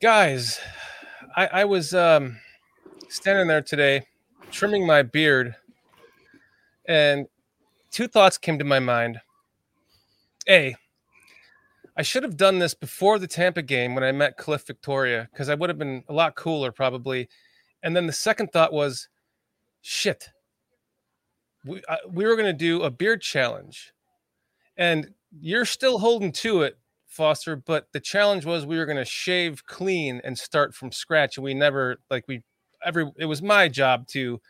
Guys, I was standing there today trimming my beard, and two thoughts came to my mind. A, I should have done this before the Tampa game when I met Cliff Victoria, because I would have been a lot cooler probably. And then the second thought was, shit, we were going to do a beard challenge. And you're still holding to it, Foster, but the challenge was we were going to shave clean and start from scratch. And we never, like, it was my job to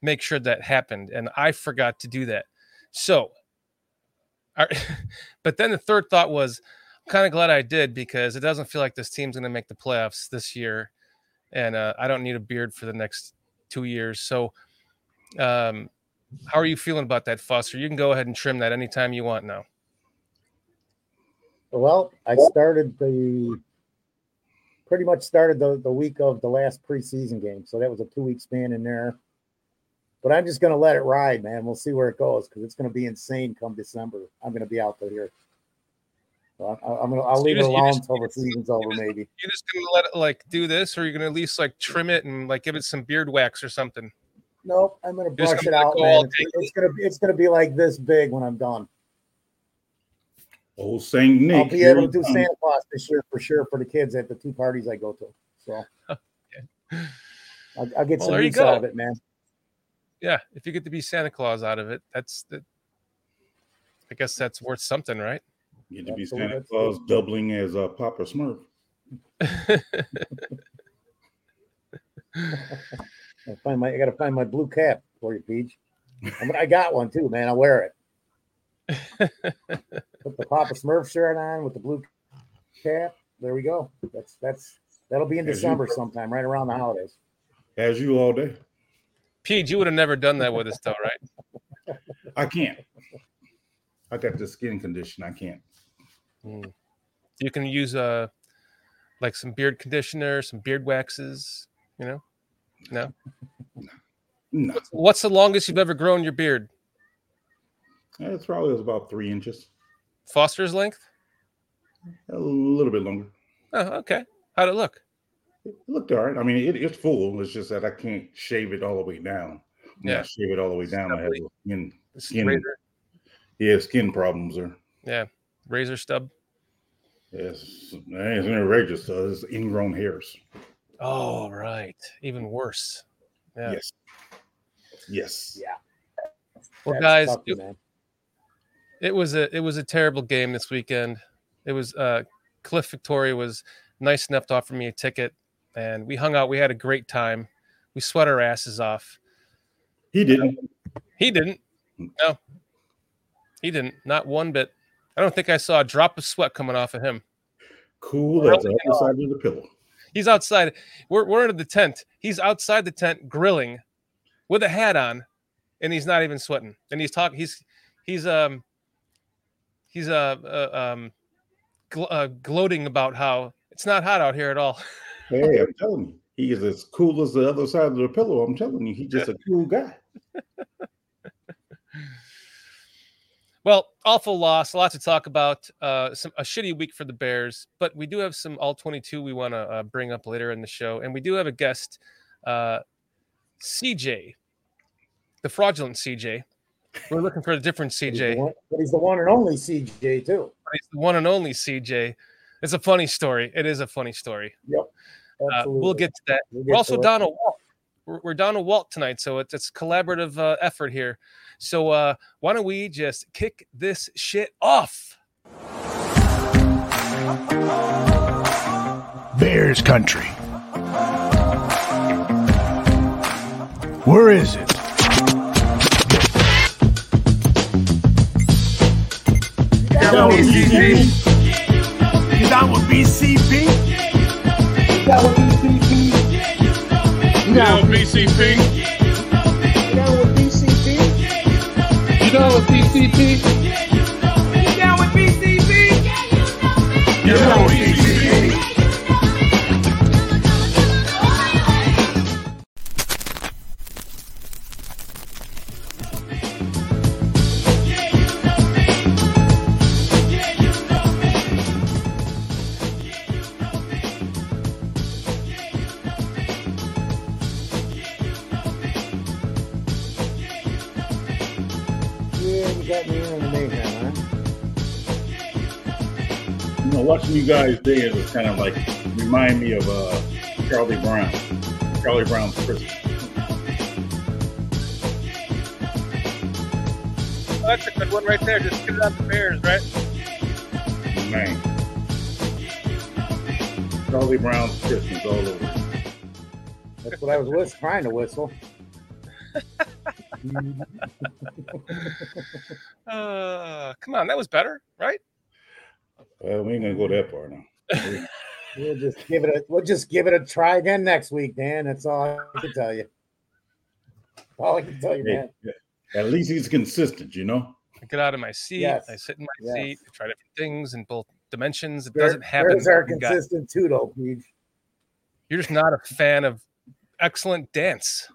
make sure that happened. And I forgot to do that. So, but then the third thought was, I'm kind of glad I did, because it doesn't feel like this team's going to make the playoffs this year. And I don't need a beard for the next 2 years. So how are you feeling about that, Foster? You can go ahead and trim that anytime you want now. Well, I started the week of the last preseason game. So that was a 2-week span in there. But I'm just going to let it ride, man. We'll see where it goes, because it's going to be insane come December. I'm going to be out there here. So I'll leave it alone until the season's over, maybe. You're just going to let it, like, do this, or you're going to at least, like, trim it and, like, give it some beard wax or something? Nope, I'm going to brush it out, man. It's going to be like this big when I'm done. Old St. Nick. I'll be able to do Santa Claus this year for sure for the kids at the two parties I go to. So okay. I'll get some use out of it, man. Yeah, if you get to be Santa Claus out of it, I guess that's worth something, right? You get to be Santa Claus doubling as a Papa Smurf. I gotta find my blue cap for you, Peach. I got one too, man. I wear it. Put the Papa Smurf shirt on with the blue cap. There we go. That'll be in December sometime, right around the holidays. As you all day. Pete, you would have never done that with us, though, right? I can't. I got the skin condition. I can't. Mm. You can use like some beard conditioner, some beard waxes. You know? No. What's the longest you've ever grown your beard? It's probably about 3 inches. Foster's length? A little bit longer. Oh, okay. How'd it look? It looked all right. I mean, it's full. It's just that I can't shave it all the way down. When I shave it all the way down, I have skin problems there. Yeah, razor stub. Yes, it's not a razor stub. It's ingrown hairs. Oh, right. Even worse. Yeah. Yes. Yeah. Well, guys, it was a terrible game this weekend. It was Cliff Victoria was nice enough to offer me a ticket. And we hung out. We had a great time. We sweat our asses off. He didn't. No. He didn't. Not one bit. I don't think I saw a drop of sweat coming off of him. Cool. That's the other side of the pillow. He's outside. We're in the tent. He's outside the tent grilling with a hat on, and he's not even sweating. And he's talking. He's gloating about how it's not hot out here at all. Hey, I'm telling you, he is as cool as the other side of the pillow. I'm telling you, he's just a cool guy. Well, awful loss. A lot to talk about. A shitty week for the Bears, but we do have some All-22 we want to bring up later in the show, and we do have a guest, CJ, the fraudulent CJ. We're looking for a different CJ. But he's the one and only CJ, too. He's the one and only CJ. It's a funny story. It is a funny story. Yep. We'll get to that. We're also Donald Walt. We're Donald Walt tonight, so it's a collaborative effort here. So why don't we just kick this shit off? Bears country. Where is it? Down with CJ. Down with BCP. Yeah, you know me. Down with BCP. Yeah, you know me. You down with BCP. Yeah, you know me. You down with BCP. Yeah, you know me. You down with BCP. Yeah, you know me. You down with BCP. Yeah, you know me. You down with BCP. Yeah, you know me. Yeah, you know me. Someone's got me on the mayhem, huh? You know, watching you guys did was kind of like remind me of Charlie Brown. Charlie Brown's prison. Oh, that's a good one right there. Just get it out the Bears, right? Man. Charlie Brown's prison's all over. That's what I was trying to whistle. Come on, that was better, right? Well, we ain't gonna go that far now. We'll just give it a try again next week, Dan. That's all I can tell you. All I can tell you, man. At least he's consistent, you know. I get out of my seat. Yes. I sit in my seat. I try different things in both dimensions. It doesn't happen. There's our consistent Tudo, please. You're just not a fan of excellent dance.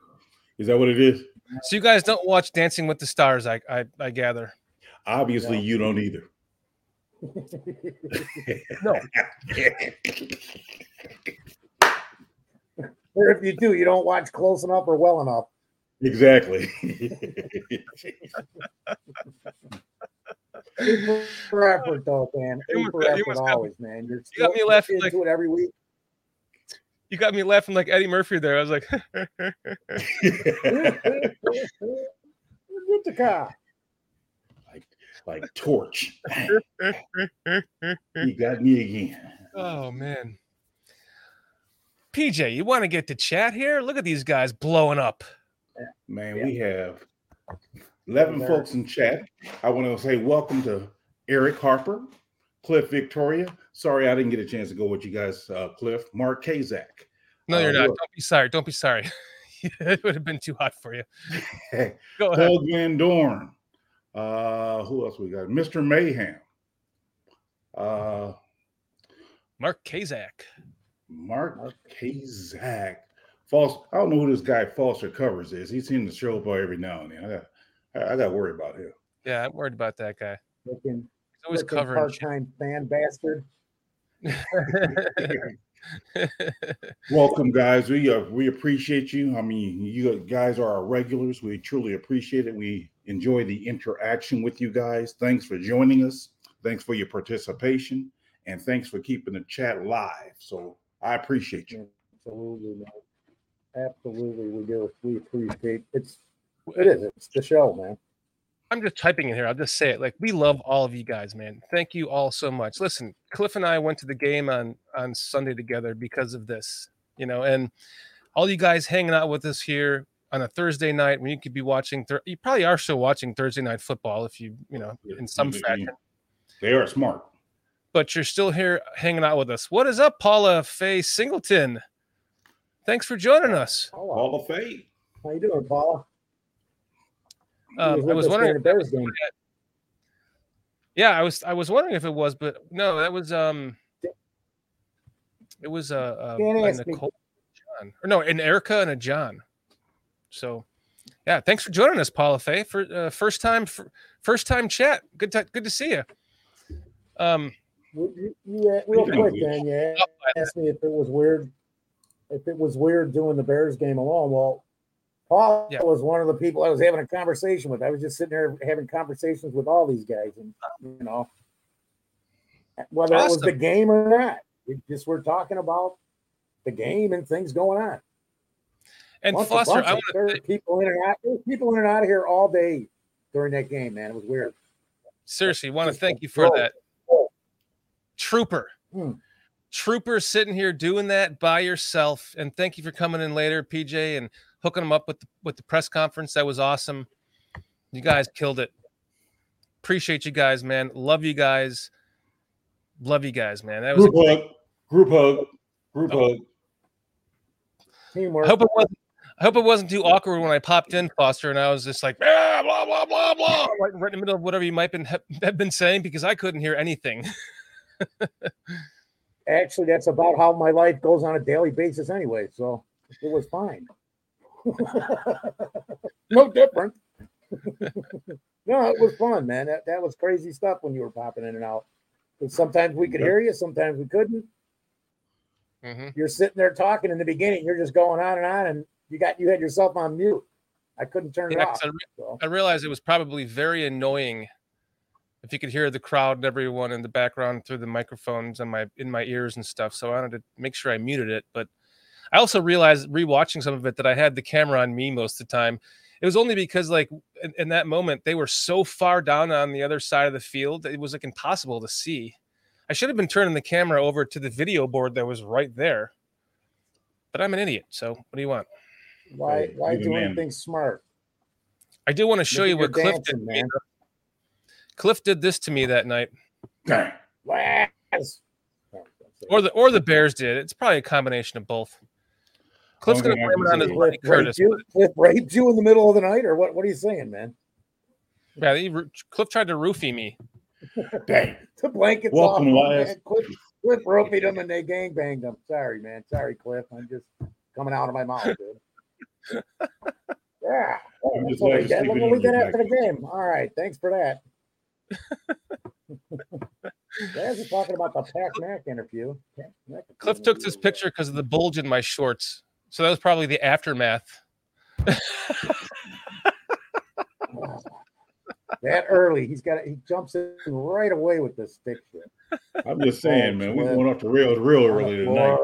Is that what it is? So you guys don't watch Dancing with the Stars, I gather. Obviously, you don't either. No. Or if you do, you don't watch close enough or well enough. Exactly. For effort, though, man. For effort always, man. You got me laughing into it every week. You got me laughing like Eddie Murphy there. I was like, get the car. Like torch. You got me again. Oh, man. PJ, you want to get to chat here? Look at these guys blowing up. Man, we have 11 folks in chat. I want to say welcome to Eric Harper, Cliff Victoria. Sorry, I didn't get a chance to go with you guys, Cliff. Mark Kazak. No, you're not. Don't be sorry. Don't be sorry. It would have been too hot for you. Go ahead. Doug Van Dorn. Who else we got? Mr. Mayhem. Mark Kazak. Mark Kazak. False. I don't know who this guy Foster Covers is. He seems to show up every now and then. I got worried about him. Yeah, I'm worried about that guy. He's always covering. Part-time fan bastard. Welcome, guys. We appreciate you. I mean, you guys are our regulars. We truly appreciate it. We enjoy the interaction with you guys. Thanks for joining us. Thanks for your participation, and thanks for keeping the chat live. So I appreciate you. Absolutely, man. Absolutely, we do. We appreciate it. It's the show, man. I'm just typing in here. I'll just say it. Like, we love all of you guys, man. Thank you all so much. Listen, Cliff and I went to the game on Sunday together because of this, you know, and all you guys hanging out with us here on a Thursday night when you could be watching. You probably are still watching Thursday night football if you know, in some fashion. They are smart. But you're still here hanging out with us. What is up, Paula Faye Singleton? Thanks for joining us. Paula Faye. How you doing, Paula? I was wondering if that was going. Yeah, I was wondering if it was, but no, that was it was Nicole John. Or no, an Erica and a John. So yeah, thanks for joining us, Paula Faye, for first time chat. Good to see you. Real quick, Dan, asked me if it was weird doing the Bears game alone. Well, Paul was one of the people I was having a conversation with. I was just sitting there having conversations with all these guys, and you know, whether it was the game or not, we just were talking about the game and things going on. And Foster, I want to people in and out of here all day during that game, man. It was weird. Seriously, want to thank you for that, Trooper. Trooper sitting here doing that by yourself, and thank you for coming in later, PJ, and hooking them up with the press conference. That was awesome. You guys killed it. Appreciate you guys, man. Love you guys. That was group hug. Teamwork. I hope it wasn't too awkward when I popped in, Foster, and I was just like, blah, blah, blah, blah, right in the middle of whatever you might have been saying, because I couldn't hear anything. Actually, that's about how my life goes on a daily basis anyway, so it was fine. No different. No, it was fun, man. That was crazy stuff when you were popping in and out. And sometimes we could hear you, sometimes we couldn't. Mm-hmm. You're sitting there talking in the beginning. You're just going on and you had yourself on mute. I couldn't turn it off. I realized it was probably very annoying if you could hear the crowd and everyone in the background through the microphones and in my ears and stuff. So I wanted to make sure I muted it. But I also realized rewatching some of it that I had the camera on me most of the time. It was only because like in that moment, they were so far down on the other side of the field. It was like impossible to see. I should have been turning the camera over to the video board that was right there, but I'm an idiot. So what do you want? Why do anything smart? I do want to show you what Cliff did, man. Cliff did this to me that night. Or the Bears did. It's probably a combination of both. Cliff's going to blame it on his buddy Curtis. Cliff raped you in the middle of the night, or what? What are you saying, man? Yeah, Cliff tried to roofie me. Dang. The blankets off, man. Cliff roofied him, and they gangbanged him. Sorry, man. Sorry, Cliff. I'm just coming out of my mouth, dude. Yeah. That's what we get. Look what we get after the game. All right. Thanks for that. Guys are talking about the Pat Mack interview. Cliff took this picture because of the bulge in my shorts. So that was probably the aftermath. That early. He jumps in right away with this picture. I'm just saying, man, we're going off the rails real early tonight.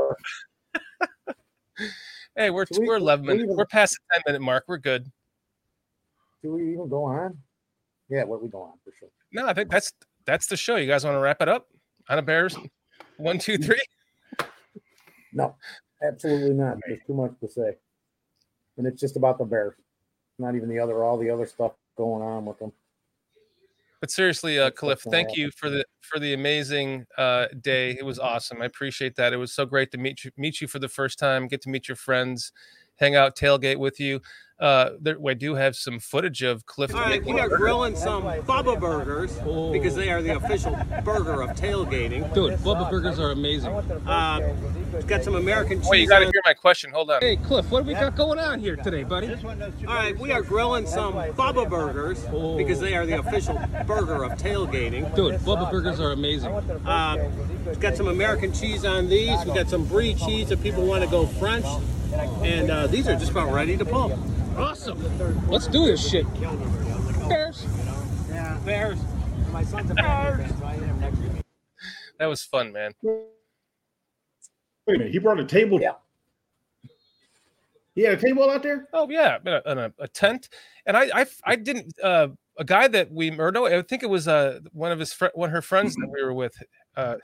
Hey, we're 11 minutes. We're past the 10-minute mark. We're good. Do we even go on? Yeah, we go on for sure. No, I think that's the show. You guys want to wrap it up on a Bears? 1, 2, 3. No, absolutely not. There's too much to say, and it's just about the Bears. Not even all the other stuff going on with them. But seriously, Cliff, thank you for the amazing day. It was awesome. I appreciate that. It was so great to meet you for the first time. Get to meet your friends, hang out, tailgate with you. I do have some footage of Cliff. All right, we are grilling some Bubba Burgers because they are the official burger of tailgating. Dude, Bubba Burgers are amazing. It's got some American cheese. Wait, you got to hear my question. Hold on. Hey, Cliff, what do we got going on here today, buddy? All right, we are grilling some Bubba Burgers because they are the official burger of tailgating. Dude, Bubba Burgers are amazing. It's got some American cheese on these. We got some brie cheese if people want to go French. And these are just about ready to pump. Awesome. Let's do this shit. Bears. Yeah, Bears. My son's a Bears. That was fun, man. Wait a minute. He brought a table. Yeah. He had a table out there? Oh, yeah. A tent. And I didn't – a guy that we – or no, I think it was one of her friends that we were with –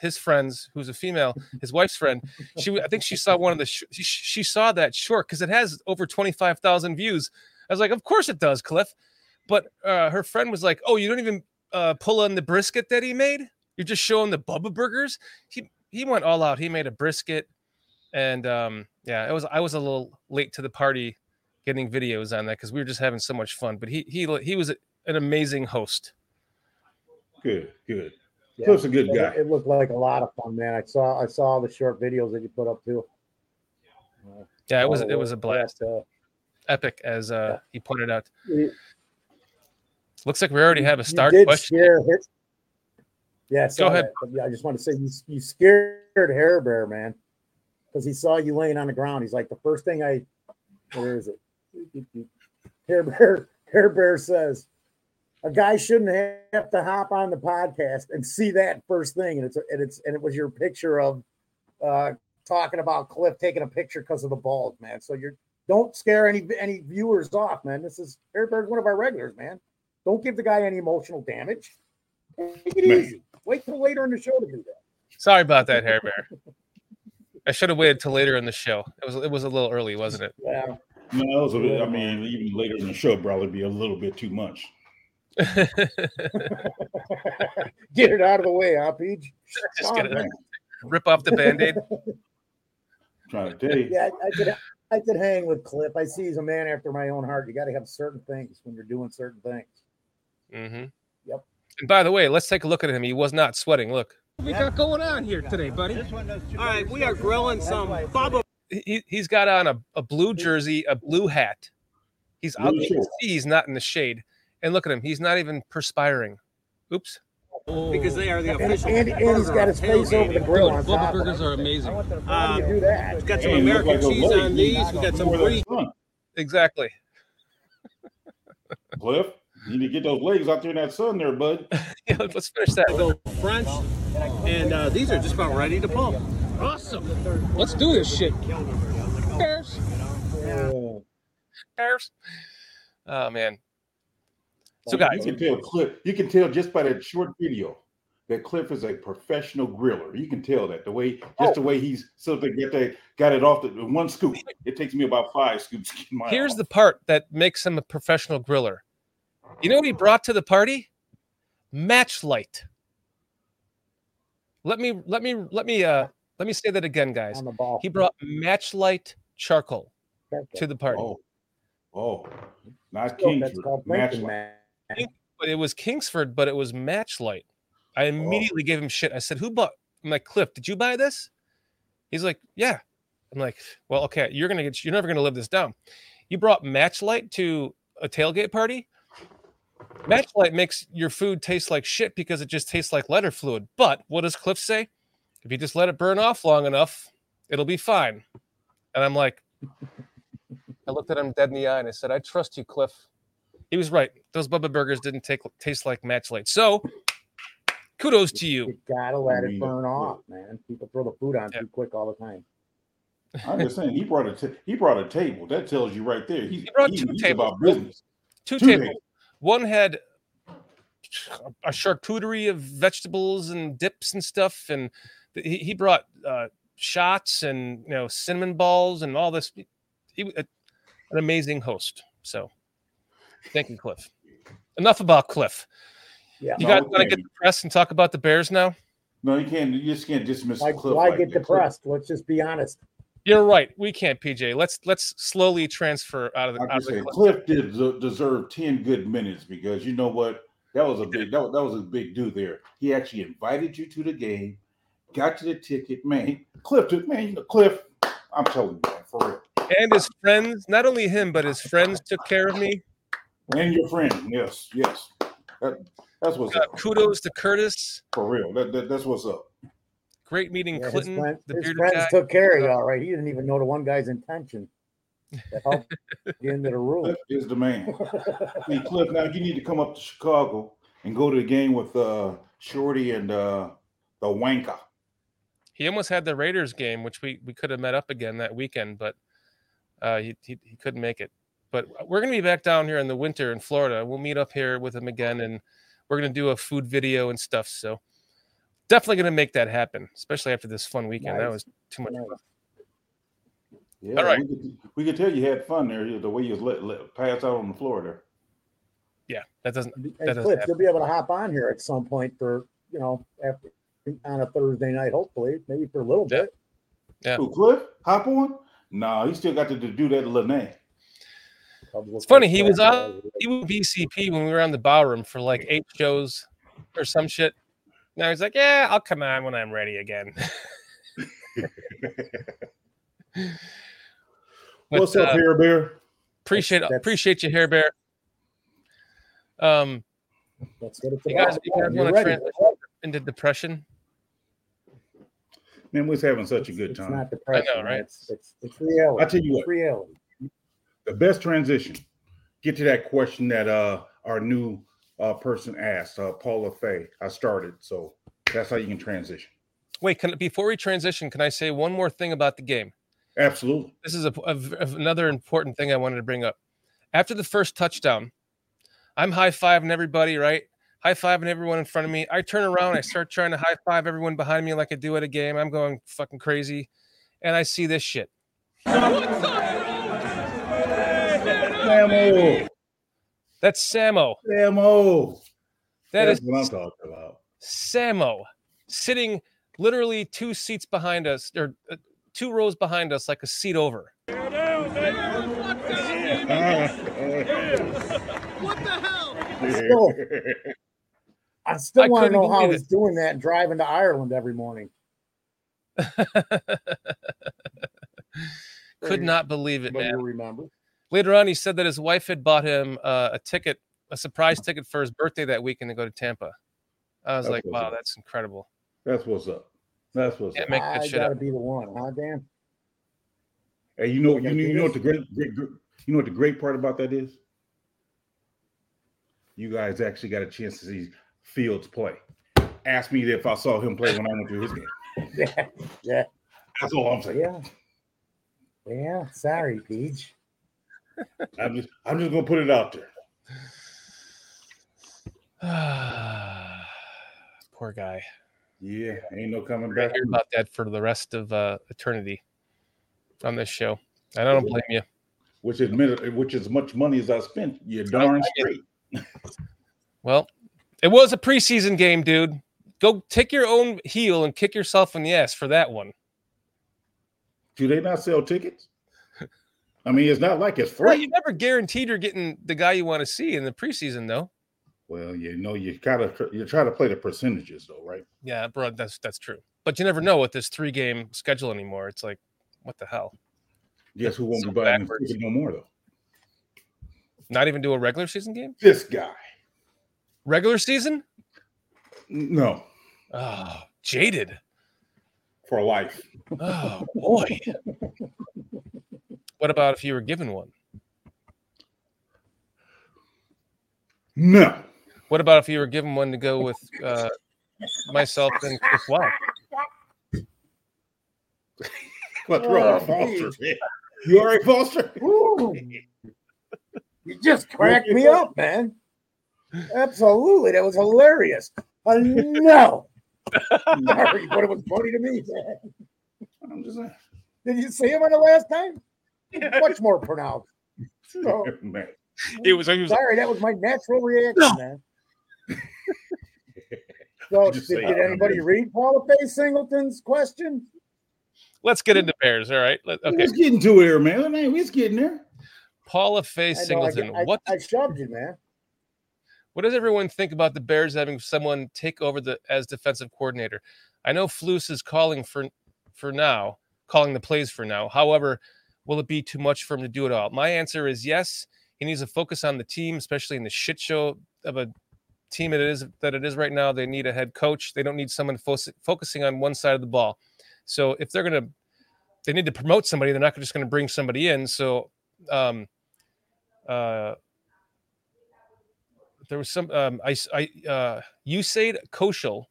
his friends, who's a female, his wife's friend, I think she saw one of the. She saw that short because it has over 25,000 views. I was like, of course it does, Cliff. But her friend was like, oh, you don't even pull on the brisket that he made. You're just showing the Bubba Burgers. He went all out. He made a brisket, and I was a little late to the party getting videos on that because we were just having so much fun. But he was an amazing host. Good. Yeah, Cliff's a good guy. It looked like a lot of fun, man. I saw the short videos that you put up too. Yeah, it was a blast. Epic, as he pointed out. Looks like we already have a start question. Go ahead. Yeah, I just want to say you scared Hair Bear, man, because he saw you laying on the ground. He's like, the first thing where is it? Hair Bear says. A guy shouldn't have to hop on the podcast and see that first thing, and it was your picture of talking about Cliff taking a picture because of the bald, man. So don't scare any viewers off, man. This is Bearberg's one of our regulars, man. Don't give the guy any emotional damage. Take it easy. Wait till later in the show to do that. Sorry about that, Hair Bear. I should have waited till later in the show. It was a little early, wasn't it? Yeah. No, even later in the show probably be a little bit too much. Get it out of the way, huh, Peach? Just rip off the Band-Aid. Trying to tell you. Yeah, I could hang with Cliff. I see he's a man after my own heart. You got to have certain things when you're doing certain things. Mm-hmm. Yep. And by the way, let's take a look at him. He was not sweating. Look. What we got going on here today, buddy? All right, we are grilling some Bubba. He's got on a blue jersey, a blue hat. He's out. You can see he's not in the shade. And look at him. He's not even perspiring. Oops. Because they are the official. And he's got his face over the grill. Dude, Bubba Burgers are amazing. How do you do that? It's got some American cheese on these. We got some brie. Exactly. Cliff, you need to get those legs out there in that sun there, bud. Yeah, let's finish that. Go French, and these are just about ready to pump. Awesome. Let's do this shit. Bears. Bears. Oh, man. So, guys. You can tell Cliff, you can tell just by that short video that Cliff is a professional griller. You can tell that. The way, just the way he's got it off the one scoop. It takes me about 5 scoops. Here's the part that makes him a professional griller. You know what he brought to the party? Match light. Let me say that again, guys. He brought match light charcoal to the party. Oh, not Kingsford. But it was Kingsford, but it was match light. I immediately gave him shit. I said, "Who bought?" I'm like, "Cliff, did you buy this?" He's like, "Yeah." I'm like, "Well, okay, you're never gonna live this down. You brought match light to a tailgate party. Match light makes your food taste like shit because it just tastes like lighter fluid. But what does Cliff say? If you just let it burn off long enough, it'll be fine." And I'm like, I looked at him dead in the eye and I said, "I trust you, Cliff." He was right. Those Bubba burgers didn't taste like match light. So, kudos to you. You gotta let it burn off, man. People throw the food on too quick all the time. I'm just saying, he brought a table. That tells you right there. He brought two tables. About business. Two tables. One had a charcuterie of vegetables and dips and stuff, and he brought shots and cinnamon balls and all this. He was an amazing host. So, thank you, Cliff. Enough about Cliff. Yeah, you guys want to get depressed and talk about the Bears now? No, you can't. You just can't dismiss Cliff. Why get depressed? Let's just be honest. You're right. We can't, PJ. Let's slowly transfer out of the. Cliff did deserve 10 good minutes because you know what? That was a big do there. He actually invited you to the game, got you the ticket, man. Cliff. I'm telling you, man, for real. And his friends, not only him, but his friends took care of me. And your friend, yes. That's what's up. Kudos to Curtis. For real. That's what's up. Great meeting Clinton. His friends took care of you all right. He didn't even know the one guy's intention. That helped the end of the room. Cliff is the man. Hey, Cliff, now you need to come up to Chicago and go to the game with Shorty and the Wanker. He almost had the Raiders game, which we could have met up again that weekend, but he couldn't make it. But we're going to be back down here in the winter in Florida. We'll meet up here with him again, and we're going to do a food video and stuff. So definitely going to make that happen, especially after this fun weekend. Nice. That was too much fun. Yeah, all right. We could tell you had fun there, the way you let pass out on the floor there. Yeah, that doesn't happen. You'll be able to hop on here at some point for, on a Thursday night, hopefully, maybe for a little bit. Yeah. Ooh, Cliff, hop on? No, he still got to do that Lene. It's funny, he was on BCP when we were on the Ballroom for like 8 shows or some shit. Now he's like, yeah, I'll come on when I'm ready again. What's up, Hair Bear? Appreciate you, Hair Bear. Let's get it. You guys want to translate into depression? Man, we're having such a good time. It's not depression. I know, right? It's reality. I tell you what. It's reality. The best transition. Get to that question that our new person asked, Paula Fay. I started, so that's how you can transition. Wait, before we transition, can I say one more thing about the game? Absolutely. This is another important thing I wanted to bring up. After the first touchdown, I'm high-fiving everybody, right? High-fiving everyone in front of me. I turn around, I start trying to high-five everyone behind me like I do at a game. I'm going fucking crazy, and I see this shit. What's up? Samo. That's Samo. Samo. That's what I'm talking about. Samo sitting literally 2 seats behind us, or 2 rows behind us, like a seat over. What the hell? I still want to know how he's doing that and driving to Ireland every morning. Could not believe it, man. You remember? Later on, he said that his wife had bought him a surprise ticket for his birthday that weekend to go to Tampa. I was like, wow, that's incredible. That's what's up. That's what's up. Make that shit up. I gotta be the one, huh, Dan? Hey, you know what the great part about that is? you guys actually got a chance to see Fields play. Ask me if I saw him play when I went through his game. Yeah. That's all I'm saying. Yeah. Sorry, Peach. I'm just gonna put it out there. Poor guy. Yeah, ain't no coming back. I hear about that for the rest of eternity on this show, and I don't blame you. Which is much money as I spent. You're darn straight. Well, it was a preseason game, dude. Go take your own heel and kick yourself in the ass for that one. Do they not sell tickets? I mean, it's not like it's free. Well, you never guaranteed you're getting the guy you want to see in the preseason, though. Well, you know, you try to play the percentages, though, right? Yeah, bro, that's true. But you never know with this 3-game schedule anymore. It's like, what the hell? Guess who won't be buying tickets no more, though? Not even do a regular season game? This guy. Regular season? No. Oh, jaded. For life. Oh, boy. What about if you were given one? No. What about if you were given one to go with myself and Chris Watt? What's wrong, Foster? You all right, Foster? You just cracked me up, man. Absolutely. That was hilarious. No. Sorry, but it was funny to me, man. I'm just saying. Did you see him on the last time? Yeah. Much more pronounced. So, man. He was sorry, that was my natural reaction, man. So, did anybody read Paula Faye Singleton's question? Let's get into Bears, all right? Let's get into it, man. We're getting there. Paula Faye Singleton. I shoved you, man. What does everyone think about the Bears having someone take over as defensive coordinator? I know Flus is calling the plays for now. However, will it be too much for him to do it all? My answer is yes. He needs to focus on the team, especially in the shit show of a team that it is right now. They need a head coach. They don't need someone focusing on one side of the ball. So if they need to promote somebody, they're not just going to bring somebody in. So there was some Usaid Koshal,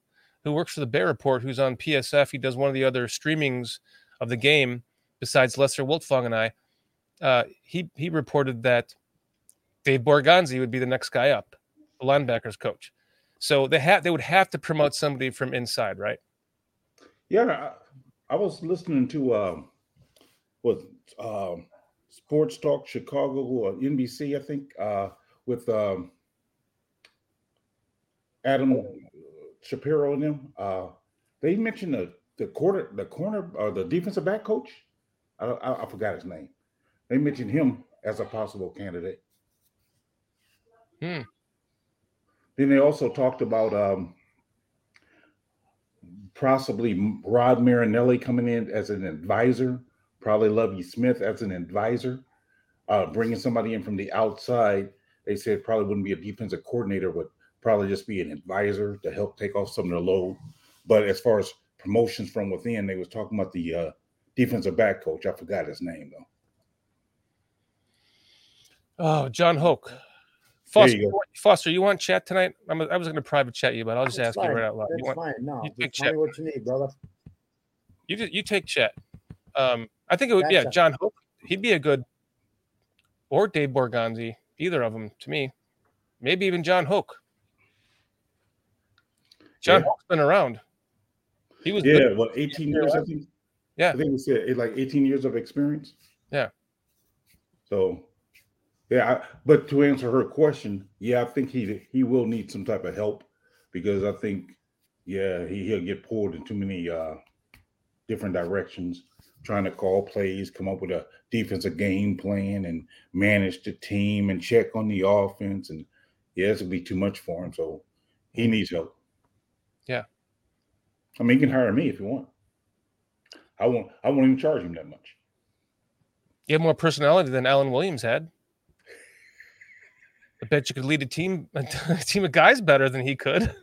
who works for the Bear Report, who's on PSF. He does one of the other streamings of the game besides Lester Wiltfong and I. He reported that Dave Borgonzi would be the next guy up, the linebackers coach. So they would have to promote somebody from inside, right? Yeah, I was listening to Sports Talk Chicago or NBC, I think, with Adam Shapiro and them. They mentioned the corner or the defensive back coach. I forgot his name. They mentioned him as a possible candidate. Then they also talked about possibly Rod Marinelli coming in as an advisor, probably Lovie Smith as an advisor, bringing somebody in from the outside. They said probably wouldn't be a defensive coordinator, would probably just be an advisor to help take off some of the load. But as far as promotions from within, they was talking about the defensive back coach. I forgot his name, though. Oh, John Hoke. Foster, you want chat tonight? I was going to private chat you, but I'll just ask you right out loud. That's fine. No, you take chat. What you need, brother. You take chat. I think it would. Yeah, John Hoke. He'd be a good, or Dave Borgonzi. Either of them, to me. Maybe even John Hoke. Hoke's been around. He was 18 years. I think. Yeah, I think we said like 18 years of experience. Yeah. So. Yeah, but to answer her question, I think he will need some type of help because I think, he'll get pulled in too many different directions, trying to call plays, come up with a defensive game plan and manage the team and check on the offense. And, it'll be too much for him. So he needs help. Yeah. I mean, you can hire me if you want. I won't even charge him that much. You have more personality than Alan Williams had. I bet you could lead a team of guys better than he could.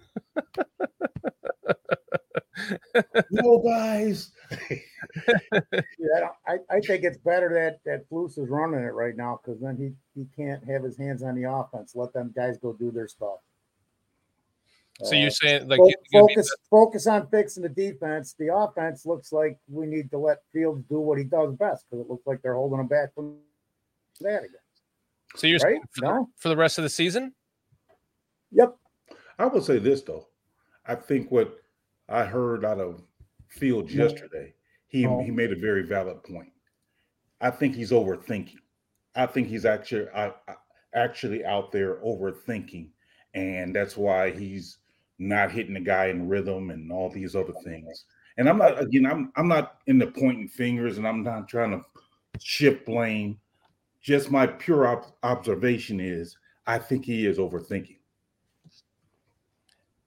No, guys, Yeah, I think it's better that Flus is running it right now, because then he can't have his hands on the offense. Let them guys go do their stuff. So you're saying like focus on fixing the defense. The offense looks like we need to let Fields do what he does best, because it looks like they're holding him back from that again. So you're right? For the rest of the season? Yep. I will say this though. I think what I heard out of Fields yesterday, he made a very valid point. I think he's overthinking. I think he's actually out there overthinking, and that's why he's not hitting the guy in rhythm and all these other things. And I'm not into pointing fingers, and I'm not trying to shift blame. Just my pure observation is I think he is overthinking.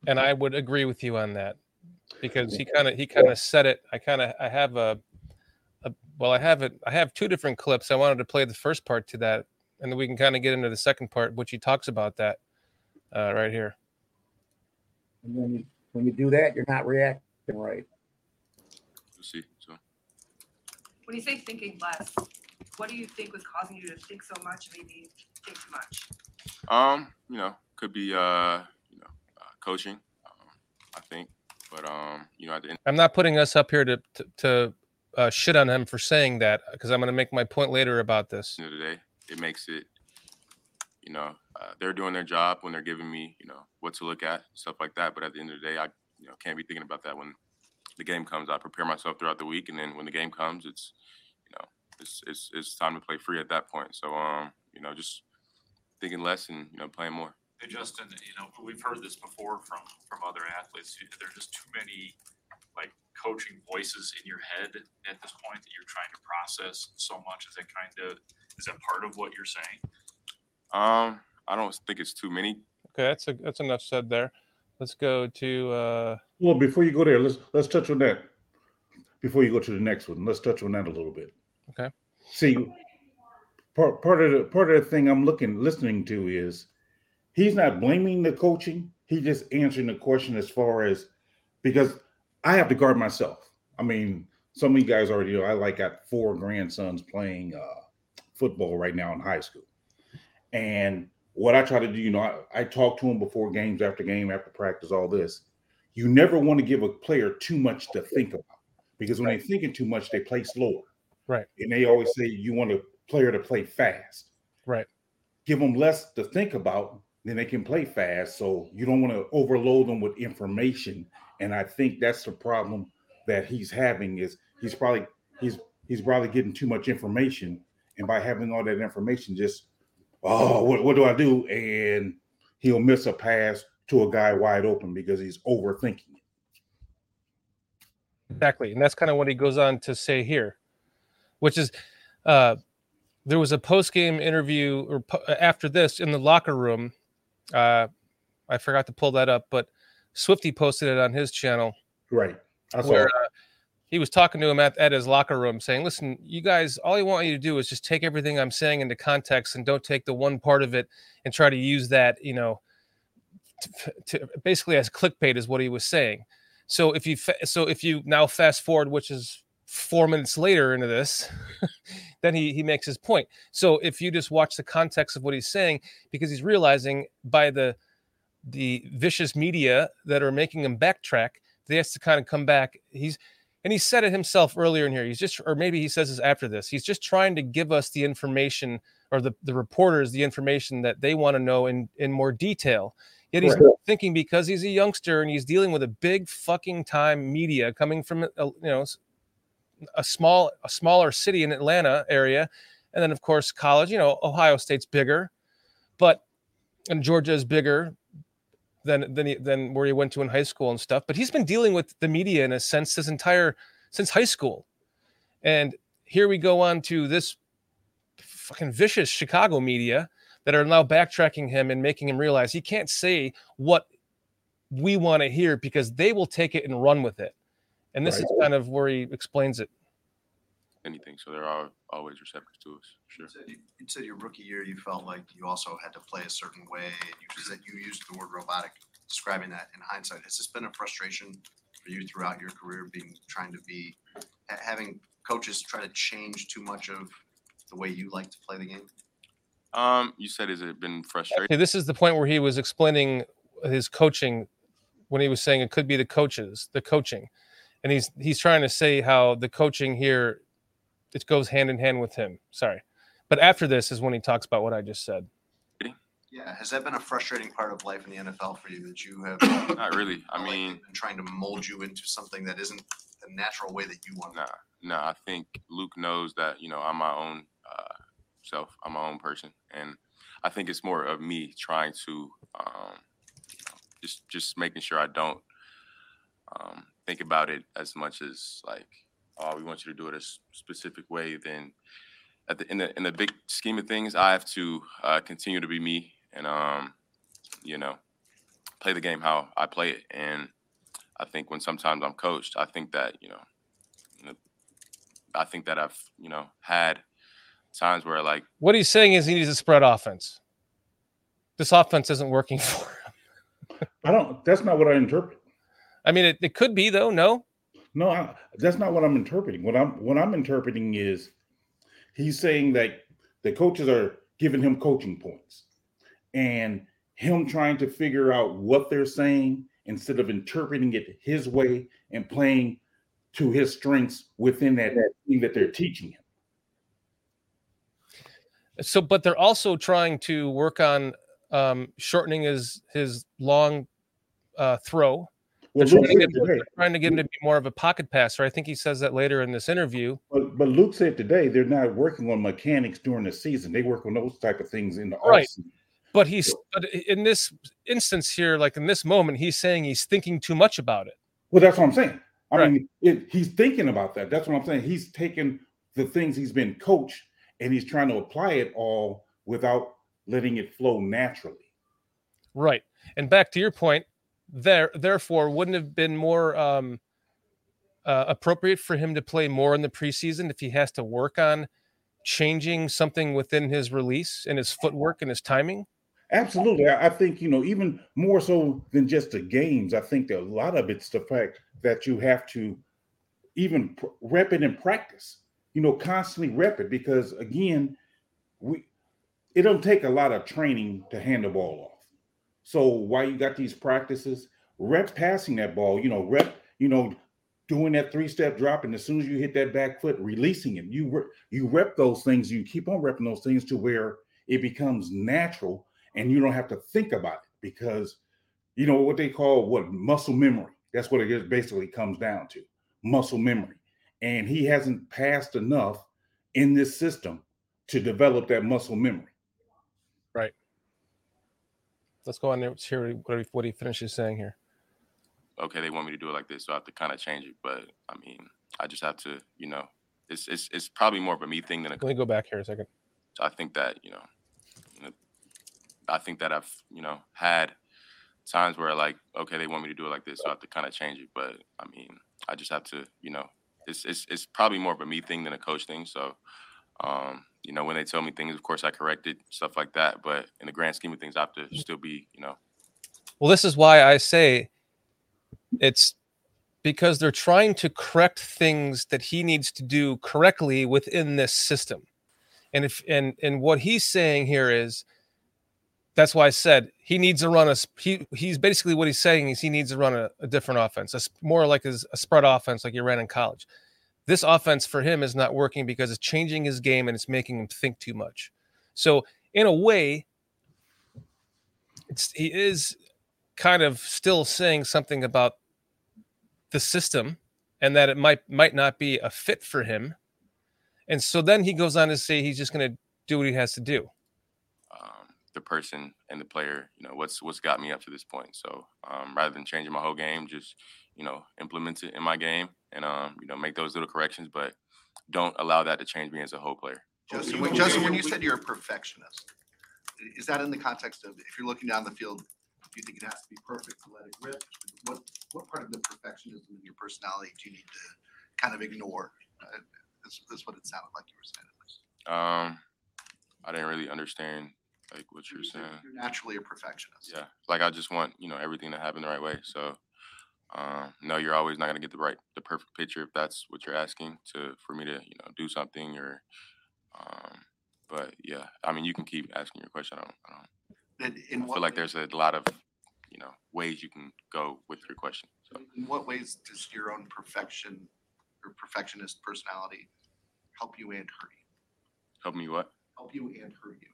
And I would agree with you on that, because he kind of said it. I have two different clips. I wanted to play the first part to that, and then we can kind of get into the second part, which he talks about that right here. And when you do that, you're not reacting right. We'll see. So when you say thinking less, what do you think was causing you to think so much, maybe think too much? Could be coaching, I think. But at the end, I'm not putting us up here to shit on him for saying that, because I'm going to make my point later about this. At the end of the day, it makes it, they're doing their job when they're giving me, what to look at, stuff like that. But at the end of the day, I can't be thinking about that when the game comes. I prepare myself throughout the week, and then when the game comes, it's it's time to play free at that point. So just thinking less and playing more. Hey, Justin, we've heard this before from other athletes. There are just too many coaching voices in your head at this point that you're trying to process so much. Is that part of what you're saying? I don't think it's too many. Okay, that's enough said there. Let's go to. Well, before you go there, let's touch on that. Before you go to the next one, let's touch on that a little bit. Okay. See, part of the thing I'm listening to is. He's not blaming the coaching. He's just answering the question as far as, because I have to guard myself. I mean, some of you guys already know, I got four grandsons playing football right now in high school. And what I try to do, I talk to them before games, after game, after practice, all this. You never want to give a player too much to think about, because when they're thinking too much, they play slower. Right. And they always say you want a player to play fast. Right. Give them less to think about. Then they can play fast, so you don't want to overload them with information. And I think that's the problem that he's having, is he's probably getting too much information, and by having all that information, just what do I do? And he'll miss a pass to a guy wide open because he's overthinking it. Exactly, and that's kind of what he goes on to say here, which is there was a post-game interview after this in the locker room. I forgot to pull that up, but Swifty posted it on his channel. Right. Where he was talking to him at his locker room, saying, listen, you guys, all I want you to do is just take everything I'm saying into context, and don't take the one part of it and try to use that, to basically as clickbait is what he was saying. So if you now fast forward, which is 4 minutes later into this, then he makes his point. So if you just watch the context of what he's saying, because he's realizing by the vicious media that are making him backtrack, they have to kind of come back. And he said it himself earlier in here. He's just, or maybe he says this after this, he's just trying to give us the information, or the reporters, the information that they want to know in more detail. Yet he's not thinking, because he's a youngster and he's dealing with a big fucking time media coming from, a smaller city in Atlanta area. And then of course college, Ohio State's bigger, and Georgia is bigger than where he went to in high school and stuff. But he's been dealing with the media in a sense since high school. And here we go on to this fucking vicious Chicago media that are now backtracking him and making him realize he can't say what we want to hear, because they will take it and run with it. And this is kind of where he explains it. Anything. So they're always receptive to us. Sure. You said your rookie year, you felt like you also had to play a certain way. And you used the word robotic, describing that in hindsight. Has this been a frustration for you throughout your career, having coaches try to change too much of the way you like to play the game? You said, has it been frustrating? Okay, this is the point where he was explaining his coaching when he was saying it could be the coaches, the coaching. And he's trying to say how the coaching here, it goes hand in hand with him. Sorry. But after this is when he talks about what I just said. Yeah. Has that been a frustrating part of life in the NFL for you, that you have not really, I mean, been trying to mold you into something that isn't the natural way that you want? No, I think Luke knows that, I'm my own self. I'm my own person. And I think it's more of me trying to just making sure I don't think about it as much as like, oh, we want you to do it a specific way. Then at in the big scheme of things, I have to continue to be me and, play the game how I play it. And I think when sometimes I'm coached, I think that, I've, had times where like. What he's saying is he needs a spread offense. This offense isn't working for him. That's not what I interpret. I mean, it could be though. No, that's not what I'm interpreting. What I'm interpreting is he's saying that the coaches are giving him coaching points and him trying to figure out what they're saying instead of interpreting it his way and playing to his strengths within that thing that they're teaching him. So, but they're also trying to work on shortening his long throw. Well, trying to get him to be more of a pocket passer. I think he says that later in this interview. But Luke said today they're not working on mechanics during the season. They work on those type of things in the offseason. But but in this instance here, like in this moment, he's saying he's thinking too much about it. Well, that's what I'm saying. I mean, he's thinking about that. That's what I'm saying. He's taking the things he's been coached and he's trying to apply it all without letting it flow naturally. Right. And back to your point, therefore, wouldn't have been more appropriate for him to play more in the preseason if he has to work on changing something within his release and his footwork and his timing? Absolutely. I think, even more so than just the games, I think that a lot of it's the fact that you have to even rep it in practice, constantly rep it, because, again, it don't take a lot of training to hand the ball off. So while you got these practices, rep passing that ball, doing that three-step drop, and as soon as you hit that back foot, releasing it, you rep those things, you keep on repping those things to where it becomes natural and you don't have to think about it, because what they call muscle memory. That's what it basically comes down to, muscle memory. And he hasn't passed enough in this system to develop that muscle memory. Right. Let's go on there and hear what he finishes saying here. Okay, they want me to do it like this, so I have to kind of change it. But, I mean, I just have to, it's probably more of a me thing than a coach. Let me go back here a second. I think that, I've, had times where, like, okay, they want me to do it like this, so I have to kind of change it. But, I mean, I just have to, it's probably more of a me thing than a coach thing. So, when they tell me things, of course, I corrected stuff like that. But in the grand scheme of things, I have to still be, Well, this is why I say it's because they're trying to correct things that he needs to do correctly within this system. And what he's saying here is, that's why I said he needs to run he's basically what he's saying is he needs to run a different offense, more like a spread offense like you ran in college. This offense for him is not working because it's changing his game and it's making him think too much. So in a way, he is kind of still saying something about the system and that it might not be a fit for him. And so then he goes on to say he's just going to do what he has to do. The person and the player, what's got me up to this point. So rather than changing my whole game, just implement it in my game and make those little corrections, but don't allow that to change me as a whole player. Justin, when you said you're a perfectionist, is that in the context of if you're looking down the field, do you think it has to be perfect to let it rip? What part of the perfectionism in your personality do you need to kind of ignore? That's what it sounded like you were saying at least. I didn't really understand like what you're saying. You're naturally a perfectionist. Yeah, like I just want everything to happen the right way. So No, you're always not going to get the perfect picture if that's what you're asking for me to, do something or, but yeah, I mean, you can keep asking your question. I feel like there's a lot of, ways you can go with your question. So. In what ways does your own perfectionist personality help you and hurt you? Help me what? Help you and hurt you.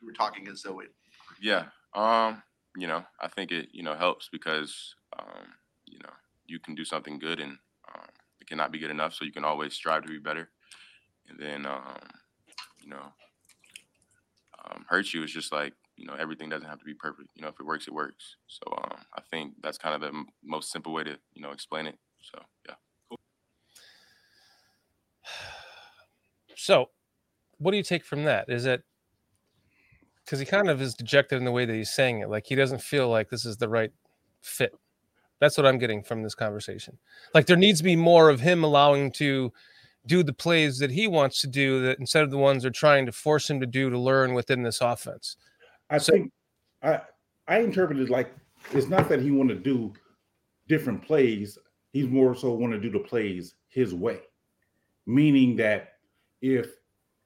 You were talking as though it. Yeah. I think it, helps because, you can do something good and it cannot be good enough. So you can always strive to be better. And then, hurt you is just like, everything doesn't have to be perfect. If it works, it works. So I think that's kind of the most simple way to, explain it. So, yeah. Cool. So what do you take from that? Is it, because he kind of is dejected in the way that he's saying it. Like he doesn't feel like this is the right fit. That's what I'm getting from this conversation. Like there needs to be more of him allowing to do the plays that he wants to do that instead of the ones they're trying to force him to do to learn within this offense. I think I interpreted like it's not that he want to do different plays. He's more so want to do the plays his way. Meaning that if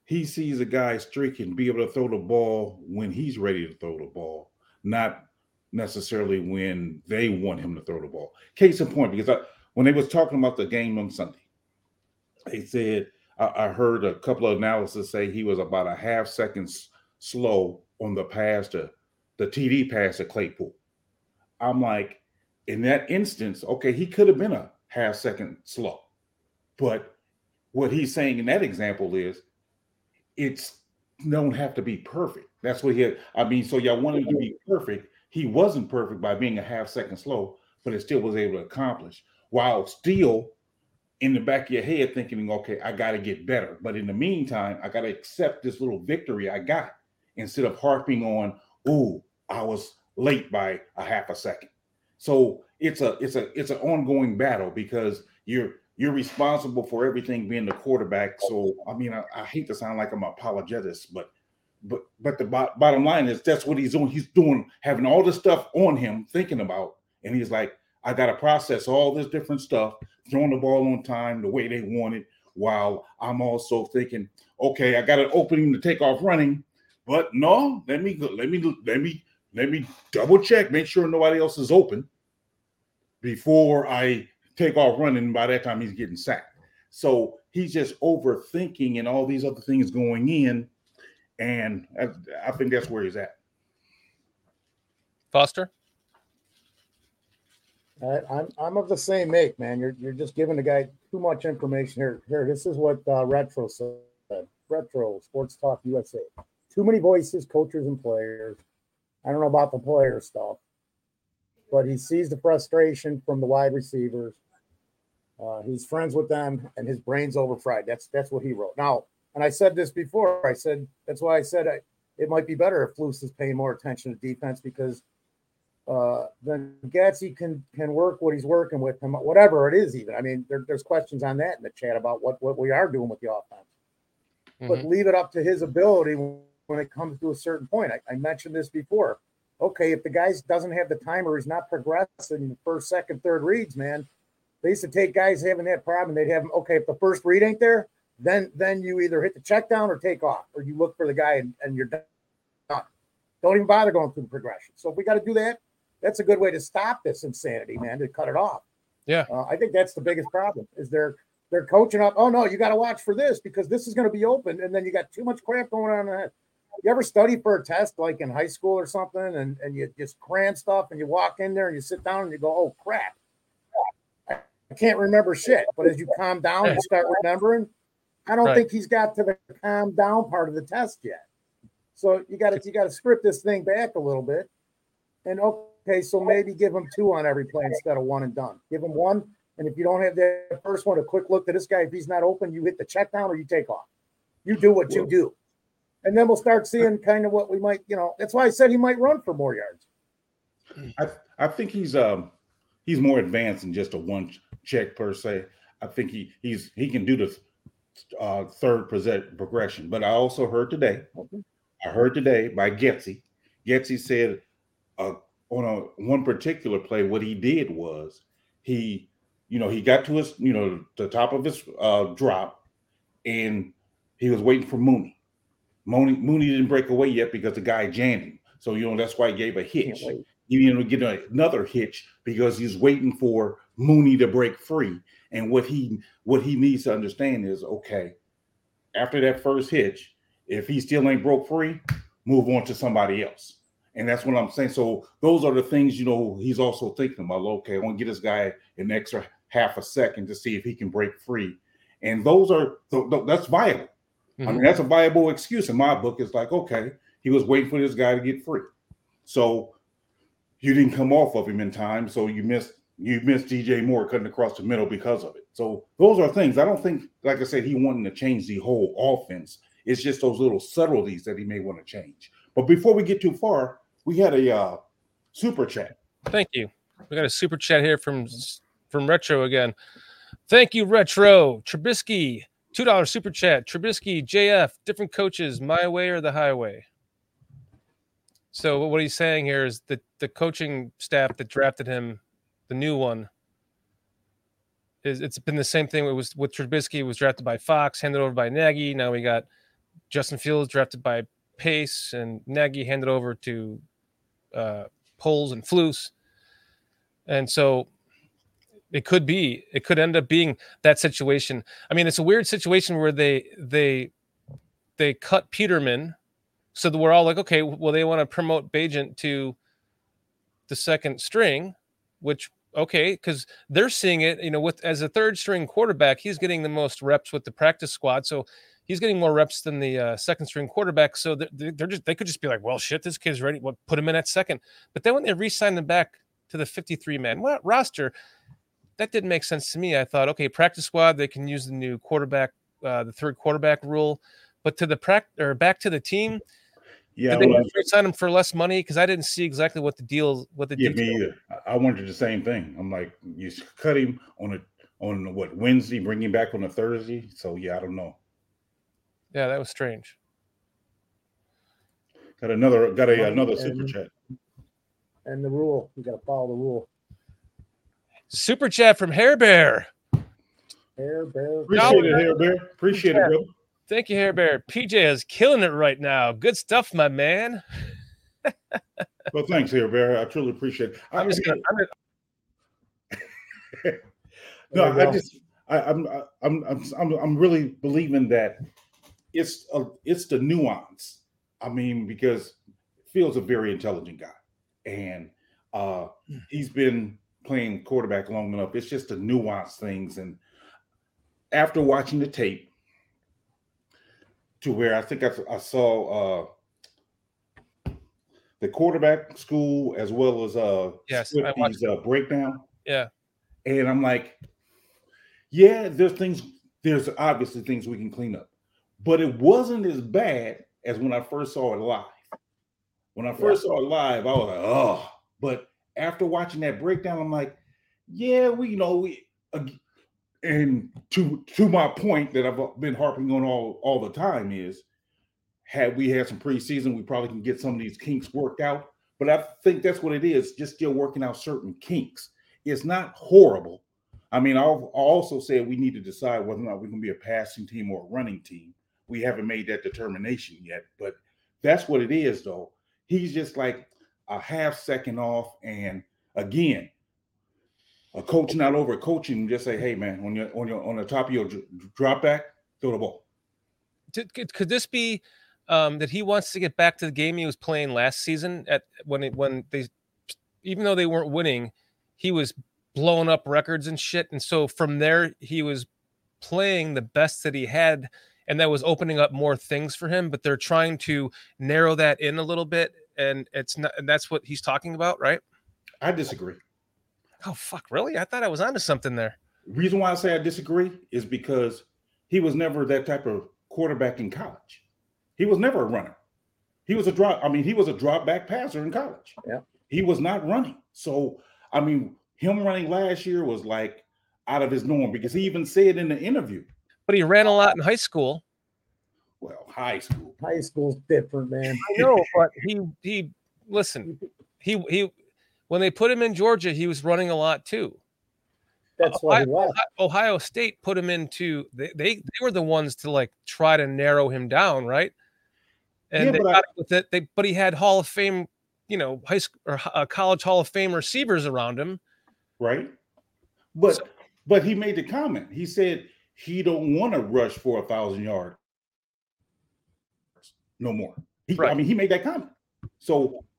he sees a guy streak and be able to throw the ball when he's ready to throw the ball, not necessarily when they want him to throw the ball. Case in point, because when they was talking about the game on Sunday, they said, I heard a couple of analysis say he was about a half second slow on the pass to the TD pass to Claypool. I'm like, in that instance, okay, he could have been a half second slow. But what he's saying in that example is, it's don't have to be perfect. That's what he had. I mean, so y'all wanted to be perfect. He wasn't perfect by being a half second slow, but it still was able to accomplish while still in the back of your head thinking, okay, I got to get better. But in the meantime, I got to accept this little victory I got instead of harping on, oh, I was late by a half a second. So it's an ongoing battle because you're responsible for everything being the quarterback. So, I mean, I hate to sound like I'm an apologist, but the bottom line is that's what he's doing. He's doing, having all this stuff on him, thinking about, and he's like, I got to process all this different stuff, throwing the ball on time the way they want it, while I'm also thinking, okay, I got an opening to take off running, but no, let me double check, make sure nobody else is open before I take off running. By that time, he's getting sacked. So he's just overthinking and all these other things going in. And I think that's where he's at. Foster? I'm of the same make, man. You're just giving the guy too much information here. This is what Retro said. Retro, Sports Talk USA. Too many voices, coaches, and players. I don't know about the player stuff. But he sees the frustration from the wide receivers. He's friends with them, and his brain's over fried. That's what he wrote. Now, and I said this before. I said that's why I said it might be better if Flus is paying more attention to defense because then Gatsby can work what he's working with him, whatever it is. Even I mean, there's questions on that in the chat about what we are doing with the offense, mm-hmm. But leave it up to his ability when it comes to a certain point. I mentioned this before. Okay, if the guy doesn't have the time or he's not progressing the first, second, third reads, man, they used to take guys having that problem. They'd have them, okay, if the first read ain't there, then you either hit the check down or take off, or you look for the guy and you're done. Don't even bother going through the progression. So if we got to do that, that's a good way to stop this insanity, man, to cut it off. Yeah. I think that's the biggest problem is they're coaching up, oh, no, you got to watch for this because this is going to be open, and then you got too much crap going on in the head. You ever study for a test like in high school or something and you just cram stuff and you walk in there and you sit down and you go, oh, crap. I can't remember shit. But as you calm down and start remembering, I don't think he's got to the calm down part of the test yet. So you got to script this thing back a little bit. And, okay, so maybe give him two on every play instead of one and done. Give him one. And if you don't have that first one, a quick look to this guy. If he's not open, you hit the check down or you take off. You do what you do. And then we'll start seeing kind of what we might, that's why I said he might run for more yards. I think he's more advanced than just a one check per se. I think he can do the third progression. But I also heard today by Getsy said on a one particular play, what he did was he got to his, the top of his drop, and he was waiting for Mooney. Mooney didn't break away yet because the guy jammed him. So, that's why he gave a hitch. Get another hitch because he's waiting for Mooney to break free. And what he needs to understand is, okay, after that first hitch, if he still ain't broke free, move on to somebody else. And that's what I'm saying. So those are the things, he's also thinking about, okay, I want to get this guy an extra half a second to see if he can break free. And that's viable. Mm-hmm. I mean, that's a viable excuse in my book. It's like, okay, he was waiting for this guy to get free. So you didn't come off of him in time. So you missed DJ Moore cutting across the middle because of it. So those are things. I don't think, like I said, he wanted to change the whole offense. It's just those little subtleties that he may want to change. But before we get too far, we had a super chat. Thank you. We got a super chat here from Retro again. Thank you, Retro. Trubisky, $2 super chat. Trubisky, JF, different coaches, my way or the highway. So what he's saying here is that the coaching staff that drafted him, the new one, it's been the same thing. It was with Trubisky. It was drafted by Fox, handed over by Nagy. Now we got Justin Fields drafted by Pace, and Nagy handed over to Poles and Flus. And so it could end up being that situation. I mean, it's a weird situation where they cut Peterman, so that we're all like, okay, well, they want to promote Bagent to the second string, which, okay, because they're seeing it, with as a third string quarterback, he's getting the most reps with the practice squad. So he's getting more reps than the second string quarterback. So they could just be like, well, shit, this kid's ready. Well, put him in at second. But then when they re-signed him back to the 53-man roster, that didn't make sense to me. I thought, okay, practice squad, they can use the new quarterback, the third quarterback rule. But back to the team, yeah, did they re-sign him for less money? Because I didn't see exactly what the deal. Me either. I wondered the same thing. I'm like, you cut him on Wednesday, bring him back on a Thursday. So yeah, I don't know. Yeah, that was strange. Got another super chat. And the rule, you got to follow the rule. Super chat from Hair Bear. Hair Bear, appreciate it, Hair Bear. Appreciate it, bro. Thank you, Hair Bear. PJ is killing it right now. Good stuff, my man. Well, thanks, Hair Bear. I truly appreciate it. I'm really believing that it's the nuance. I mean, because Fields a very intelligent guy, and he's been playing quarterback long enough. It's just the nuance things. And after watching the tape, to where I think I saw the quarterback school as well as Swifty's breakdown. Yeah, and I'm like, yeah, there's obviously things we can clean up, but it wasn't as bad as when I first saw it live. When I first saw it live, I was like, oh. But after watching that breakdown, I'm like, yeah, and to my point that I've been harping on all the time is, had we had some preseason, we probably can get some of these kinks worked out. But I think that's what it is, just still working out certain kinks. It's not horrible. I mean, I also said we need to decide whether or not we're going to be a passing team or a running team. We haven't made that determination yet, but that's what it is, though. He's just like a half second off, and again, a coach not over coaching, just say, "Hey, man, on the top of your drop back, throw the ball." Could this be that he wants to get back to the game he was playing last season? When they, even though they weren't winning, he was blowing up records and shit. And so from there, he was playing the best that he had, and that was opening up more things for him. But they're trying to narrow that in a little bit, and it's not. And that's what he's talking about, right? I disagree. Oh, fuck, really? I thought I was onto something there. Reason why I say I disagree is because he was never that type of quarterback in college. He was never a runner. He was a drop back passer in college. Yeah. He was not running. So, I mean, him running last year was like out of his norm because he even said in the interview. But he ran a lot in high school. Well, high school. High school's different, man. I know, but he listen, he When they put him in Georgia, he was running a lot too. That's why he left. Ohio State put him into they were the ones to like try to narrow him down, right? And they got it with it. But he had Hall of Fame, you know, high school or college Hall of Fame receivers around him, right? But he made the comment. He said he don't want to rush for 1,000 yards no more. Right. I mean, he made that comment.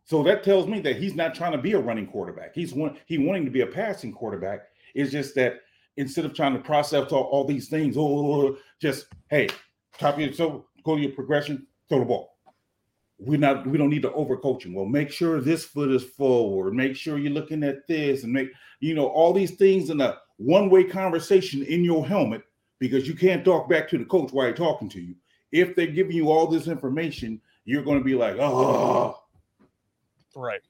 So that tells me that he's not trying to be a running quarterback. He's wanting to be a passing quarterback. It's just that instead of trying to process all these things, just hey, top of your so go to your progression, throw the ball. We don't need to overcoach him. Well, make sure this foot is forward. Make sure you're looking at this, and make all these things in a one-way conversation in your helmet, because you can't talk back to the coach while he's talking to you. If they're giving you all this information, you're going to be like, oh. Right.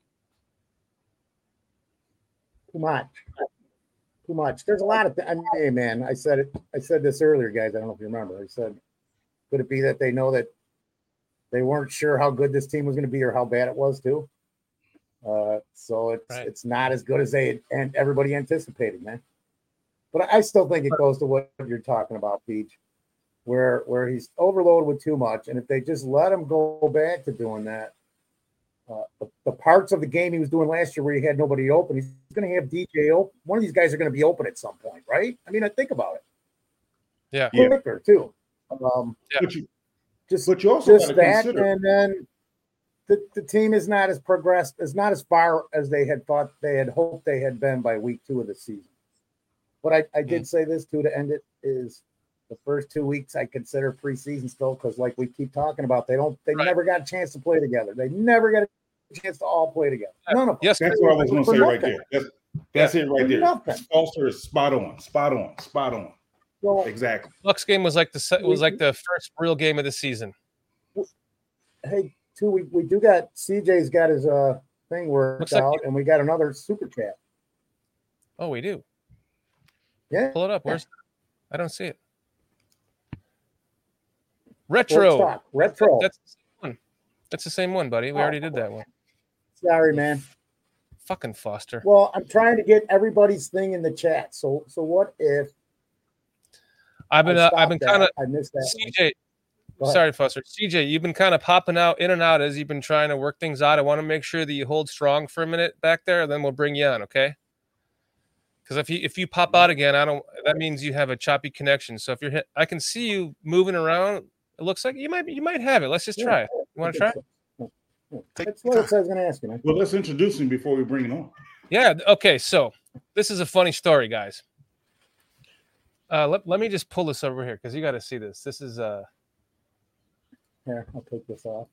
Too much. There's a lot of I mean, hey, man, I said this earlier, guys. I don't know if you remember. I said, could it be that they know that they weren't sure how good this team was going to be or how bad it was too? So it's not as good as they and everybody anticipated, man. But I still think it goes to what you're talking about, Peach, where he's overloaded with too much. And if they just let him go back to doing that, the parts of the game he was doing last year where he had nobody open, he's going to have DJ open. One of these guys are going to be open at some point, right? I mean, I think about it. Yeah. Quicker, too. But you also just that, consider. And then the team is not as progressed, is not as far as they had thought they had hoped they had been by week 2 of the season. But I did say this, too, to end it, is the first 2 weeks I consider preseason still because, like we keep talking about, they never got a chance to play together. They never got a chance to all play together. None of them. Yes, that's what I was going to say right there. That's it right there. Foster is spot on. Well, exactly. Bucks game was like the first real game of the season. Hey, too, we do got – CJ's got his thing worked out, and we got another super chat. Oh, we do. Yeah. Pull it up. Where's? I don't see it. Retro. That's the same one, buddy. We already did that one. Sorry, man. Fucking Foster. Well, I'm trying to get everybody's thing in the chat. So what if? I've been kind of. I missed that. CJ. Sorry, Foster. CJ, you've been kind of popping out in and out as you've been trying to work things out. I want to make sure that you hold strong for a minute back there, and then we'll bring you on. Okay. Because if you pop out again, that means you have a choppy connection. So if I can see you moving around. It looks like you might have it. Let's just try it. You want to try it? That's what I was going to ask you. Well, let's introduce him before we bring him on. Yeah. Okay. So this is a funny story, guys. Let me just pull this over here because you got to see this. This is Here, I'll take this off.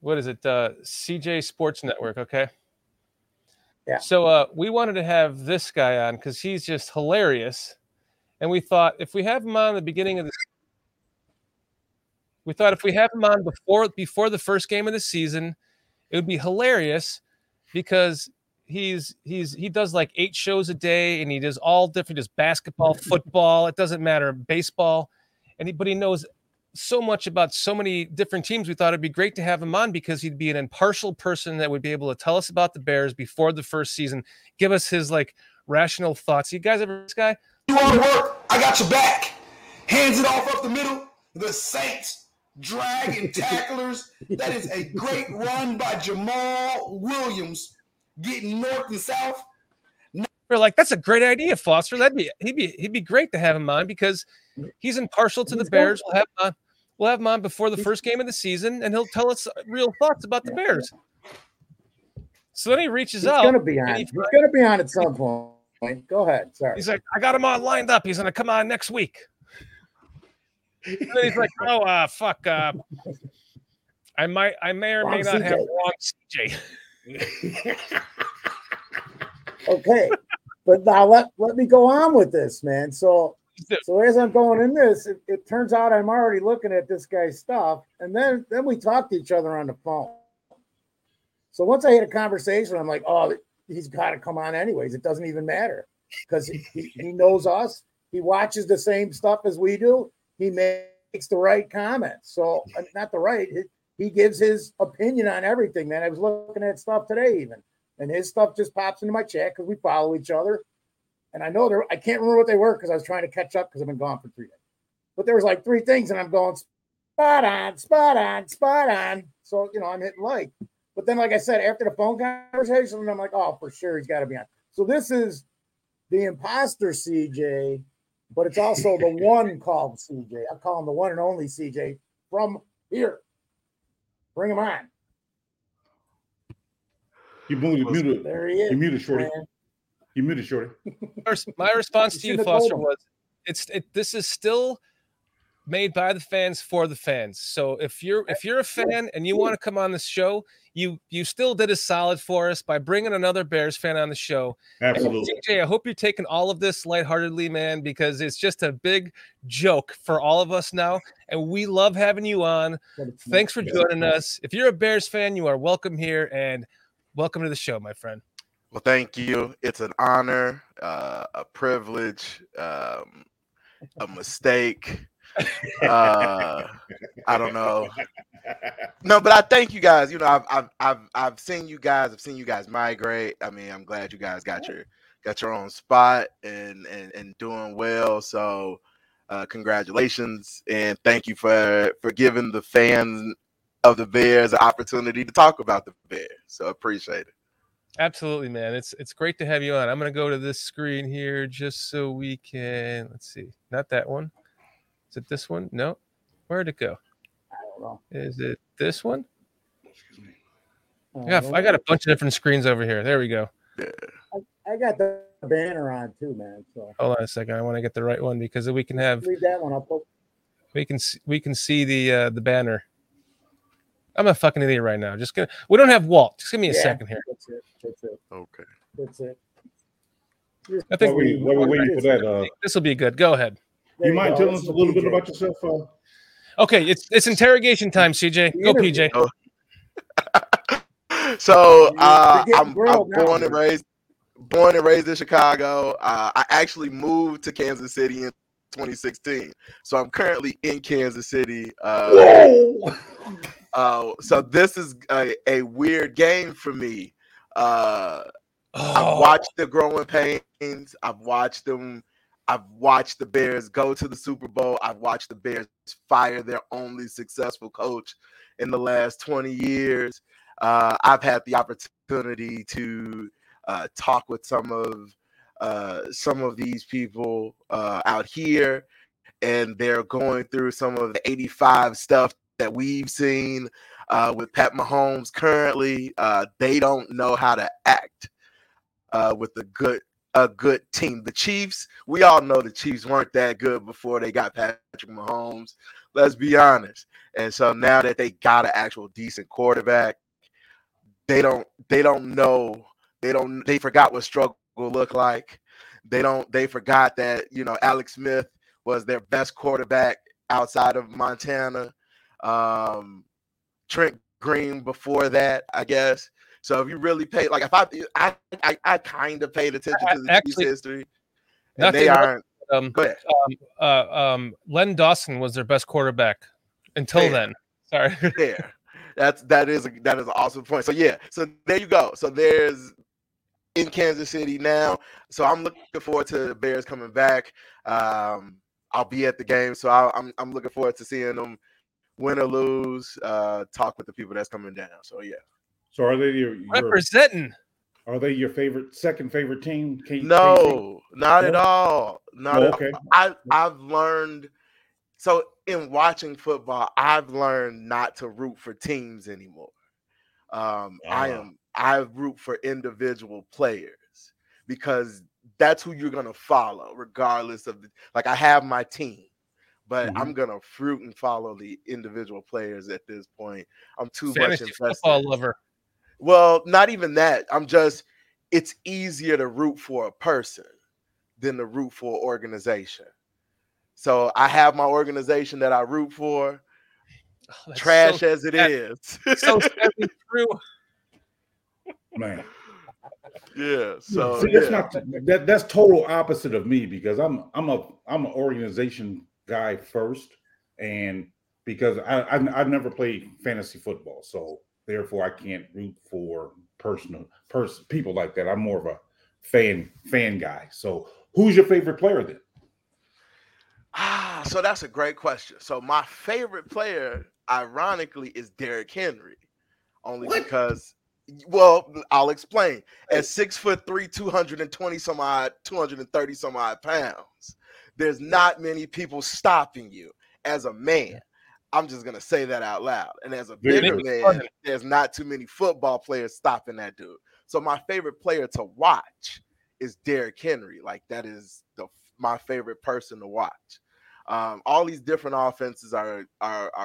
What is it? CJ Sports Network. Okay. Yeah. So we wanted to have this guy on because he's just hilarious, and we thought if we have him on the beginning of the we thought if we have him on before the first game of the season, it would be hilarious because he does like 8 shows a day and he does all different, just basketball, football, it doesn't matter, baseball, but he knows so much about so many different teams. We thought it'd be great to have him on because he'd be an impartial person that would be able to tell us about the Bears before the first season, give us his like rational thoughts. You guys ever this guy? You want to work? I got your back. Hands it off up the middle. The Saints. Drag and tacklers. That is a great run by Jamal Williams, getting north and south. We're like, that's a great idea, Foster. He'd be great to have him on because he's impartial to the Bears. We'll have him on before the first game of the season, and he'll tell us real thoughts about the Bears. So then he reaches out. He's going to be on at some point. Go ahead. Sorry. He's like, I got him all lined up. He's going to come on next week. And then he's like, "Oh, fuck! I may or may not have wrong CJ." Okay, but now let me go on with this, man. So as I'm going in this, it turns out I'm already looking at this guy's stuff, and then we talk to each other on the phone. So once I had a conversation, I'm like, "Oh, he's got to come on anyways. It doesn't even matter because he knows us. He watches the same stuff as we do." He makes the right comments. So not the right. He gives his opinion on everything, man. I was looking at stuff today even. and his stuff just pops into my chat because we follow each other. And I know there, I can't remember what they were because I was trying to catch up because I've been gone for 3 days. But there was like three things, and I'm going spot on. So, you know, I'm hitting like. But then, like I said, after the phone conversation, I'm like, oh, for sure, he's got to be on. So this is the imposter CJ, but it's also the one called CJ. I call him the one and only CJ from here. Bring him on. You muted. There he is. You muted, Shorty. Man. You muted, Shorty. My response to you, Foster, was this is still made by the fans for the fans. So if you're a fan and you want to come on this show, you still did a solid for us by bringing another Bears fan on the show. Absolutely. And CJ, I hope you're taking all of this lightheartedly, man, because it's just a big joke for all of us now, and we love having you on. Thanks for joining us. If you're a Bears fan, you are welcome here, and welcome to the show, my friend. Well, thank you. It's an honor, a privilege, a mistake. I don't know. No, but I thank you guys. You know, I've seen you guys. I've seen you guys migrate. I mean, I'm glad you guys got your own spot and doing well. So, congratulations and thank you for giving the fans of the Bears an opportunity to talk about the Bears. So appreciate it. Absolutely, man. It's great to have you on. I'm gonna go to this screen here just so we can. Let's see. Not that one. Is it this one? No. Where'd it go? I don't know. Is it this one? Excuse me. Yeah, I got a bunch of different screens over here. There we go. I got the banner on too, man. So hold on a second. I want to get the right one because we can have. Leave that one up. We can see the banner. I'm a fucking idiot right now. We don't have Walt. Just give me a second here. That's it. Okay. That's it. I think we're waiting for that. This will be good. Go ahead. You mind telling us a little bit about yourself? Okay, it's interrogation time, CJ. Go, PJ. So I'm born and raised in Chicago. I actually moved to Kansas City in 2016, so I'm currently in Kansas City. So this is a weird game for me. I've watched the growing pains. I've watched them. I've watched the Bears go to the Super Bowl. I've watched the Bears fire their only successful coach in the last 20 years. I've had the opportunity to talk with some of these people out here, and they're going through some of the 85 stuff that we've seen with Pat Mahomes currently. They don't know how to act with a good team. The Chiefs, we all know the Chiefs weren't that good before they got Patrick Mahomes. Let's be honest. And so now that they got an actual decent quarterback, they forgot what struggle looked like. They forgot that, you know, Alex Smith was their best quarterback outside of Montana. Trent Green before that, I guess. So if you really pay, like I kind of paid attention to the Chiefs history, and they aren't. Len Dawson was their best quarterback until then. Sorry. There, that is an awesome point. So yeah, so there you go. So there's in Kansas City now. So I'm looking forward to the Bears coming back. I'll be at the game, so I'm looking forward to seeing them win or lose. Talk with the people that's coming down. So yeah. So are they your representing? Are they your second favorite team? No, not at all. Not at all. I've learned. So in watching football, I've learned not to root for teams anymore. I root for individual players because that's who you're gonna follow, regardless of I have my team. But I'm gonna fruit and follow the individual players at this point. I'm too fantasy much invested. Football lover. Well, not even that. It's easier to root for a person than to root for an organization. So I have my organization that I root for, trash as it is. So sadly true. Man. Yeah. So see, that's total opposite of me because I'm an organization guy first, and because I've never played fantasy football, so therefore I can't root for people like that. I'm more of a fan guy. So who's your favorite player then? So that's a great question. So my favorite player, ironically, is Derrick Henry, only because, well, I'll explain. At 6'3", 230 some odd pounds, there's not many people stopping you as a man. I'm just gonna say that out loud. And as a bigger man, there's not too many football players stopping that dude. So my favorite player to watch is Derrick Henry. Like, that is my favorite person to watch. All these different offenses are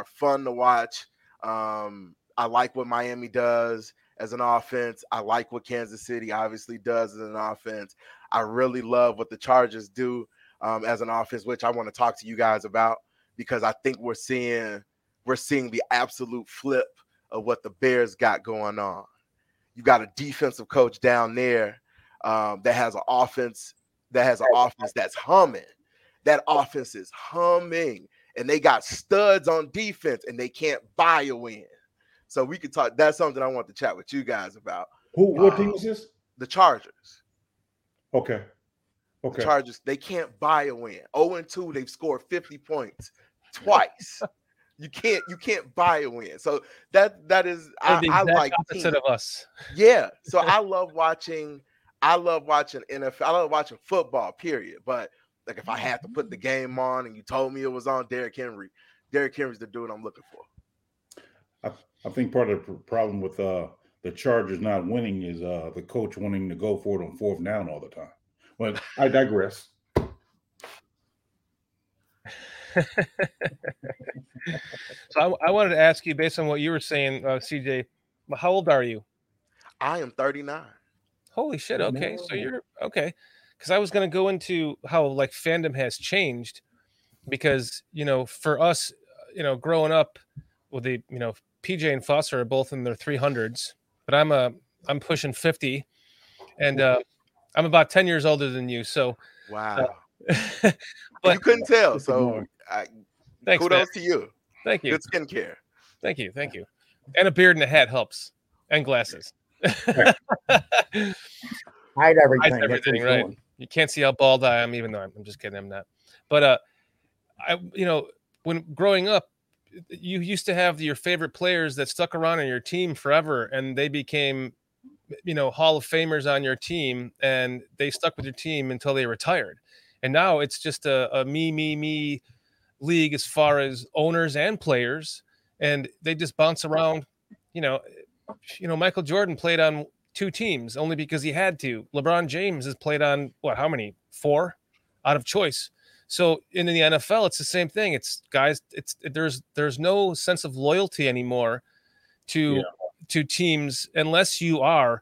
fun to watch. I like what Miami does as an offense. I like what Kansas City obviously does as an offense. I really love what the Chargers do as an offense, which I want to talk to you guys about, because I think we're seeing the absolute flip of what the Bears got going on. You got a defensive coach down there that has an offense that's humming. That offense is humming, and they got studs on defense, and they can't buy a win. So we could talk. That's something I want to chat with you guys about. What team is this? The Chargers. Okay. The Chargers, they can't buy a win. 0-2, they've scored 50 points twice. You can't buy a win. So that is I like opposite team of us. Yeah. So I love watching NFL. I love watching football, period. But like, if I had to put the game on and you told me it was on, Derrick Henry's the dude I'm looking for. I think part of the problem with the Chargers not winning is the coach wanting to go for it on fourth down all the time. But I digress. So I wanted to ask you, based on what you were saying, CJ, how old are you? I am 39. Holy shit. Okay. So you're okay. Because I was going to go into how, like, fandom has changed, because, you know, for us, you know, growing up with the, you know, PJ and Foster are both in their 300s, but I'm pushing 50, and I'm about 10 years older than you, so wow. But you couldn't tell, so thanks, kudos, man, to you. Thank you. Good skincare. Thank you. And a beard and a hat helps, and glasses. Hide everything. That's right. Going. You can't see how bald I am, even though I'm just kidding. I'm not. But I, you know, when growing up, you used to have your favorite players that stuck around on your team forever, and they became, you know, Hall of Famers on your team, and they stuck with your team until they retired. And now it's just a me league as far as owners and players, and they just bounce around. You know, Michael Jordan played on two teams only because he had to. LeBron James has played on how many? 4 out of choice. So in the NFL, it's the same thing. It's guys, there's no sense of loyalty anymore to teams, unless you are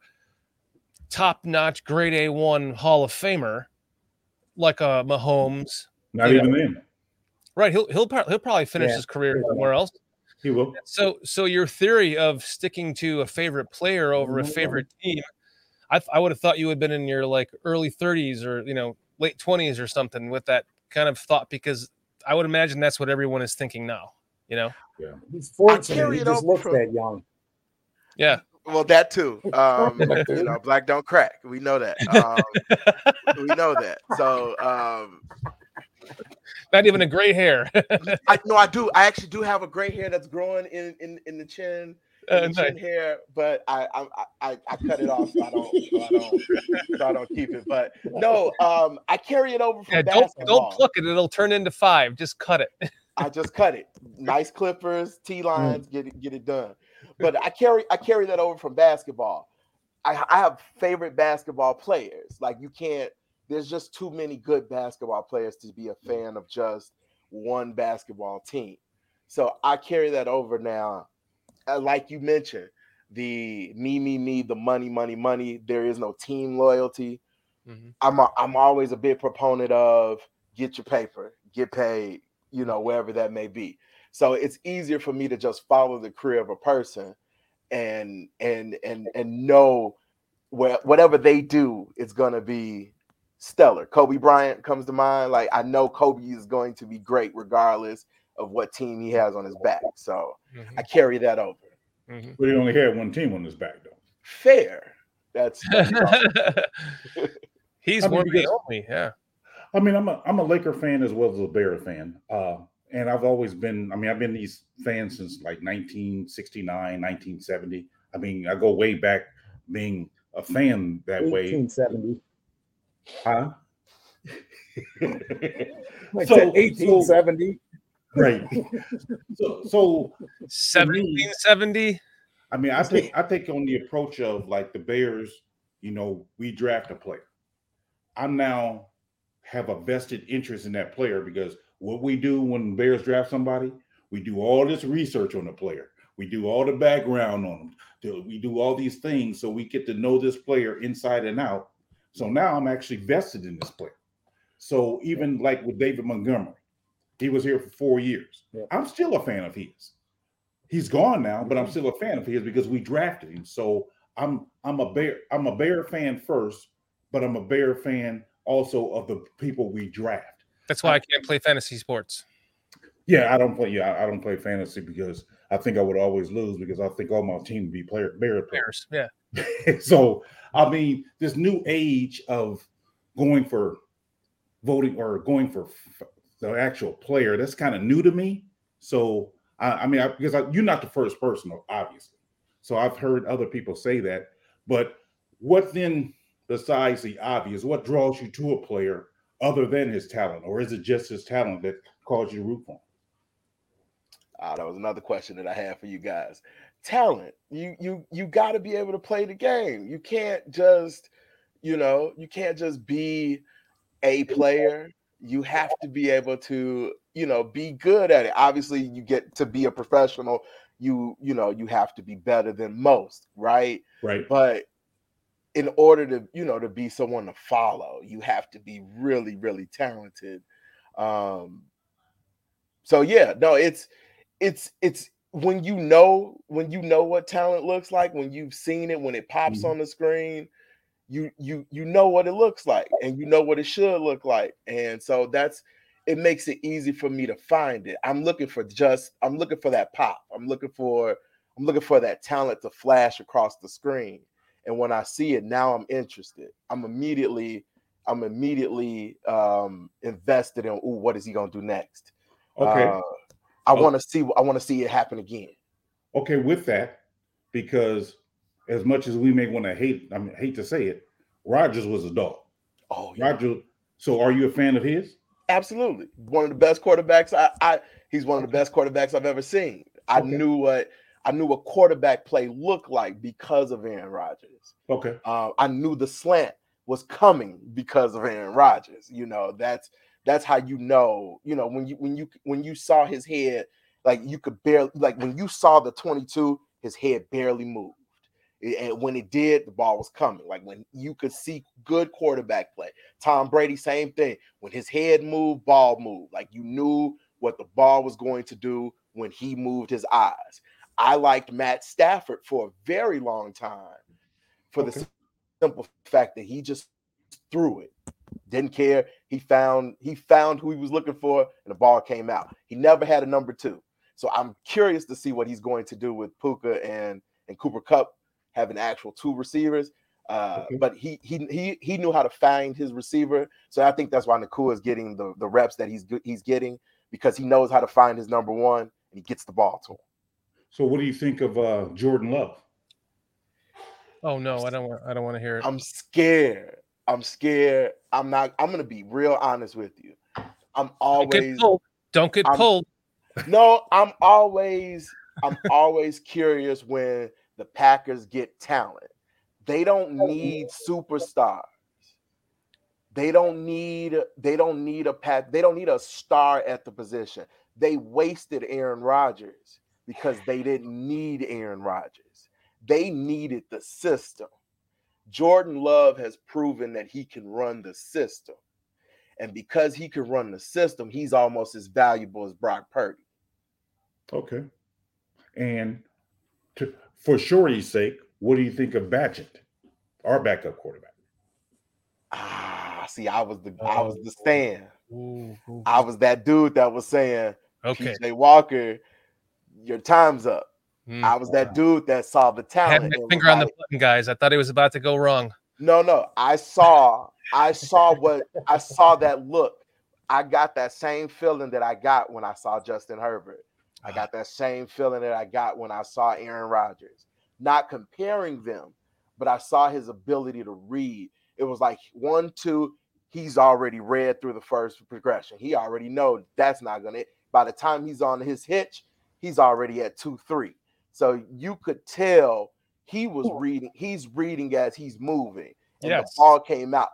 top-notch grade A1 Hall of Famer like a Mahomes. Not even then. Right. He'll probably finish his career somewhere else. He will. So your theory of sticking to a favorite player over a favorite team, I would have thought you would have been in your like early 30s or, you know, late 20s or something with that kind of thought, because I would imagine that's what everyone is thinking now, you know? Yeah. He's fortunate. He just looks that young. Yeah. Well, that too. You know, black don't crack. We know that. So not even a gray hair. I actually do have a gray hair that's growing in the chin, chin hair, but I cut it off so I don't keep it. But no, I carry it over from basketball. Don't pluck it, it'll turn into 5. Just cut it. I just cut it. Nice clippers, T-lines, get it done. But I carry that over from basketball. I have favorite basketball players. Like, you can't. There's just too many good basketball players to be a fan of just one basketball team. So I carry that over now. Like you mentioned, the me, the money. There is no team loyalty. Mm-hmm. I'm always a big proponent of get your paper, get paid, you know, wherever that may be. So it's easier for me to just follow the career of a person and know whatever they do, it's going to be stellar. Kobe Bryant comes to mind. Like, I know Kobe is going to be great regardless of what team he has on his back. So I carry that over. Mm-hmm. But he only had one team on his back, though. fair. That's he's one of the only. Yeah. I mean, I'm a Laker fan as well as a Bear fan. And I've always been, I mean, I've been these fans since like 1969, 1970. I mean, I go way back being a fan that 1870. Huh? Like so 1870. Right. So 1770. I mean, I take on the approach of like the Bears, you know, we draft a player. I'm now have a vested interest in that player because what we do when Bears draft somebody, we do all this research on the player. We do all the background on them. We do all these things so we get to know this player inside and out. So now I'm actually vested in this player. So even like with David Montgomery, he was here for 4 years. Yeah. I'm still a fan of his. He's gone now, but I'm still a fan of his because we drafted him. So I'm a Bear fan first, but I'm a Bear fan also of the people we draft. That's why I can't play fantasy sports. Yeah, I don't play fantasy because I think I would always lose because I think all my team would be Bears. Yeah. So I mean, this new age of going for voting or going for the actual player, that's kind of new to me. So I mean, because you're not the first person, obviously. So I've heard other people say that. But what then, besides the obvious, what draws you to a player other than his talent, or is it just his talent that caused you to root for him? That was another question that I had for you guys. Talent. You got to be able to play the game. You can't just, be a player. You have to be able to, be good at it. Obviously, you get to be a professional. You have to be better than most, right? Right. But in order to, to be someone to follow, you have to be really, really talented. So yeah, no, it's when you know what talent looks like, when you've seen it, when it pops on the screen, you know what it looks like and you know what it should look like. And so it makes it easy for me to find it. I'm looking for that pop. I'm looking for that talent to flash across the screen. And when I see it, now I'm interested. I'm immediately invested in, what is he going to do next? Okay. I want to see it happen again. Okay, with that, because as much as we may want to hate to say it, Rodgers was a dog. Oh, yeah. Rodgers. So are you a fan of his? Absolutely. One of the best quarterbacks. He's one of the best quarterbacks I've ever seen. I knew what quarterback play looked like because of Aaron Rodgers. Okay. I knew the slant was coming because of Aaron Rodgers. That's how when you saw his head, like you could barely, like when you saw the 22, his head barely moved. And when it did, the ball was coming. Like when you could see good quarterback play. Tom Brady, same thing. When his head moved, ball moved. Like you knew what the ball was going to do when he moved his eyes. I liked Matt Stafford for a very long time for the simple fact that he just threw it. Didn't care. He found who he was looking for, and the ball came out. He never had a number 2. So I'm curious to see what he's going to do with Puka and Cooper Kupp having actual 2 receivers. But he knew how to find his receiver. So I think that's why Nakua is getting the reps that he's getting, because he knows how to find his number 1 and he gets the ball to him. So what do you think of Jordan Love? Oh no, I don't want to hear it. I'm scared. I'm going to be real honest with you. Don't get pulled. No, I'm always curious when the Packers get talent. They don't need superstars. They don't need a star at the position. They wasted Aaron Rodgers because they didn't need Aaron Rodgers. They needed the system. Jordan Love has proven that he can run the system. And because he can run the system, he's almost as valuable as Brock Purdy. Okay. And for surety's sake, what do you think of Badgett, our backup quarterback? See, I was the stand. Ooh. I was that dude that was saying, okay, PJ Walker, your time's up. I was that dude that saw the talent. I had my finger on the button, guys. I thought it was about to go wrong. No. I saw that look. I got that same feeling that I got when I saw Justin Herbert. I got that same feeling that I got when I saw Aaron Rodgers. Not comparing them, but I saw his ability to read. It was like 1, 2, he's already read through the first progression. He already knows that's not going to – by the time he's on his hitch, he's already at 2, 3. So you could tell he was reading. He's reading as he's moving. And The ball came out.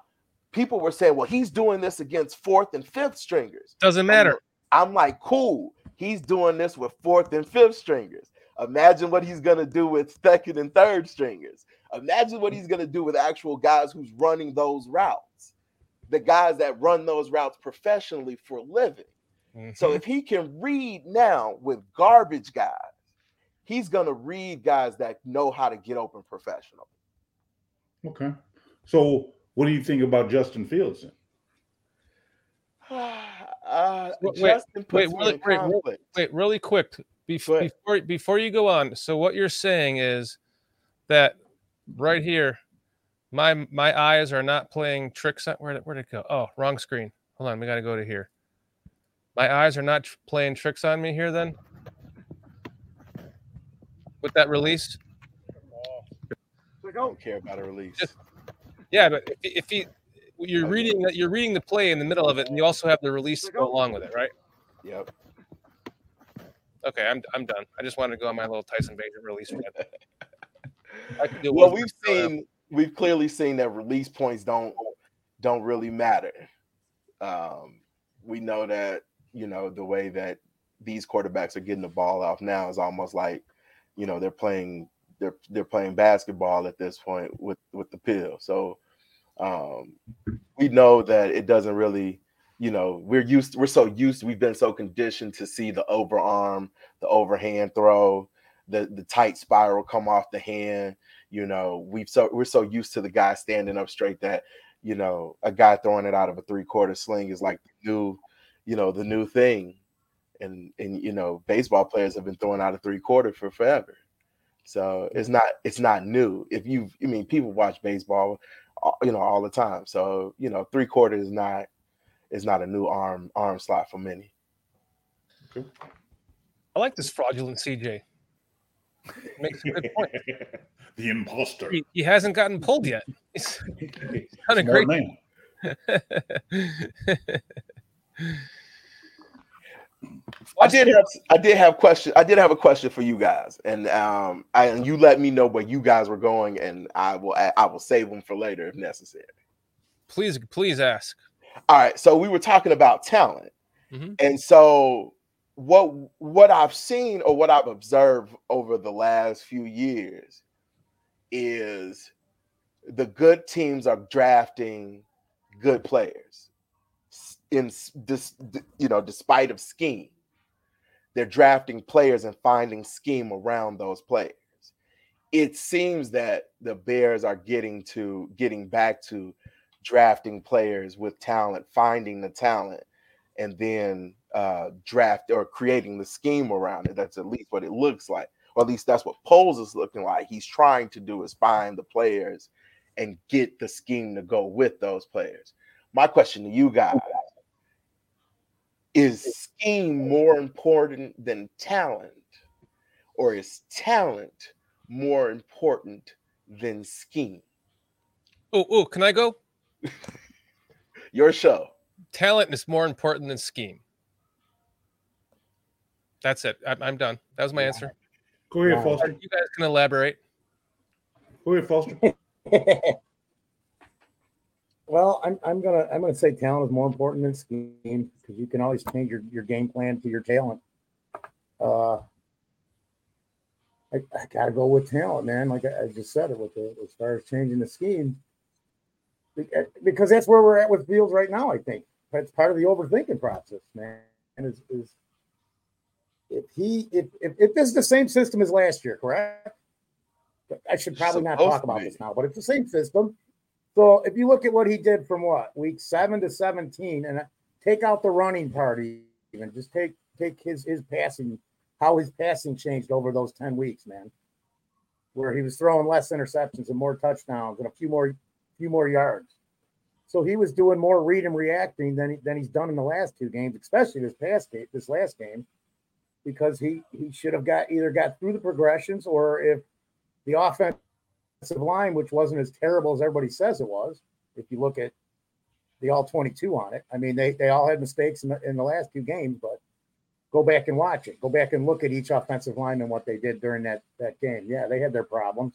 People were saying, well, he's doing this against 4th and 5th stringers. Doesn't matter. I'm like, cool. He's doing this with 4th and 5th stringers. Imagine what he's going to do with 2nd and 3rd stringers. Imagine what he's going to do with actual guys who's running those routes. The guys that run those routes professionally for a living. Mm-hmm. So if he can read now with garbage guys, he's going to read guys that know how to get open professionally. Okay. So what do you think about Justin Fields? Wait, really quick. Before you go on. So what you're saying is that right here, my eyes are not playing tricks. Where'd it go? Oh, wrong screen. Hold on. We got to go to here. My eyes are not playing tricks on me here then? With that release? I don't care about a release. But if you're reading the play in the middle of it, and you also have the release to go along with it, right? Yep. Okay, I'm done. I just wanted to go on my little Tyson Bagent release. Well, we've clearly seen that release points don't really matter. We know that, you know, the way that these quarterbacks are getting the ball off now is almost like, you know, they're playing basketball at this point with the pill. So we know that it doesn't really, you know, we've been so conditioned to see the overarm, the overhand throw, the tight spiral come off the hand. You know, we're so used to the guy standing up straight that, you know, a guy throwing it out of a 3/4 sling is like the new thing. And you know, baseball players have been throwing out a 3/4 for forever. So it's not new. People watch baseball, you know, all the time. So, you know, 3/4 is not a new arm slot for many. Okay. I like this fraudulent CJ. Makes a good point. The imposter. He hasn't gotten pulled yet. He's done a great man. I did have a question for you guys, and you let me know where you guys were going, and I will save them for later if necessary. Please ask. All right, so we were talking about talent, and so what I've seen or what I've observed over the last few years is the good teams are drafting good players. In this, you know, despite of scheme, they're drafting players and finding scheme around those players. It seems that the Bears are getting back to drafting players with talent, finding the talent, and then draft or creating the scheme around it. That's at least what it looks like, or at least that's what Poles is looking like. He's trying to do is find the players and get the scheme to go with those players. My question to you guys. Is scheme more important than talent, or is talent more important than scheme? Oh, can I go? Your show. Talent is more important than scheme. That's it. I'm done. That was my answer. Go ahead, Foster. You guys can elaborate. Go ahead, Foster. Well, I'm gonna say talent is more important than scheme, because you can always change your game plan to your talent. I gotta go with talent, man. Like I just said, as far as changing the scheme, because that's where we're at with Fields right now. I think that's part of the overthinking process, man. And is if this is the same system as last year, correct? I should probably not talk about this now, but it's the same system. So if you look at what he did from week 7 to 17, and take out the running part, even just take his passing how his passing changed over those 10 weeks, man, where he was throwing less interceptions and more touchdowns and a few more yards. So he was doing more read and reacting than he's done in the last two games, especially this last game, because he should have either got through the progressions, or if the offensive line, which wasn't as terrible as everybody says it was, if you look at the all-22 on it. I mean, they all had mistakes in the last two games, but go back and watch it. Go back and look at each offensive lineman, what they did during that game. Yeah, they had their problems,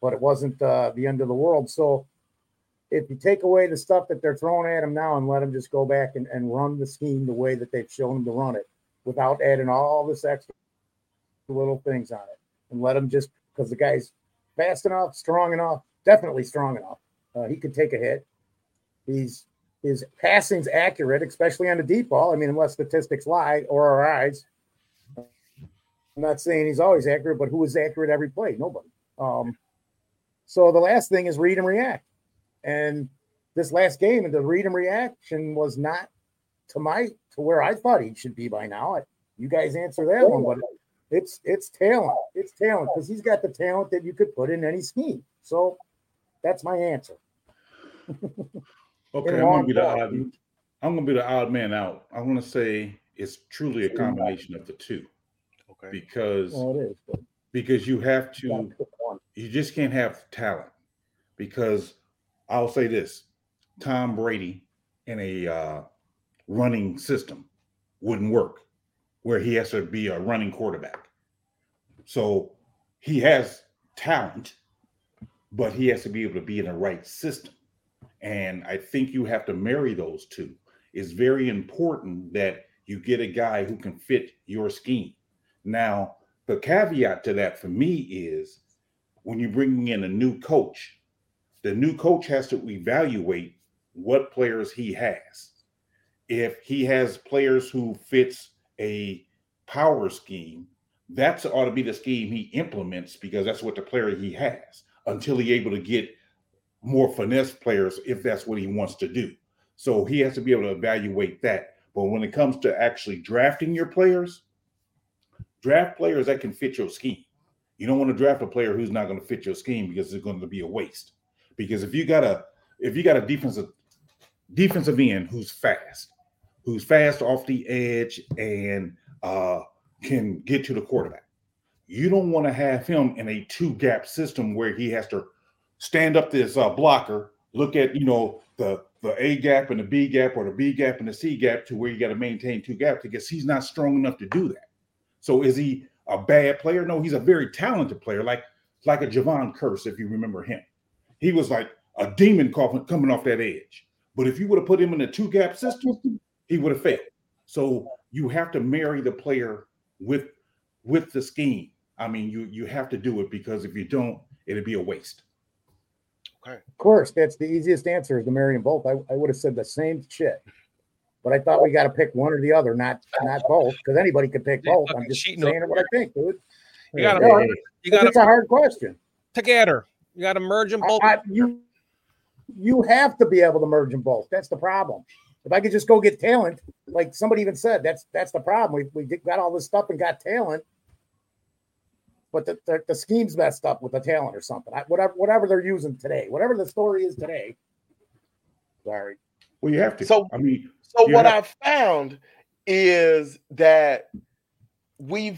but it wasn't the end of the world. So if you take away the stuff that they're throwing at him now and let him just go back and run the scheme the way that they've shown him to run it, without adding all this extra little things on it, and let him just – because the guy's fast enough, strong enough, definitely strong enough. He could take a hit. His passing's accurate, especially on the deep ball. I mean, unless statistics lie or our eyes. I'm not saying he's always accurate, but who is accurate every play? Nobody. So the last thing is read and react. And this last game, the read and reaction was not to where I thought he should be by now. You guys answer that one, but it's talent. It's talent, because he's got the talent that you could put in any scheme. So that's my answer. Okay, I'm gonna be the odd man out. I'm gonna say it's truly a combination of the two. Okay, because you have to, you just can't have talent. Because I'll say this: Tom Brady in a running system wouldn't work, where he has to be a running quarterback. So he has talent, but he has to be able to be in the right system. And I think you have to marry those two. It's very important that you get a guy who can fit your scheme. Now, the caveat to that for me is when you're bringing in a new coach, the new coach has to evaluate what players he has. If he has players who fits a power scheme, that ought to be the scheme he implements, because that's what the player he has, until he's able to get more finesse players, if that's what he wants to do. So he has to be able to evaluate that. But when it comes to actually drafting your players, draft players that can fit your scheme. You don't want to draft a player who's not going to fit your scheme, because it's going to be a waste. Because if you got a defensive end who's fast off the edge and can get to the quarterback, you don't want to have him in a two-gap system where he has to stand up this blocker, look at, the A gap and the B gap, or the B gap and the C gap, to where you got to maintain two gaps, because he's not strong enough to do that. So is he a bad player? No, he's a very talented player, like a Javon Curse, if you remember him. He was like a demon coming off that edge. But if you would have put him in a two-gap system, he would have failed. So you have to marry the player with the scheme. I mean, you have to do it, because if you don't, it'll be a waste. Okay. Of course, that's the easiest answer, is to marry them both. I would have said the same shit, but I thought we got to pick one or the other, not both, because anybody could pick both. I'm just saying what I think, dude. It's a hard question. Together, you got to merge them both. You have to be able to merge them both. That's the problem. If I could just go get talent, like somebody even said, that's the problem. We got all this stuff and got talent, but the scheme's messed up with the talent or something. Whatever they're using today, whatever the story is today. Sorry. Well, you have to. So what I've found is that we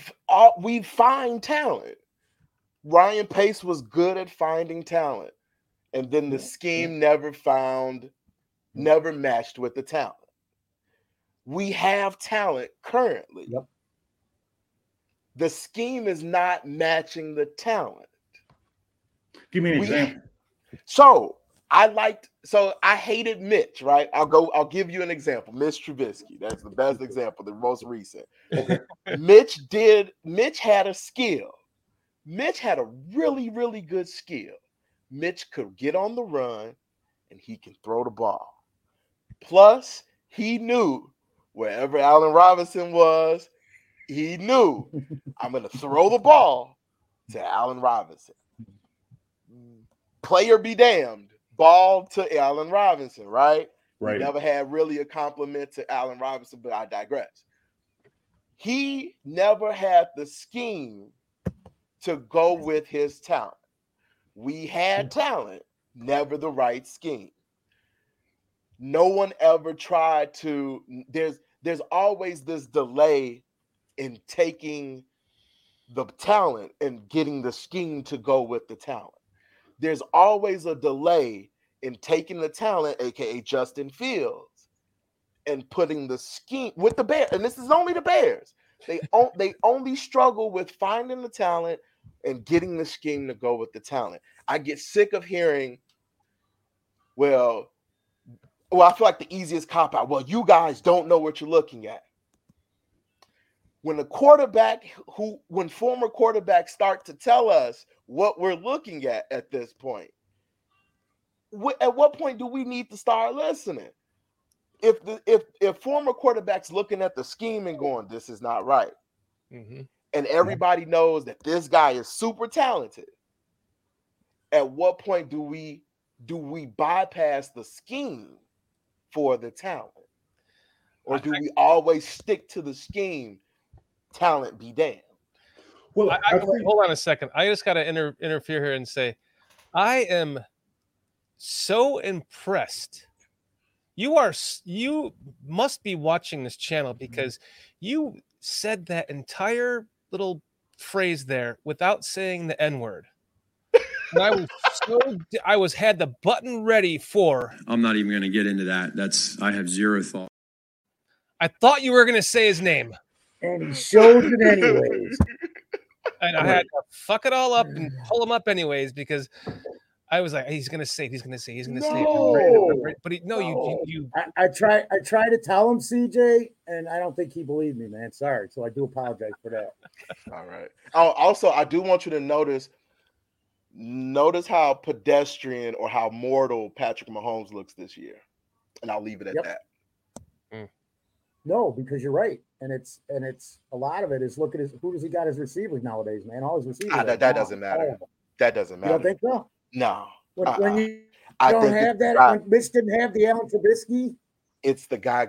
find talent. Ryan Pace was good at finding talent, and then the scheme never matched with the talent. We have talent currently. Yep. The scheme is not matching the talent. Give me an example. So I hated Mitch, right? I'll give you an example. Mitch Trubisky. That's the best example, the most recent. Mitch had a skill. Mitch had a really, really good skill. Mitch could get on the run and he can throw the ball. Plus, he knew wherever Allen Robinson was, he knew, I'm going to throw the ball to Allen Robinson. Player be damned, ball to Allen Robinson, right? Right. He never had really a compliment to Allen Robinson, but I digress. He never had the scheme to go with his talent. We had talent, never the right scheme. No one ever tried to, there's always this delay in taking the talent and getting the scheme to go with the talent. There's always a delay in taking the talent, aka Justin Fields, and putting the scheme with the Bears. And this is only the Bears. They only struggle with finding the talent and getting the scheme to go with the talent. I get sick of hearing, well, I feel like the easiest cop out. Well, you guys don't know what you're looking at. When a quarterback when former quarterbacks start to tell us what we're looking at this point, at what point do we need to start listening? If former quarterbacks looking at the scheme and going, this is not right, mm-hmm. and everybody knows that this guy is super talented, at what point do we bypass the scheme for the talent? Or do we always stick to the scheme, talent be damned? Well, hold on a second. I just got to interfere here and say, I am so impressed. You must be watching this channel because you said that entire little phrase there without saying the N-word. And I had the button ready for. I'm not even going to get into that. I have zero thought. I thought you were going to say his name. And he shows it anyways. And I had to fuck it all up and pull him up anyways because I was like, he's going to say it. He's going to say it. But you. I try to tell him, CJ, and I don't think he believed me, man. Sorry. So I do apologize for that. All right. Oh, also, I do want you to notice how pedestrian or how mortal Patrick Mahomes looks this year. And I'll leave it at that. Mm. No, because you're right, and it's a lot of it is look at who does he got as receivers nowadays, man. All his receivers. That doesn't matter. That doesn't matter. You don't think so? No. When you don't have that, when Mitch didn't have the Alan Trubisky. It's the guy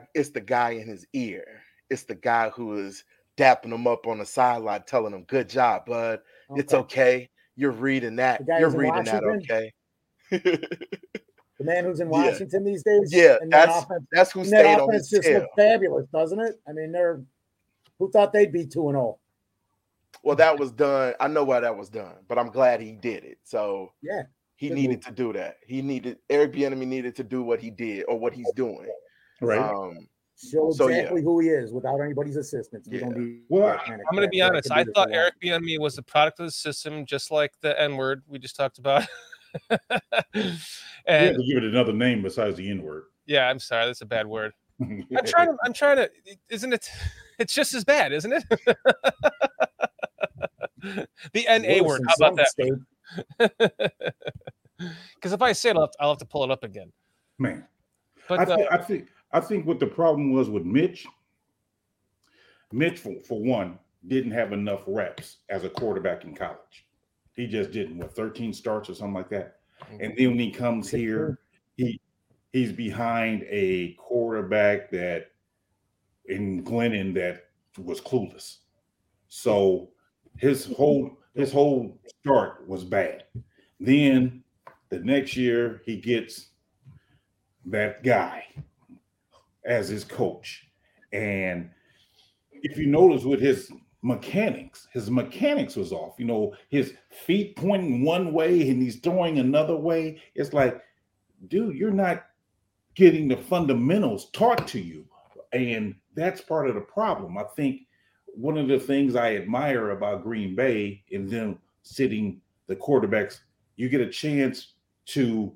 in his ear. It's the guy who is dapping him up on the sideline, telling him, "Good job, bud. Okay. It's okay. You're reading that. You're reading that. Okay." The man who's in Washington these days. Yeah, and that's who stayed on his tail. That offense just looks fabulous, doesn't it? I mean, who thought they'd be 2-0? Well, that was done. I know why that was done, but I'm glad he did it. So yeah, he needed to do that. Eric Bieniemy needed to do what he did or what he's doing. Right. Show exactly who he is without anybody's assistance. Yeah. I'm going to be honest. I thought Eric Bieniemy was the product of the system, just like the N-word we just talked about. And we have to give it another name besides the N-word. Yeah, I'm sorry, that's a bad word. I'm trying to. Isn't it? It's just as bad, isn't it? The N-A word. How about that? Because if I say it, I'll have to pull it up again. Man, but I think what the problem was with Mitch for one didn't have enough reps as a quarterback in college. He just didn't. 13 starts or something like that? And then when he comes here, he's behind a quarterback that in Glennon that was clueless. So his whole start was bad. Then the next year he gets that guy as his coach. And if you notice with his mechanics was off, his feet pointing one way and he's throwing another way. It's like, dude, you're not getting the fundamentals taught to you, and that's part of the problem. I think one of the things I admire about Green Bay and them sitting the quarterbacks, you get a chance to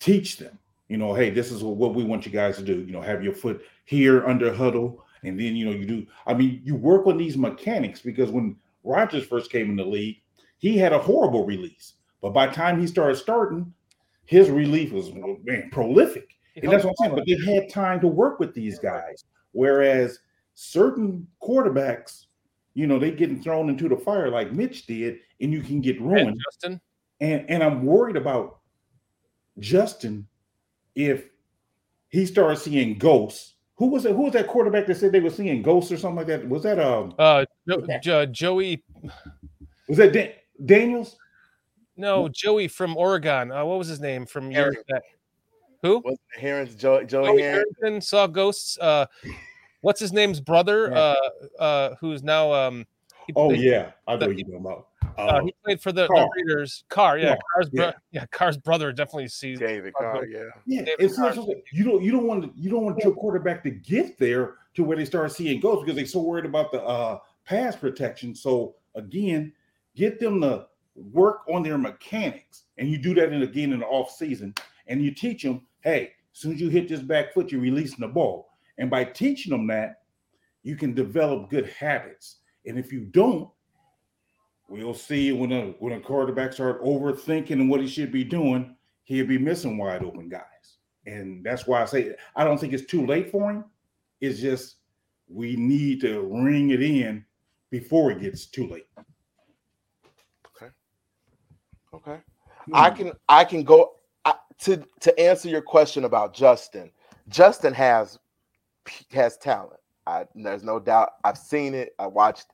teach them, hey, this is what we want you guys to do, have your foot here under huddle. And then, you work on these mechanics, because when Rodgers first came in the league, he had a horrible release. But by the time he started starting, his relief was, prolific. And that's what I'm saying. But they had time to work with these guys. Whereas certain quarterbacks, they getting thrown into the fire like Mitch did, and you can get ruined. And Justin. And I'm worried about Justin if he starts seeing ghosts Who was that quarterback that said they were seeing ghosts or something like that? Was that Joey? Was that Daniels? No, Joey from Oregon. What was his name from years back? Who? Was it Harris? Joey Harrison saw ghosts. What's his name's brother? Who's now? I know you know about. He played for the Raiders. Carr's brother definitely sees David Carr. You don't want your quarterback to get there to where they start seeing ghosts because they're so worried about the pass protection. So again, get them to work on their mechanics, and you do that in the off season, and you teach them, hey, as soon as you hit this back foot, you're releasing the ball, and by teaching them that, you can develop good habits, and if you don't. We'll see when a quarterback start overthinking what he should be doing, he'll be missing wide open guys. And that's why I say I don't think it's too late for him. It's just we need to ring it in before it gets too late. Okay. Hmm. I can go to answer your question about Justin. Justin has talent. There's no doubt. I've seen it. I watched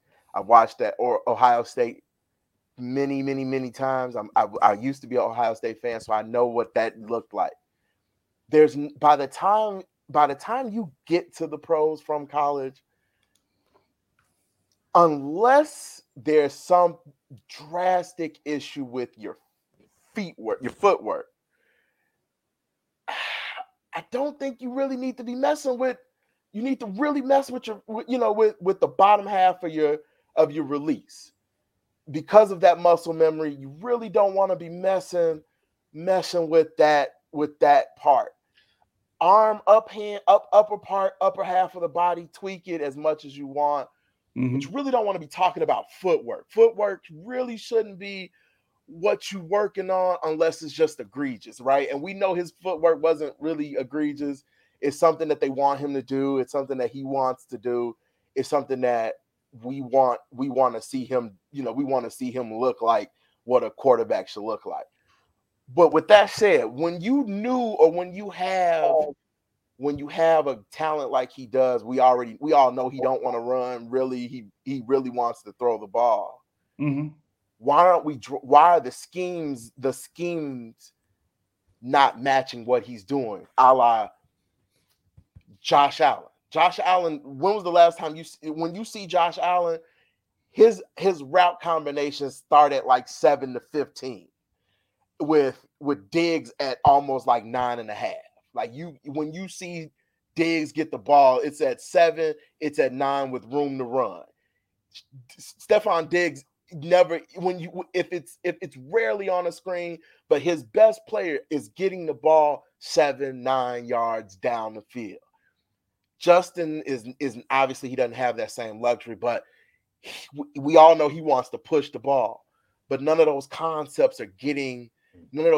that or Ohio State many, many, many times. I used to be an Ohio State fan, so I know what that looked like. There's by the time you get to the pros from college, unless there's some drastic issue with your footwork, I don't think you really need to be messing with. You need to really mess with the bottom half of your release. Because of that muscle memory, you really don't want to be messing with that part. Arm up, hand up, upper half of the body, tweak it as much as you want. Mm-hmm. But you really don't want to be talking about footwork. Footwork really shouldn't be what you're working on unless it's just egregious, right? And we know his footwork wasn't really egregious. It's something that they want him to do. It's something that he wants to do. It's something that we want to see him, we want to see him look like what a quarterback should look like. But with that said, when you have a talent like he does, we all know he don't want to run really. He really wants to throw the ball. Mm-hmm. Why are the schemes not matching what he's doing? A la Josh Allen. Josh Allen, when was the last time when you see Josh Allen, his route combinations start at like 7 to 15 with Diggs at almost like 9.5. Like when you see Diggs get the ball, it's at 7, it's at 9 with room to run. Stephon Diggs it's rarely on a screen, but his best player is getting the ball 7-9 yards down the field. Justin is obviously he doesn't have that same luxury, but we all know he wants to push the ball, but none of those concepts are getting there.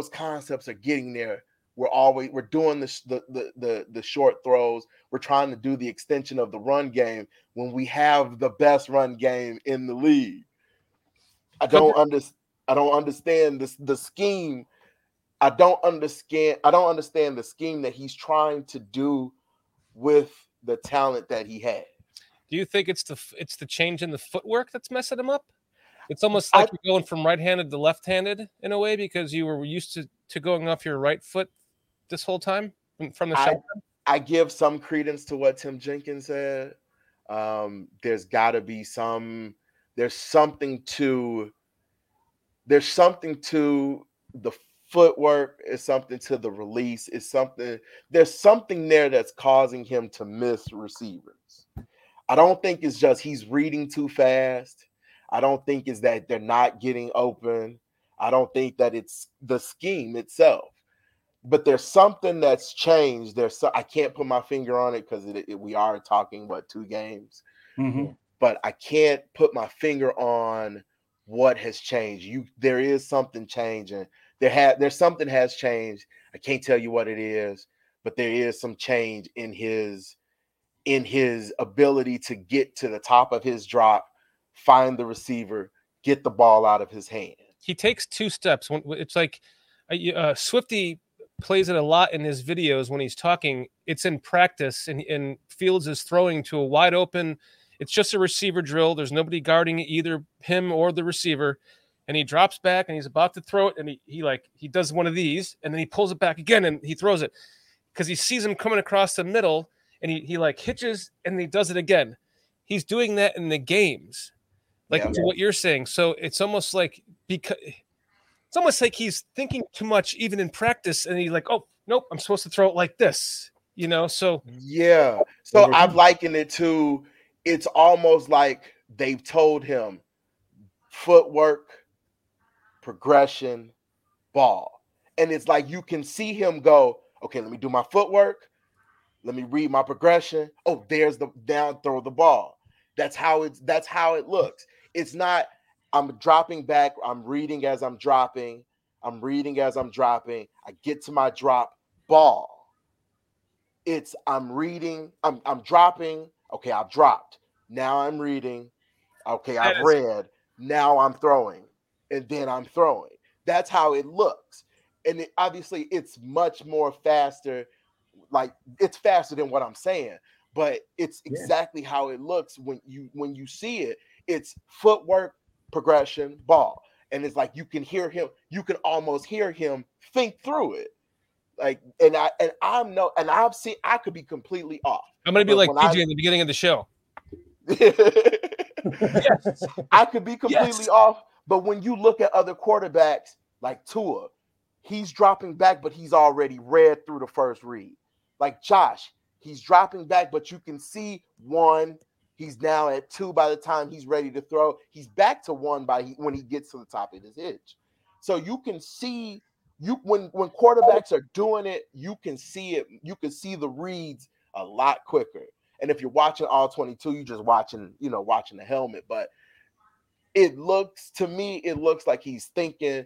We're doing the short throws. We're trying to do the extension of the run game when we have the best run game in the league. I don't understand the scheme. I don't understand the scheme that he's trying to do with the talent that he had. Do you think it's the change in the footwork that's messing him up? It's almost like you're going from right-handed to left-handed in a way because you were used to going off your right foot this whole time from the shotgun. I give some credence to what Tim Jenkins said. There's got to be there's something to the footwork, is something to the release, is something, there's something there that's causing him to miss receivers. I don't think it's just he's reading too fast. I don't think it's that they're not getting open. I don't think that it's the scheme itself. But there's something that's changed. I can't put my finger on it because we are talking about 2 games. Mm-hmm. But I can't put my finger on what has changed. There is something changing. There's something has changed. I can't tell you what it is, but there is some change in his ability to get to the top of his drop, find the receiver, get the ball out of his hand. He takes 2 steps. It's like Swifty plays it a lot in his videos when he's talking. It's in practice, and Fields is throwing to a wide open. It's just a receiver drill. There's nobody guarding either him or the receiver. And he drops back, and he's about to throw it, and he does one of these, and then he pulls it back again, and he throws it because he sees him coming across the middle, and he hitches, and he does it again. He's doing that in the games, to what you're saying. So it's almost like he's thinking too much even in practice, and he's like, oh, nope, I'm supposed to throw it like this, you know? So yeah. So I've likened it to, it's almost like they've told him footwork, progression, ball. And it's like you can see him go, okay, let me do my footwork. Let me read my progression. Oh, there's the down, throw the ball. That's how it looks. It's not, I'm dropping back. I'm reading as I'm dropping. I get to my drop, ball. It's I'm reading. I'm dropping. Okay, I've dropped. Now I'm reading. Okay, I've read. Now I'm throwing. And then I'm throwing. That's how it looks. And obviously it's much more faster. Like it's faster than what I'm saying, but it's exactly how it looks when you see it. It's footwork, progression, ball. And it's like, you can hear him. You can almost hear him think through it. Like, I could be completely off. I'm going to be like DJ in the beginning of the show. Yes. I could be completely off. But when you look at other quarterbacks like Tua, he's dropping back, but he's already read through the first read. Like Josh, he's dropping back, but you can see one. He's now at two by the time he's ready to throw. He's back to one when he gets to the top of his hitch. So you can see when quarterbacks are doing it, you can see it. You can see the reads a lot quicker. And if you're watching all 22, you're just watching the helmet. But it looks like he's thinking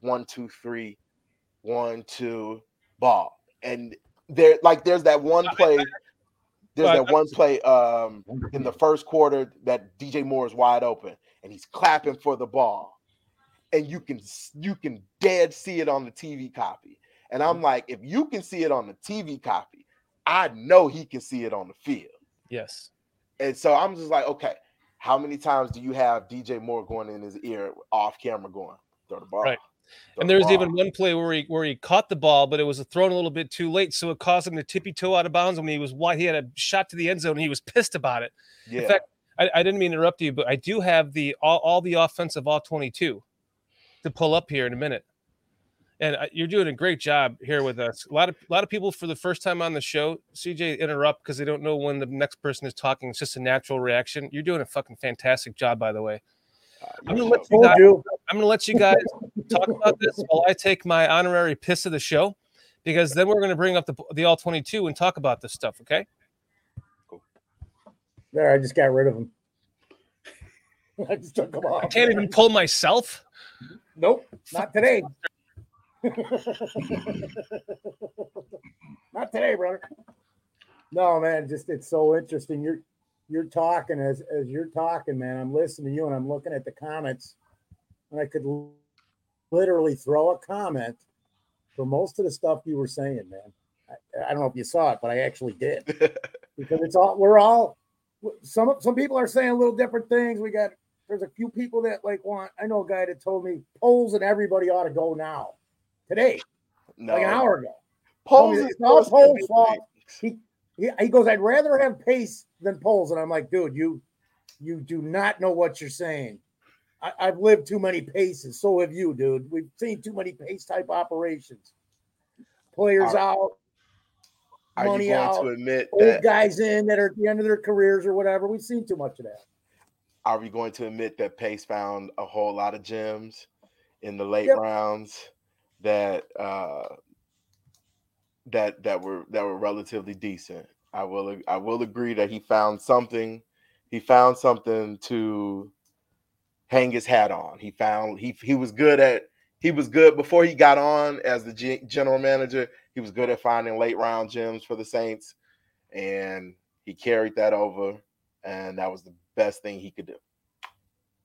1, 2, 3, 1, 2, ball. And there's that one play. There's that one play in the first quarter that DJ Moore is wide open and he's clapping for the ball. And you can dead see it on the TV copy. And I'm like, if you can see it on the TV copy, I know he can see it on the field. Yes. And so I'm just like, okay, how many times do you have DJ Moore going in his ear off camera going, throw the ball? Right. And there was even one play where he caught the ball, but it was thrown a little bit too late, so it caused him to tippy-toe out of bounds when he was wide. He had a shot to the end zone, and he was pissed about it. Yeah. In fact, I didn't mean to interrupt you, but I do have the all the offensive All-22 to pull up here in a minute. And you're doing a great job here with us. A lot of people for the first time on the show, CJ, interrupt because they don't know when the next person is talking. It's just a natural reaction. You're doing a fucking fantastic job, by the way. I'm going to let you guys talk about this while I take my honorary piss of the show, because then we're going to bring up the All-22 and talk about this stuff, okay? Cool. There, I just got rid of him. I just took him off. I can't even pull myself? Nope, not today. Not today, brother. No, man, just it's so interesting. You're talking as you're talking, man. I'm listening to you and I'm looking at the comments, and I could literally throw a comment for most of the stuff you were saying, man. I don't know if you saw it, but I actually did because it's all some people are saying little different things. There's a few people that want. I know a guy that told me polls and everybody ought to go now, today, an hour ago. Polls is not polls' fault. He goes, I'd rather have pace than polls. And I'm like, dude, you do not know what you're saying. I've lived too many paces. So have you, dude. We've seen too many pace type operations. Players out, money out, old guys in that are at the end of their careers or whatever. We've seen too much of that. Are we going to admit that pace found a whole lot of gems in the late rounds that that were relatively decent? I will agree that he found something to hang his hat on. He was good before he got on as the general manager. He was good at finding late round gems for the Saints, and he carried that over, and that was the best thing he could do.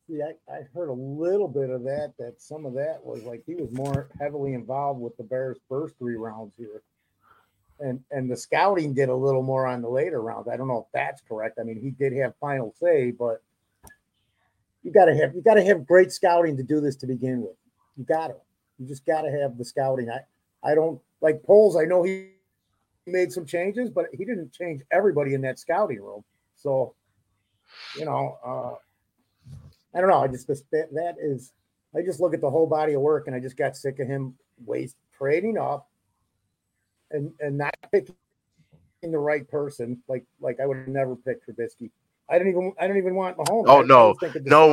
see, I heard a little bit of that some of that was like he was more heavily involved with the Bears' first three rounds here. And the scouting did a little more on the later rounds. I don't know if that's correct. I mean, he did have final say, but you gotta have great scouting to do this to begin with. You just gotta have the scouting. I don't like polls. I know he made some changes, but he didn't change everybody in that scouting room. So, I don't know. I just I just look at the whole body of work, and I just got sick of him trading up and not picking the right person. Like I would have never picked Trubisky. I didn't even want Mahomes. Oh no, no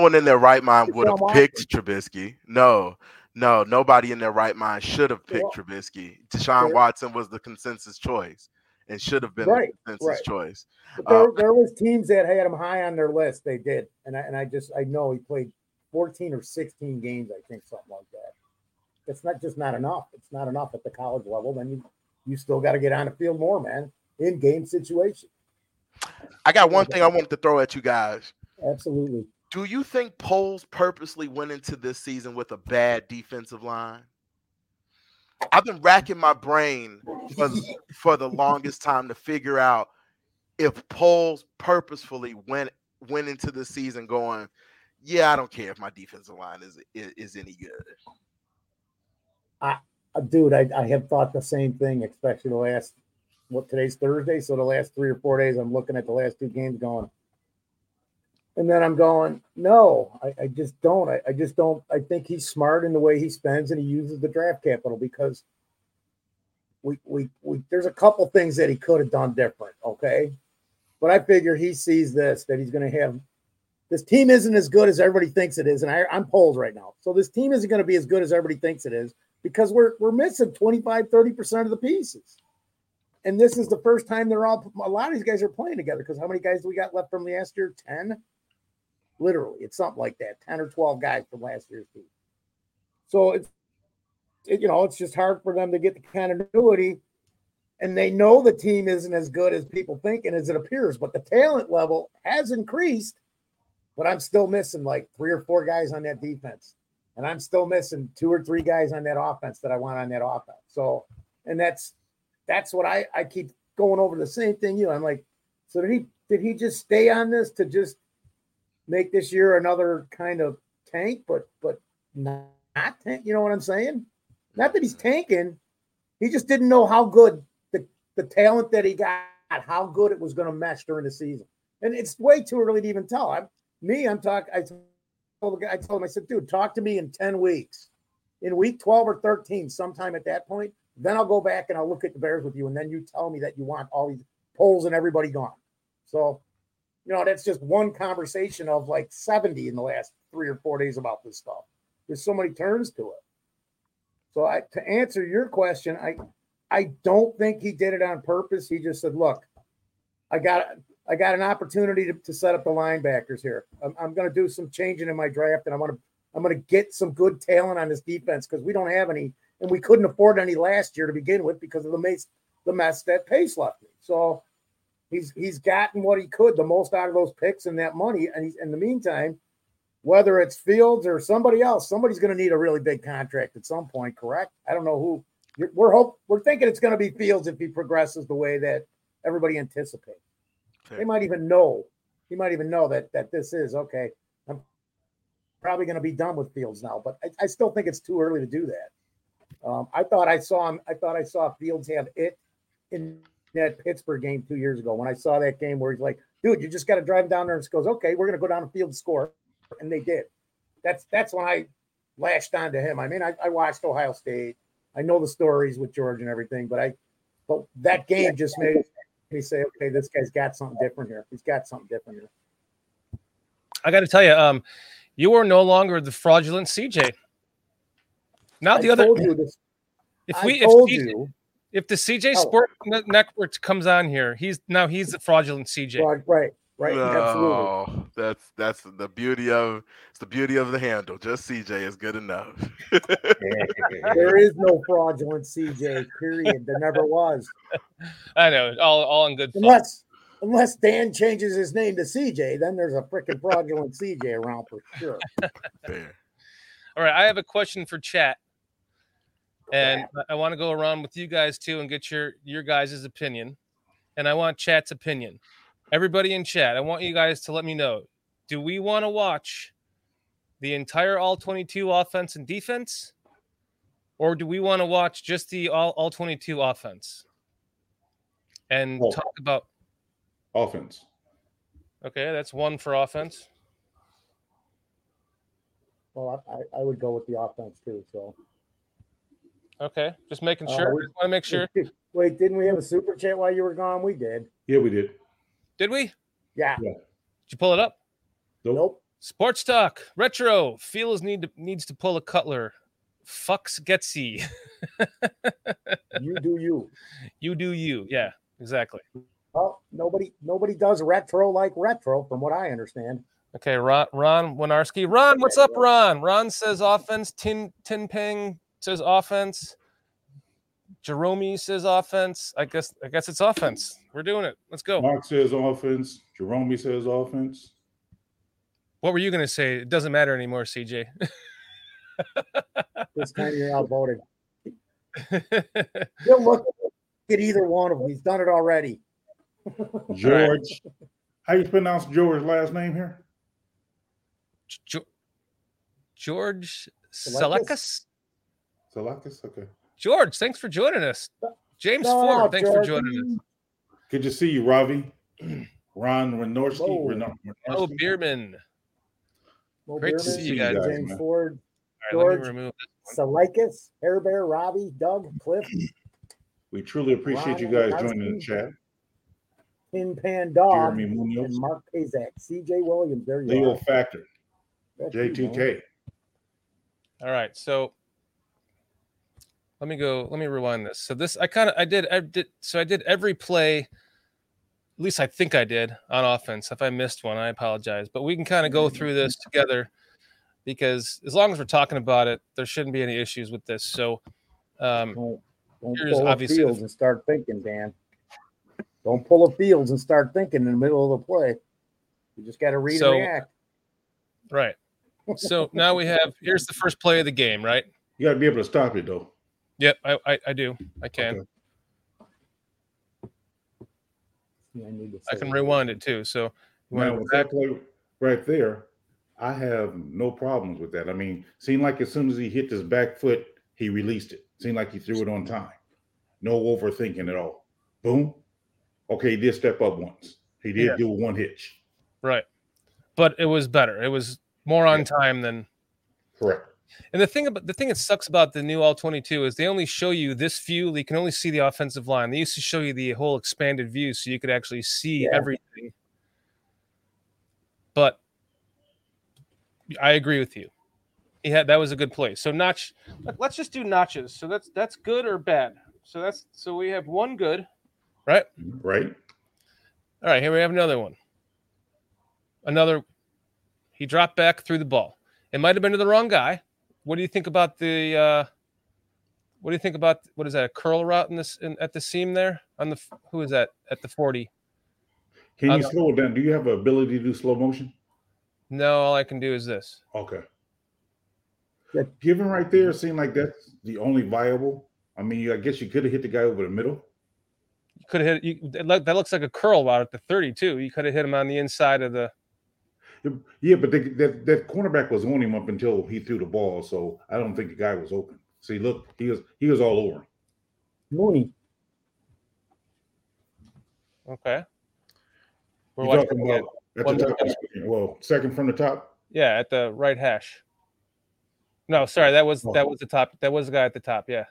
one in their right mind would have picked Trubisky. No, nobody in their right mind should have picked Trubisky. Deshaun Watson was the consensus choice and should have been the consensus choice. There was teams that had him high on their list. They did. And I know he played 14 or 16 games, I think, something like that. It's not just not enough. It's not enough at the college level. Then you still got to get on the field more, man, in-game situation. I got one thing I wanted to throw at you guys. Absolutely. Do you think Poles purposely went into this season with a bad defensive line? I've been racking my brain for the longest time to figure out if Poles purposefully went into the season going, I don't care if my defensive line is any good. I have thought the same thing, especially today's Thursday, so the last 3 or 4 days I'm looking at the last two games going, and then I'm going, no, I just don't. I just don't. I think he's smart in the way he spends and he uses the draft capital, because we there's a couple things that he could have done different, okay? But I figure he sees that he's going to have – this team isn't as good as everybody thinks it is, and I'm polled right now. So this team isn't going to be as good as everybody thinks it is because we're missing 25%, 30% of the pieces. And this is the first time a lot of these guys are playing together, because how many guys do we got left from last year? 10? Literally, it's something like that. 10 or 12 guys from last year's team. So it's just hard for them to get the continuity. And they know the team isn't as good as people think and as it appears, but the talent level has increased. But I'm still missing like 3 or 4 guys on that defense. And I'm still missing 2 or 3 guys on that offense that I want on that offense. So, and that's what I keep going over the same thing. I'm like, so did he just stay on this to just make this year another kind of tank, but not tank? You know what I'm saying? Not that he's tanking. He just didn't know how good the talent that he got, how good it was going to mesh during the season. And it's way too early to even tell. I told him, I said, dude, talk to me in 10 weeks, in week 12 or 13, sometime at that point. Then I'll go back and I'll look at the Bears with you, and then you tell me that you want all these polls and everybody gone. So, that's just one conversation of like 70 in the last 3 or 4 days about this stuff. There's so many turns to it. So to answer your question, I don't think he did it on purpose. He just said, look, I got an opportunity to set up the linebackers here. I'm going to do some changing in my draft, and I'm going to get some good talent on this defense, because we don't have any. And we couldn't afford any last year to begin with because of the mess that Pace left me. So he's gotten what he could, the most out of those picks and that money. And in the meantime, whether it's Fields or somebody else, somebody's going to need a really big contract at some point, correct? I don't know who. We're thinking it's going to be Fields if he progresses the way that everybody anticipates. Okay. They might even know. He might even know that this is, okay, I'm probably going to be done with Fields now. But I still think it's too early to do that. I thought I saw Fields have it in that Pittsburgh game 2 years ago when I saw that game where he's like, dude, you just got to drive down there, and just goes, okay, we're going to go down the field and score. And they did. That's when I lashed on to him. I mean, I watched Ohio State. I know the stories with George and everything, but that game just made me say, okay, this guy's got something different here. He's got something different here. I got to tell you, you are no longer the fraudulent CJ. Now the other. If the CJ Sport Network comes on here, he's the fraudulent CJ. Right. Oh, absolutely. That's the beauty of the handle. Just CJ is good enough. There is no fraudulent CJ. Period. There never was. I know. All in good fun. Unless Unless Dan changes his name to CJ, then there's a freaking fraudulent CJ around for sure. All right, I have a question for chat. And I want to go around with you guys, too, and get your guys' opinion. And I want chat's opinion. Everybody in chat, I want you guys to let me know. Do we want to watch the entire All-22 offense and defense? Or do we want to watch just the All-22 offense? And talk about... Offense. Okay, that's one for offense. Well, I would go with the offense, too, so... Okay, just making sure. We want to make sure. Wait, didn't we have a super chat while you were gone? We did. Yeah, we did. Did we? Yeah. Did you pull it up? Nope. Sports Talk Retro feels needs to pull a Cutler. Fucks Getsy. You do you. You do you. Yeah, exactly. Well, nobody does retro like retro, from what I understand. Okay, Ron Winarski. Ron, what's up, Ron? Ron says offense. Tin Ping says offense. Jerome says offense. I guess it's offense. We're doing it. Let's go. Mark says offense. Jerome says offense. What were you going to say? It doesn't matter anymore, CJ. This time you're outvoted. You'll look at either one of them. He's done it already. George. How you pronounce George's last name here? George Selakis? Selakis, okay. George, thanks for joining us. James Ford, thanks for joining us. Good to see you, Ravi. Ron Renorski. Mo Bierman. Great to see you guys. James Ford, George, Selakis, Hair Bear, Robbie, Doug, Cliff. We truly appreciate you guys joining the chat. Tin Pan Dog, Jeremy Munoz, Mark Kazak, CJ Williams. There you go. Leo Factor, J2K. All right, so... Let me rewind this. So this, I did every play, at least I think I did, on offense. If I missed one, I apologize. But we can kind of go through this together, because as long as we're talking about it, there shouldn't be any issues with this. So don't pull up Fields and start thinking, Dan. Don't pull up Fields and start thinking in the middle of the play. You just got to read and react. Right. So now here's the first play of the game, right? You got to be able to stop it, though. Yep, I do. I can. Okay. I can rewind it too. So now, with that play right there, I have no problems with that. I mean, seemed like as soon as he hit this back foot, he released it. Seemed like he threw it on time. No overthinking at all. Boom. Okay, he did step up once. He did do one hitch. Right. But it was better. It was more on time than correct. And the thing that sucks about the new All-22 is they only show you this view. You can only see the offensive line. They used to show you the whole expanded view so you could actually see everything. But I agree with you. That was a good play. So notch. Let's just do notches. So that's good or bad. So so we have one good, right? Right. All right. Here we have another one. He dropped back, threw the ball. It might have been to the wrong guy. What do you think about what is that, a curl route at the seam there on the, who is that at the 40? Can you slow it down? Do you have the ability to do slow motion? No, all I can do is this. Okay. Given right there, it seemed like that's the only viable. I mean, I guess you could have hit the guy over the middle. You could have that looks like a curl route at the 32. You could have hit him on the inside of the. Yeah, but that cornerback was on him up until he threw the ball, so I don't think the guy was open. See, look, he was all over him. Mooney. Okay. We're talking about at the top of the screen. Well, second from the top? Yeah, at the right hash. No, sorry, that was the top. That was the guy at the top, yeah.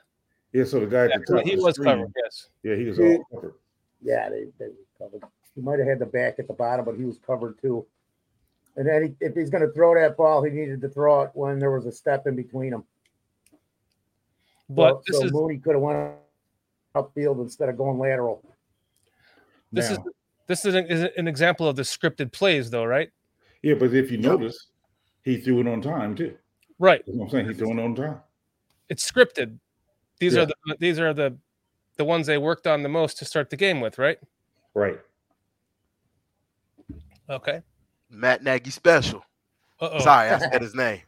Yeah, so the guy at the top. He was covered, yes. Yeah, he was all covered. Yeah, they were covered. He might have had the back at the bottom, but he was covered too. And then if he's going to throw that ball, he needed to throw it when there was a step in between them. But Mooney could have went upfield instead of going lateral. This is an example of the scripted plays, though, right? Yeah, but if you notice, he threw it on time too. Right. That's what I'm saying, he threw it on time. It's scripted. These are the ones they worked on the most to start the game with, right? Right. Okay. Matt Nagy special. Uh-oh. Sorry, I said his name.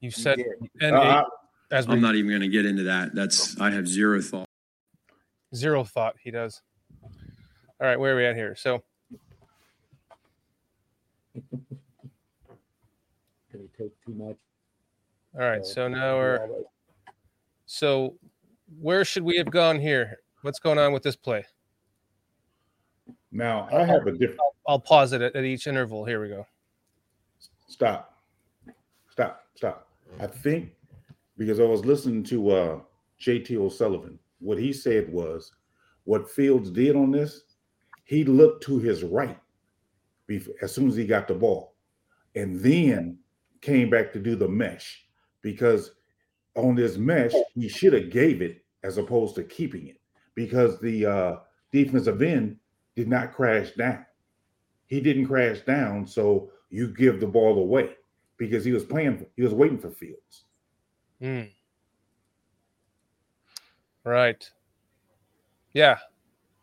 You said I'm not even going to get into that. I have zero thought. Zero thought, he does. All right, where are we at here? So going to take too much. All right, so now where should we have gone here? What's going on with this play? Now, I have a different... I'll pause it at each interval. Here we go. Stop. I think because I was listening to JT O'Sullivan, what he said was what Fields did on this, he looked to his right as soon as he got the ball and then came back to do the mesh because on this mesh, he should have gave it as opposed to keeping it because the defensive end did not crash down. He didn't crash down, so you give the ball away because he was waiting for Fields. Mm. Right. Yeah.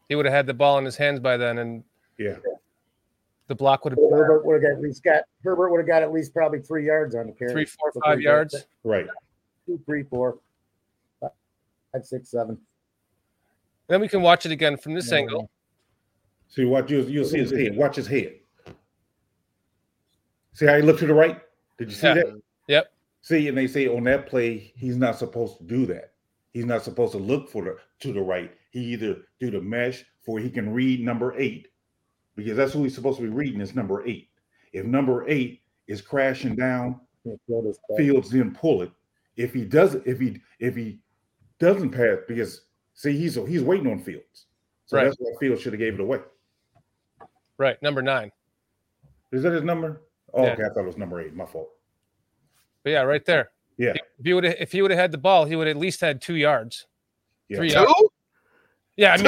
He would have had the ball in his hands by then, and the block would have been. Herbert would have got at least probably 3 yards on the carry. 3, 4, 5 yards. Right. 2, 3, 4, 5, 6, 7. Then we can watch it again from this angle. See what you'll see his head. Watch his head. See how he looked to the right? Did you see that? Yep. See, and they say on that play, he's not supposed to do that. He's not supposed to look to the right. He either do the mesh for he can read number 8 because that's who he's supposed to be reading is number 8. If number 8 is crashing down, Fields then pull it. If he doesn't, if he doesn't pass, because see, he's waiting on Fields. So that's why Fields should have gave it away. Right, number 9. Is that his number? Oh, yeah. Okay, I thought it was number 8. My fault. But yeah, right there. Yeah. If he would have had the ball, he would have at least had 2 yards. Yeah. 3 yards. Yeah, I mean,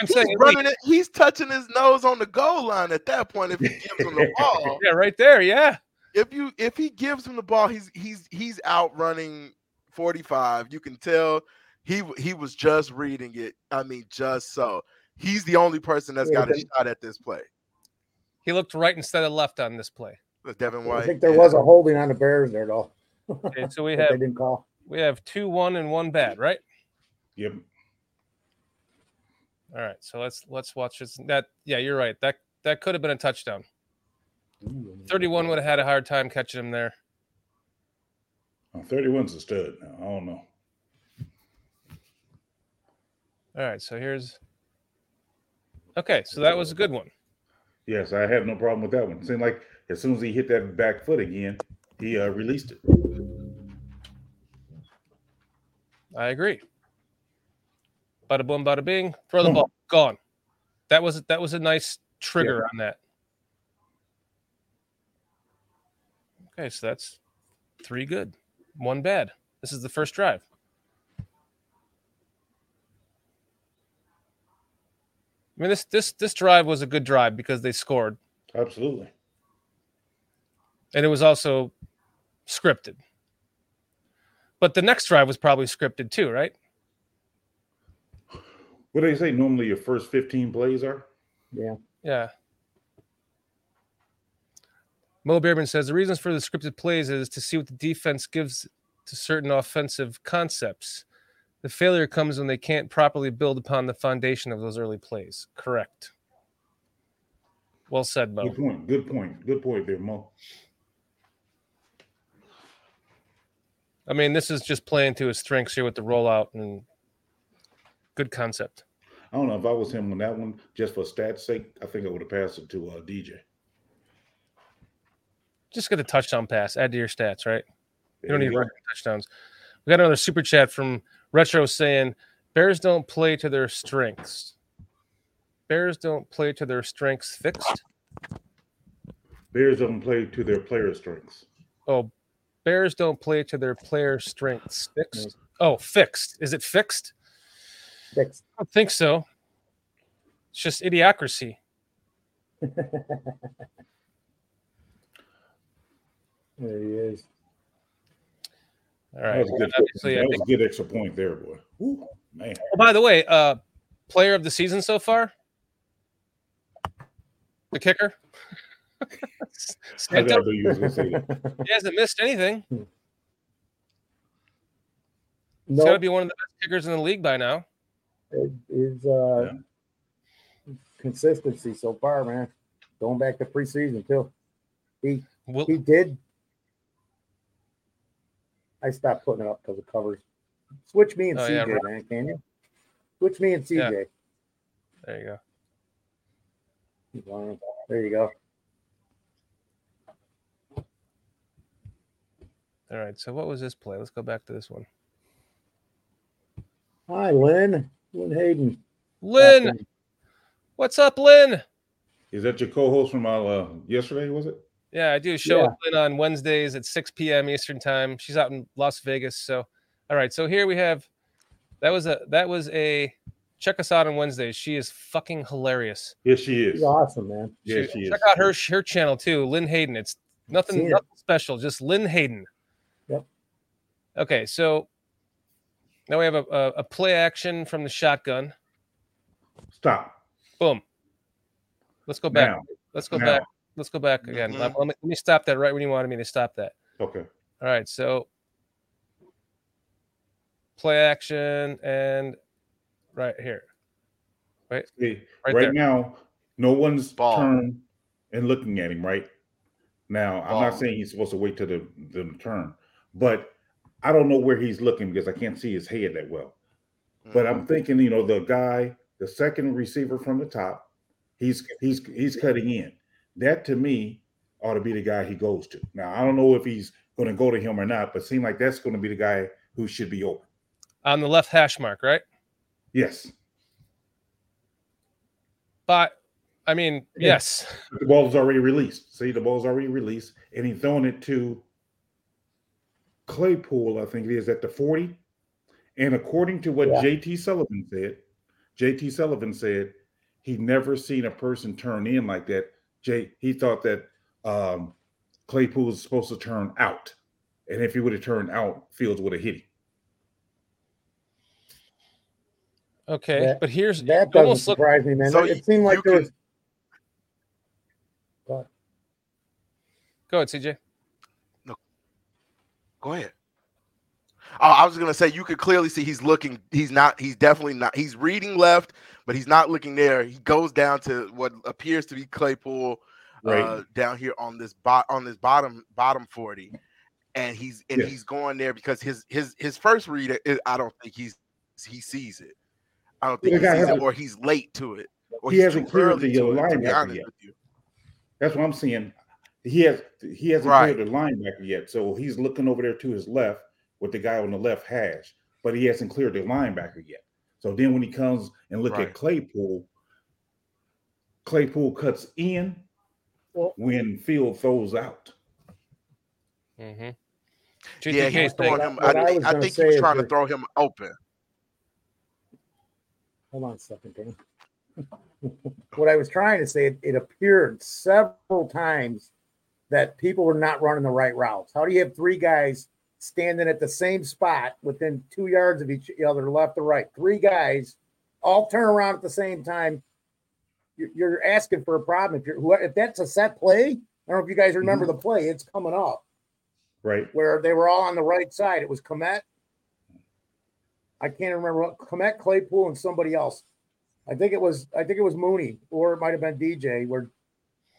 I'm saying he's running it. He's touching his nose on the goal line at that point if he gives him the ball. Yeah, right there. Yeah. If he gives him the ball, he's out running 45. You can tell he was just reading it. I mean, just so. He's the only person that's got a shot at this play. He looked right instead of left on this play. Devin White. I think there was a holding on the Bears there, though. Okay, so we have 2-1 and 1 bad, right? Yep. All right, so let's watch this. You're right. That could have been a touchdown. 31 would have had a hard time catching him there. 31's a stud now. I don't know. All right, so so that was a good one. Yes, I have no problem with that one. It seemed like as soon as he hit that back foot again, he released it. I agree. Bada boom, bada bing. Throw the ball. Gone. That was a nice trigger on that. Okay, so that's 3 good, 1 bad. This is the first drive. I mean, this drive was a good drive because they scored. Absolutely. And it was also scripted. But the next drive was probably scripted too, right? What do they say normally your first 15 plays are? Yeah. Yeah. Mo Behrman says, the reasons for the scripted plays is to see what the defense gives to certain offensive concepts. The failure comes when they can't properly build upon the foundation of those early plays. Correct. Well said, Mo. Good point there, Mo. I mean, this is just playing to his strengths here with the rollout, and good concept. I don't know if I was him on that one. Just for stats' sake, I think I would have passed it to DJ. Just get a touchdown pass. Add to your stats, right? You don't need touchdowns. We got another super chat from Retro saying, Bears don't play to their strengths. Bears don't play to their strengths fixed. Bears don't play to their player strengths. Oh, Bears don't play to their player strengths fixed. Oh, fixed. Is it fixed? Fixed. I don't think so. It's just idiocracy. There he is. All right. That was a good extra point there, boy. Ooh, man. Oh, by the way, player of the season so far? the kicker. He hasn't missed anything. Nope. He's got to be one of the best kickers in the league by now. His consistency so far, man. Going back to preseason too. I stopped putting it up because of covers. Switch me and CJ, yeah, right. Man, can you? Switch me and CJ. Yeah. There you go. Keep on. There you go. All right, so what was this play? Let's go back to this one. Hi, Lynn. Lynn Hayden. Lynn! What's up, Lynn? Is that your co-host from yesterday, was it? Yeah, I do a show with Lynn on Wednesdays at 6 p.m. Eastern Time. She's out in Las Vegas. So, all right, so here we have – that was a check us out on Wednesdays. She is fucking hilarious. Yes, she is. She's awesome, man. Yeah, she is. Check out her channel, too, Lynn Hayden. It's nothing special, just Lynn Hayden. Yep. Okay, so now we have a play action from the shotgun. Stop. Boom. Let's go back. Let's go back. Let's go back again. Mm-hmm. Let me stop that right when you wanted me to stop that. Okay. All right, so play action and right here. Right? See, right now, no one's turned and looking at him, right? Now, I'm not saying he's supposed to wait till the turn, but I don't know where he's looking because I can't see his head that well. Mm-hmm. But I'm thinking, the guy, the second receiver from the top, he's cutting in. That to me ought to be the guy he goes to. Now, I don't know if he's going to go to him or not, but it seems like that's going to be the guy who should be open. On the left hash mark, right? Yes. But, I mean, yes. The ball's already released. See, the ball's already released, and he's throwing it to Claypool, I think it is, at the 40. And according to what J.T. Sullivan said, he'd never seen a person turn in like that. He thought that Claypool was supposed to turn out. And if he would have turned out, Fields would have hit him. Okay, but here's that doesn't surprise me, man. So it seemed like there was. Go ahead, CJ. No, go ahead. Oh, I was gonna say you could clearly see he's looking. He's definitely not. He's reading left, but he's not looking there. He goes down to what appears to be Claypool, right. Down here on this bottom 40, and he's going there because his first read. I don't think he sees it. I don't think he sees it, or he's late to it. Or he hasn't cleared the linebacker yet. That's what I'm seeing. He hasn't cleared the linebacker yet, so he's looking over there to his left with the guy on the left hash, but he hasn't cleared the linebacker yet. So then when he comes and look at Claypool, Claypool cuts in when Field throws out. Mm-hmm. Yeah, he's throwing him. I think he was trying to throw him open. Hold on a second, Danny. What I was trying to say, it appeared several times that people were not running the right routes. How do you have three guys standing at the same spot within 2 yards of each other, left or right? Three guys all turn around at the same time. You're asking for a problem. If that's a set play, I don't know if you guys remember the play. It's coming up. Right. Where they were all on the right side. It was Komet. I can't remember what Komet, Claypool, and somebody else. I think it was Mooney, or it might have been DJ, where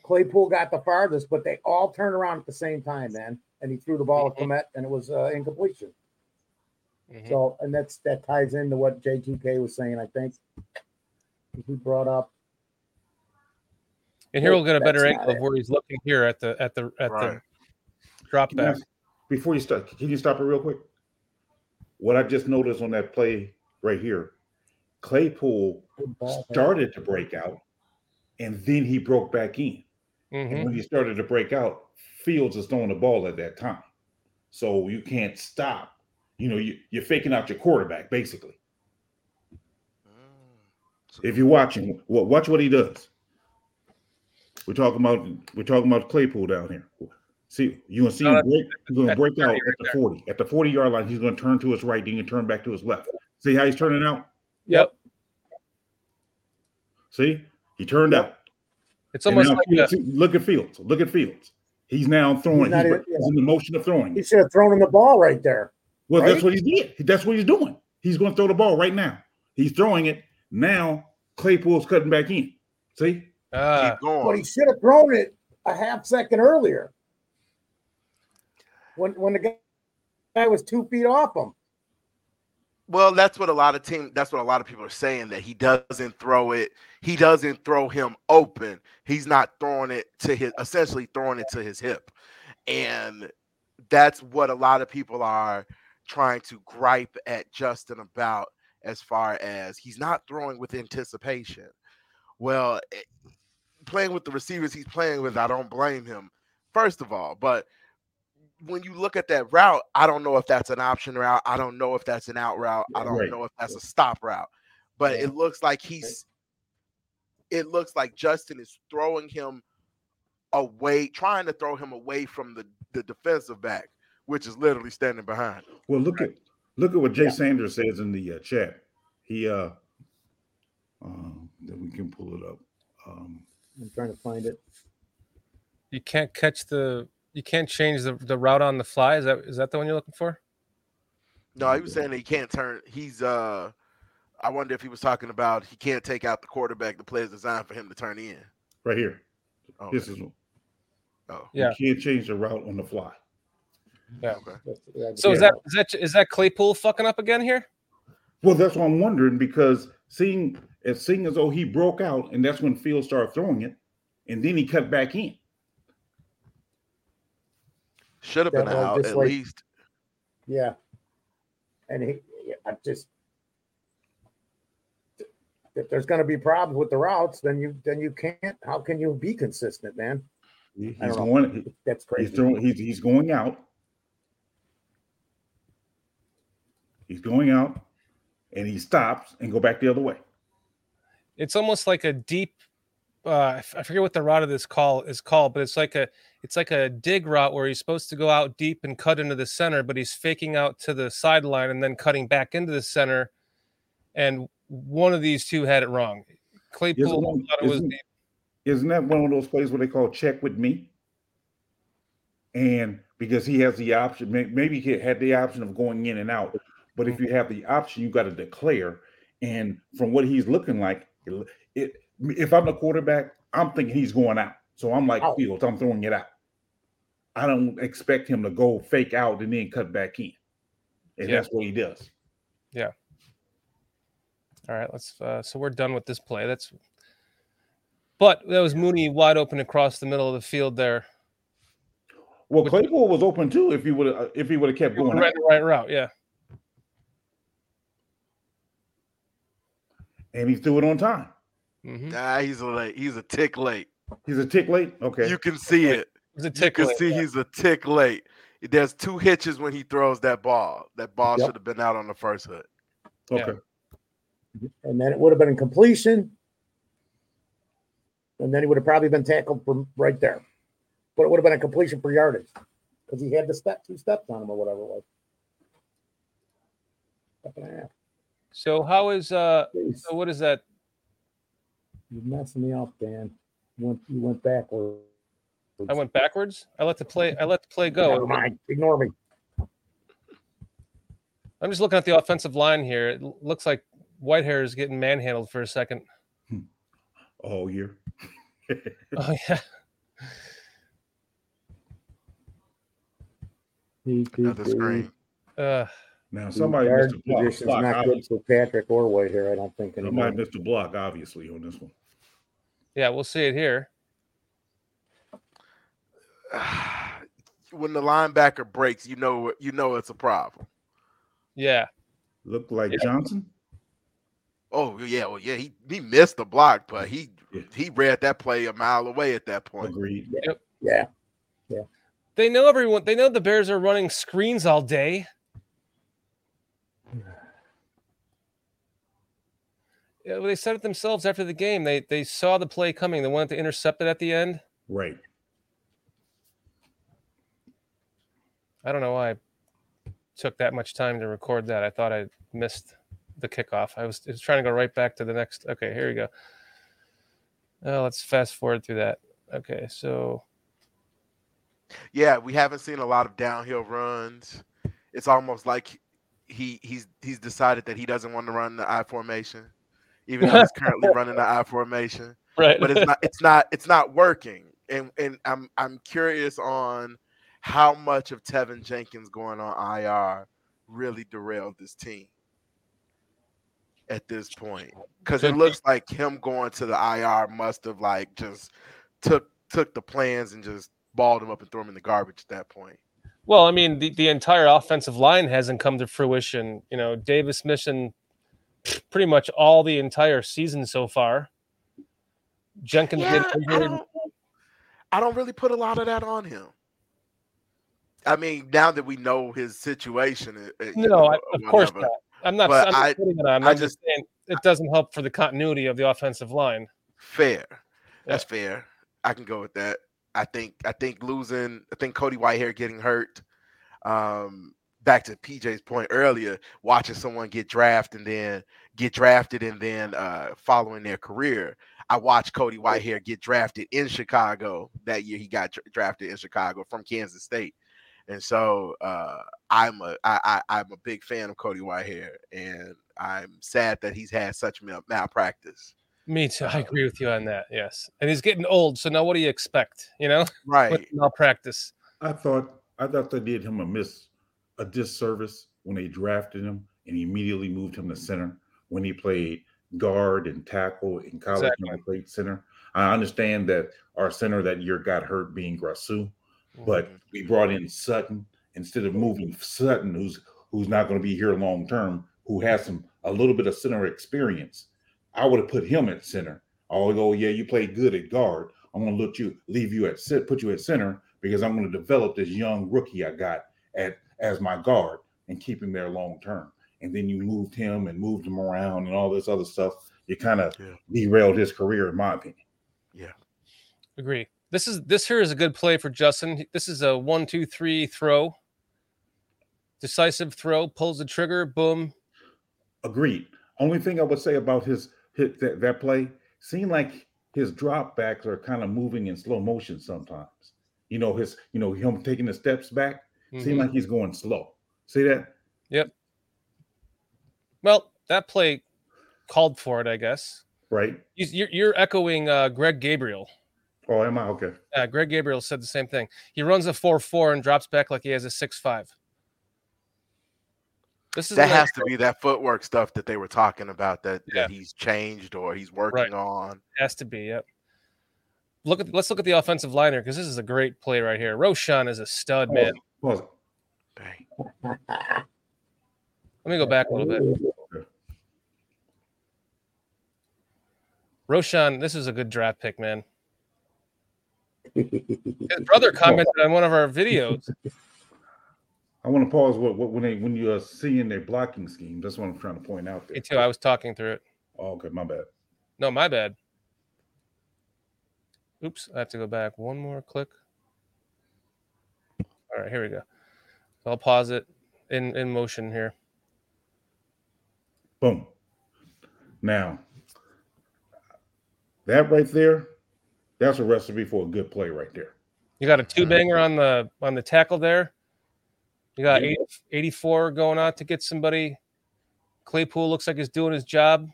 Claypool got the farthest, but they all turned around at the same time, man. And he threw the ball at Komet, and it was incompletion. Mm-hmm. So, and that ties into what J2K was saying, I think. He brought up. And here we'll get a better angle of where he's looking here at the drop back. Before you start, can you stop it real quick? What I just noticed on that play right here, Claypool started to break out, and then he broke back in. Mm-hmm. And when he started to break out, Fields is throwing the ball at that time. So you can't stop. You're faking out your quarterback, basically. If you're watching, watch what he does. We're talking about Claypool down here. See, you're going to see him break out at the 40. At the 40-yard line, he's going to turn to his right, then he's going to turn back to his left. See how he's turning out? Yep. See? He turned out. It's almost like look at Fields. He's now throwing. He's in the motion of throwing. He should have thrown him the ball right there. Well, right? That's what he did. That's what he's doing. He's going to throw the ball right now. He's throwing it now. Claypool's cutting back in. See? Keep going. But he should have thrown it a half second earlier. When the guy was 2 feet off him. Well, that's what a lot of people are saying, that he doesn't throw it. He doesn't throw him open. He's not throwing it to his, essentially throwing it to his hip. And that's what a lot of people are trying to gripe at Justin about, as far as he's not throwing with anticipation. Well, playing with the receivers he's playing with, I don't blame him, first of all. But when you look at that route, I don't know if that's an option route. I don't know if that's an out route. I don't know if that's a stop route. But it looks like it looks like Justin is throwing him away, trying to throw him away from the defensive back, which is literally standing behind him. Well, look at what Jay Sanders says in the chat. He that we can pull it up. I'm trying to find it. You can't change the route on the fly. Is that the one you're looking for? No, he was saying that he can't turn. He's I wonder if he was talking about he can't take out the quarterback. The play is designed for him to turn in. Right here. Oh, this is one. Oh, yeah. You can't change the route on the fly. Yeah. Okay. So is that Claypool fucking up again here? Well, that's what I'm wondering, because seeing as though he broke out, and that's when Fields started throwing it, and then he cut back in. Should have been out at least. Yeah. And if there's going to be problems with the routes, then you can't. How can you be consistent, man? That's crazy. He's going out. He's going out, and he stops and go back the other way. It's almost like a deep. I forget what the route of this call is called, but it's like a dig route where he's supposed to go out deep and cut into the center, but he's faking out to the sideline and then cutting back into the center. And one of these two had it wrong. Claypool thought it was deep. Isn't that one of those plays where they call check with me? And because he has the option, maybe he had the option of going in and out. But if you have the option, you got to declare. And from what he's looking like, if I'm the quarterback, I'm thinking he's going out. So I'm like, Fields, I'm throwing it out. I don't expect him to go fake out and then cut back in. And that's what he does. Yeah. All right. Let's. So we're done with this play. But that was Mooney wide open across the middle of the field there. Well, Claypool was open too if he would have kept going. Right route, yeah. And he threw it on time. Mm-hmm. Nah, he's a tick late. He's a tick late? Okay. You can see it. He's a tick late. You can see he's a tick late. There's two hitches when he throws that ball. That ball should have been out on the first hit. Okay. Yeah. And then it would have been incompletion. And then he would have probably been tackled from right there. But it would have been a completion for yardage because he had the two steps on him or whatever it was. Step and a half. So how is so what is that? You're messing me up, Dan. You went backwards. I went backwards? I let the play go. Never mind. Ignore me. I'm just looking at the offensive line here. It looks like Whitehair is getting manhandled for a second. All year. Oh yeah. Another screen. Now somebody missed a block. Position's not good for Patrick or White here, I don't think. Somebody missed a block, obviously, on this one. Yeah, we'll see it here. When the linebacker breaks, you know it's a problem. Yeah. Looked like Johnson. Oh yeah, well yeah, he missed the block, but he read that play a mile away at that point. Agreed. Yep. Yeah. Yeah. They know the Bears are running screens all day. Yeah, well, they said it themselves after the game. They saw the play coming. They wanted to intercept it at the end. Right. I don't know why I took that much time to record that. I thought I missed the kickoff. I was trying to go right back to the next. Okay, here we go. Let's fast forward through that. Okay, so yeah, we haven't seen a lot of downhill runs. It's almost like he's decided that he doesn't want to run the I formation, even though he's currently running the I formation. Right. But it's not working. And I'm curious on how much of Tevin Jenkins going on IR really derailed this team at this point, because it looks like him going to the IR must have like just took the plans and just balled him up and threw him in the garbage at that point. Well, I mean, the entire offensive line hasn't come to fruition. You know, Davis missing pretty much all the entire season so far. Jenkins did. I don't really put a lot of that on him. I mean, now that we know his situation. Of course not. I'm not putting it on. I'm just saying it doesn't help for the continuity of the offensive line. Fair. That's fair. I can go with that. I think Cody Whitehair getting hurt. Back to PJ's point earlier, watching someone get drafted and then following their career. I watched Cody Whitehair get drafted in Chicago that year. He got drafted in Chicago from Kansas State. And so I'm a big fan of Cody Whitehair, and I'm sad that he's had such malpractice. Me too. I agree with you on that. Yes, and he's getting old, so now what do you expect? You know, right? With malpractice. I thought they did him a disservice when they drafted him and immediately moved him to center when he played guard and tackle in college. Exactly. And played center. I understand that our center that year got hurt being Grasu. But we brought in Sutton instead of moving Sutton, who's not going to be here long term, who has a little bit of center experience. I would have put him at center. Although, yeah, you play good at guard. I'm going to put you at center because I'm going to develop this young rookie I got as my guard and keep him there long term. And then you moved him around and all this other stuff. You kind of derailed his career, in my opinion. Yeah, agree. This here is a good play for Justin. This is a 1-2-3 throw. Decisive throw, pulls the trigger, boom. Agreed. Only thing I would say about that play, seemed like his drop backs are kind of moving in slow motion sometimes. You know, him taking the steps back, seemed like he's going slow. See that? Yep. Well, that play called for it, I guess. Right. You're echoing Greg Gabriel. Oh, am I? Okay. Greg Gabriel said the same thing. He runs a 4-4 and drops back like he has a 6-5. That has to be that footwork stuff that they were talking about that he's changed or he's working on. Has to be, yep. Let's look at the offensive line here because this is a great play right here. Roshan is a stud, man. Dang. Let me go back a little bit. Roshan, this is a good draft pick, man. His brother commented on one of our videos. I want to pause when you are seeing their blocking scheme. That's what I'm trying to point out there. Me too. I was talking through it. Oh, okay. My bad. No, my bad. Oops. I have to go back one more click. All right. Here we go. So I'll pause it in motion here. Boom. Now, that right there. That's a recipe for a good play right there. You got a two-banger on the tackle there. You got 84 going out to get somebody. Claypool looks like he's doing his job.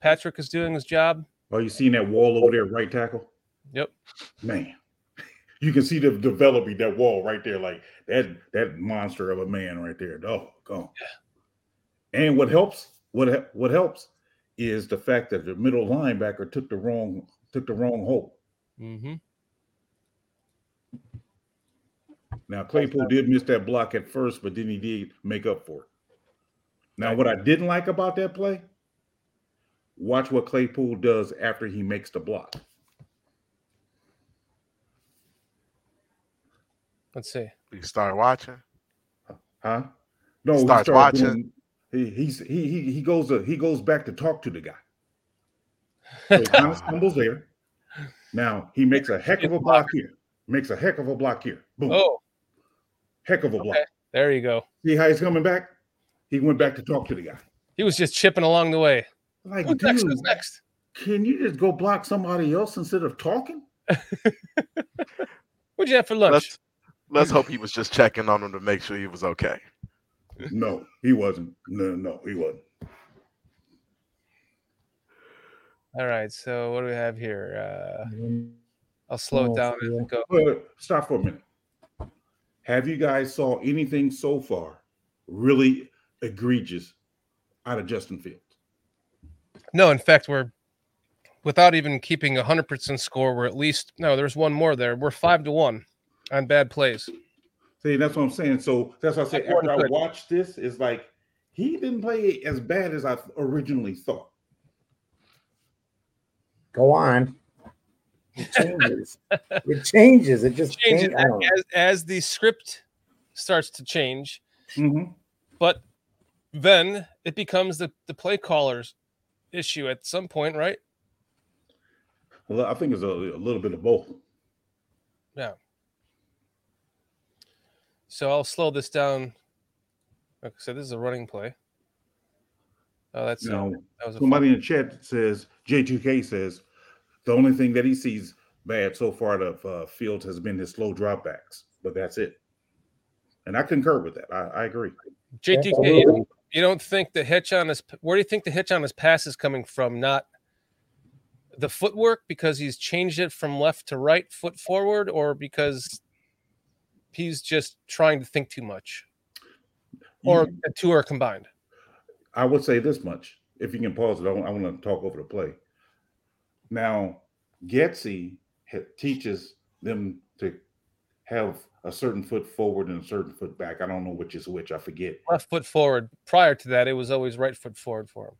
Patrick is doing his job. Oh, you seen that wall over there, right tackle? Yep. Man, you can see the developing that wall right there, like that monster of a man right there. Oh, gone. Yeah. And what helps is the fact that the middle linebacker took the wrong hole. Mm-hmm. Now Claypool did miss that block at first, but then he did make up for it. Now, what I didn't like about that play, watch what Claypool does after he makes the block. Let's see. You start watching, huh? No, he starts watching. He goes back to talk to the guy. So he kind of stumbles there. Now, he makes a heck of a block here. Boom. Oh. Heck of a block. There you go. See how he's coming back? He went back to talk to the guy. He was just chipping along the way. Like, who's next? can you just go block somebody else instead of talking? What'd you have for lunch? Let's hope he was just checking on him to make sure he was okay. No, he wasn't. No, he wasn't. All right, so what do we have here? I'll slow it down and go. Stop for a minute. Have you guys saw anything so far really egregious out of Justin Fields? No, in fact, we're without even keeping 100% score. We're at least there's one more there. We're 5-1 on bad plays. See, that's what I'm saying. So that's what I said. After I watched this, it's like he didn't play as bad as I originally thought. Go on. It changes. It just changes as the script starts to change. Mm-hmm. But then it becomes the play caller's issue at some point, right? Well, I think it's a little bit of both. Yeah. So I'll slow this down. Like I said, this is a running play. Oh, that's somebody in the chat says J2K says the only thing that he sees bad so far of Fields has been his slow dropbacks, but that's it. And I concur with that. I agree. J2K, you don't think the hitch on his? Where do you think the hitch on his pass is coming from? Not the footwork because he's changed it from left to right foot forward, or because he's just trying to think too much, or the two are combined. I would say this much. If you can pause it, I want to talk over the play. Now, Getsy teaches them to have a certain foot forward and a certain foot back. I don't know which is which. I forget. Left foot forward. Prior to that, it was always right foot forward for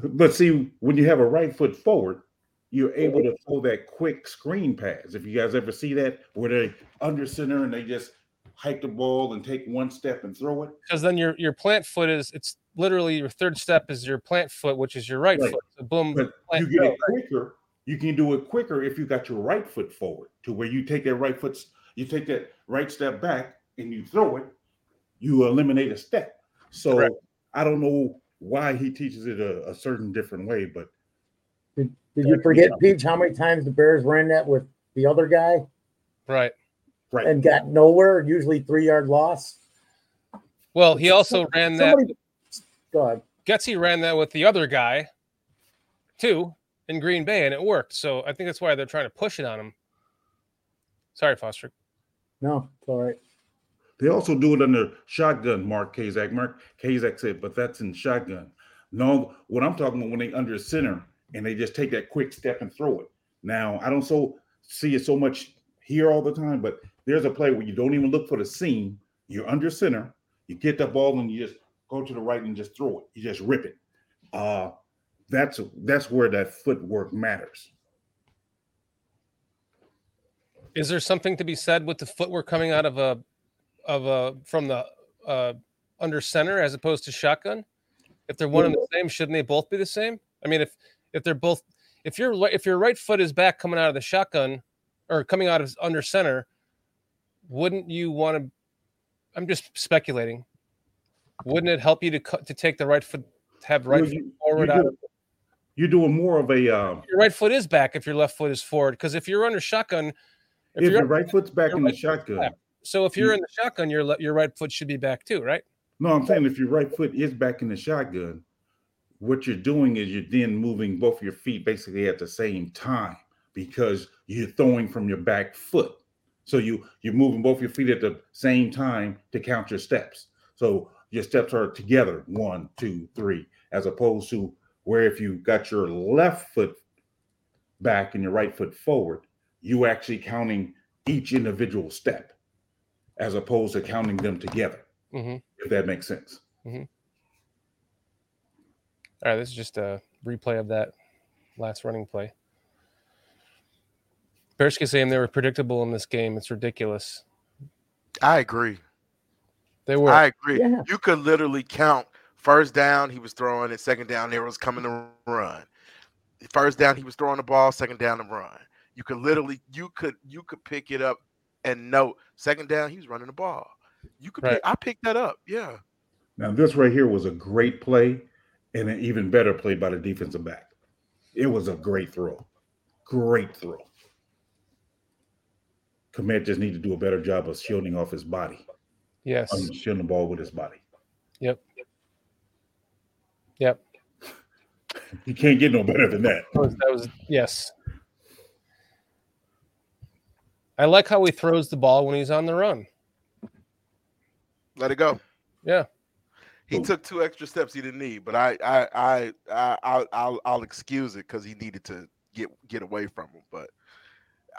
him. But see, when you have a right foot forward, you're able to throw that quick screen pass. If you guys ever see that, where they under center and they just hike the ball and take one step and throw it. Because then your plant foot it's literally your third step is your plant foot, which is your right foot. So boom. But you get it quicker. You can do it quicker if you got your right foot forward to where you take that right foot, you take that right step back and you throw it, you eliminate a step. So correct. I don't know why he teaches it a certain different way, but did you forget, Peach, how many times the Bears ran that with the other guy? Right. And got nowhere, usually 3-yard loss. Well, he also ran that. Go ahead. Getsy ran that with the other guy, too, in Green Bay, and it worked. So I think that's why they're trying to push it on him. Sorry, Foster. No, it's all right. They also do it under shotgun, Mark Kazak. Mark Kazak said, but that's in shotgun. No, what I'm talking about when they under center and they just take that quick step and throw it. Now, I don't see it so much here all the time, but there's a play where you don't even look for the seam. You're under center. You get the ball and you just go to the right and just throw it. You just rip it. That's where that footwork matters. Is there something to be said with the footwork coming out of from the under center as opposed to shotgun? If they're one and the same, shouldn't they both be the same? I mean, if they're both, if your right foot is back coming out of the shotgun or coming out of under center, wouldn't you want to? I'm just speculating. Wouldn't it help you to take the right foot, have right foot forward? You're doing more of a. Your right foot is back if your left foot is forward, because if you're under shotgun, if your right foot's back in the shotgun. So if you're in the shotgun, your right foot should be back too, right? No, I'm saying if your right foot is back in the shotgun, what you're doing is you're then moving both your feet basically at the same time because you're throwing from your back foot. So you're moving both your feet at the same time to count your steps. So your steps are together, 1, 2, 3, as opposed to where if you got your left foot back and your right foot forward, you actually counting each individual step as opposed to counting them together, if that makes sense. Mm-hmm. All right, this is just a replay of that last running play. Bersky saying they were predictable in this game. It's ridiculous. I agree. They were. I agree. Yeah. You could literally count first down, he was throwing it. Second down, there was coming to run. First down, he was throwing the ball. Second down, to run. You could literally, you could pick it up and note. Second down, he was running the ball. You could. Right. I picked that up. Yeah. Now this right here was a great play and an even better play by the defensive back. It was a great throw. Great throw. Kmet just needs to do a better job of shielding off his body. Yes. Shielding the ball with his body. Yep. Yep. You can't get no better than that. That was yes. I like how he throws the ball when he's on the run. Let it go. Yeah. He took two extra steps he didn't need, but I'll excuse it because he needed to get away from him. But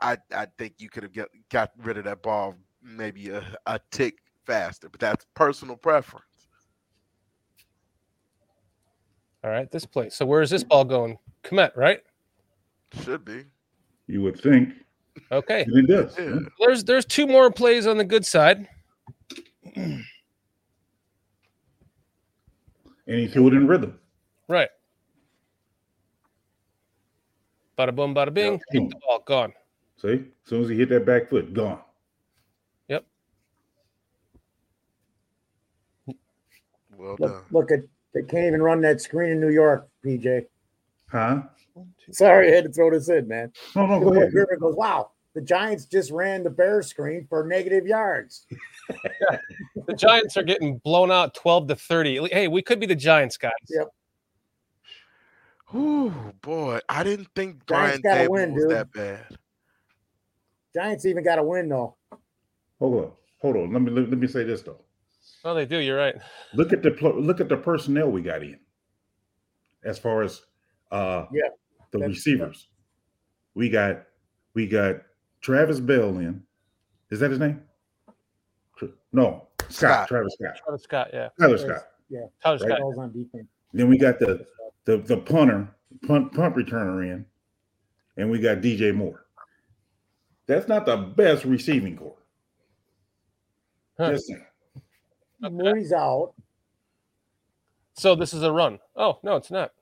I think you could have got rid of that ball maybe a tick faster. But that's personal preference. All right, this play. So where is this ball going? Kmet, right? Should be. You would think. Okay. It does. Yeah. There's two more plays on the good side. And he threw it in rhythm. Right. Bada boom, bada bing. Yeah. Hit the ball, gone. See? As soon as he hit that back foot, gone. Yep. Well done. Look at. They can't even run that screen in New York, PJ. Huh? Sorry, I had to throw this in, man. No, go ahead. Griffin goes, wow, the Giants just ran the Bears screen for negative yards. The Giants are getting blown out 12-30. Hey, we could be the Giants, guys. Yep. Oh, boy. I didn't think Brian Dable was that bad. Giants even got a win, though. Hold on. Let me say this, though. Oh, they do. You're right. Look at the personnel we got in. As far as the receivers, we got Travis Bell in. Is that his name? No, Scott. Travis Scott. Yeah. Tyler Scott. Ball's on defense. Then we got the punt returner in, and we got DJ Moore. That's not the best receiving corps. Huh. Just saying. Okay. Moody's out. So this is a run. Oh, no, it's not.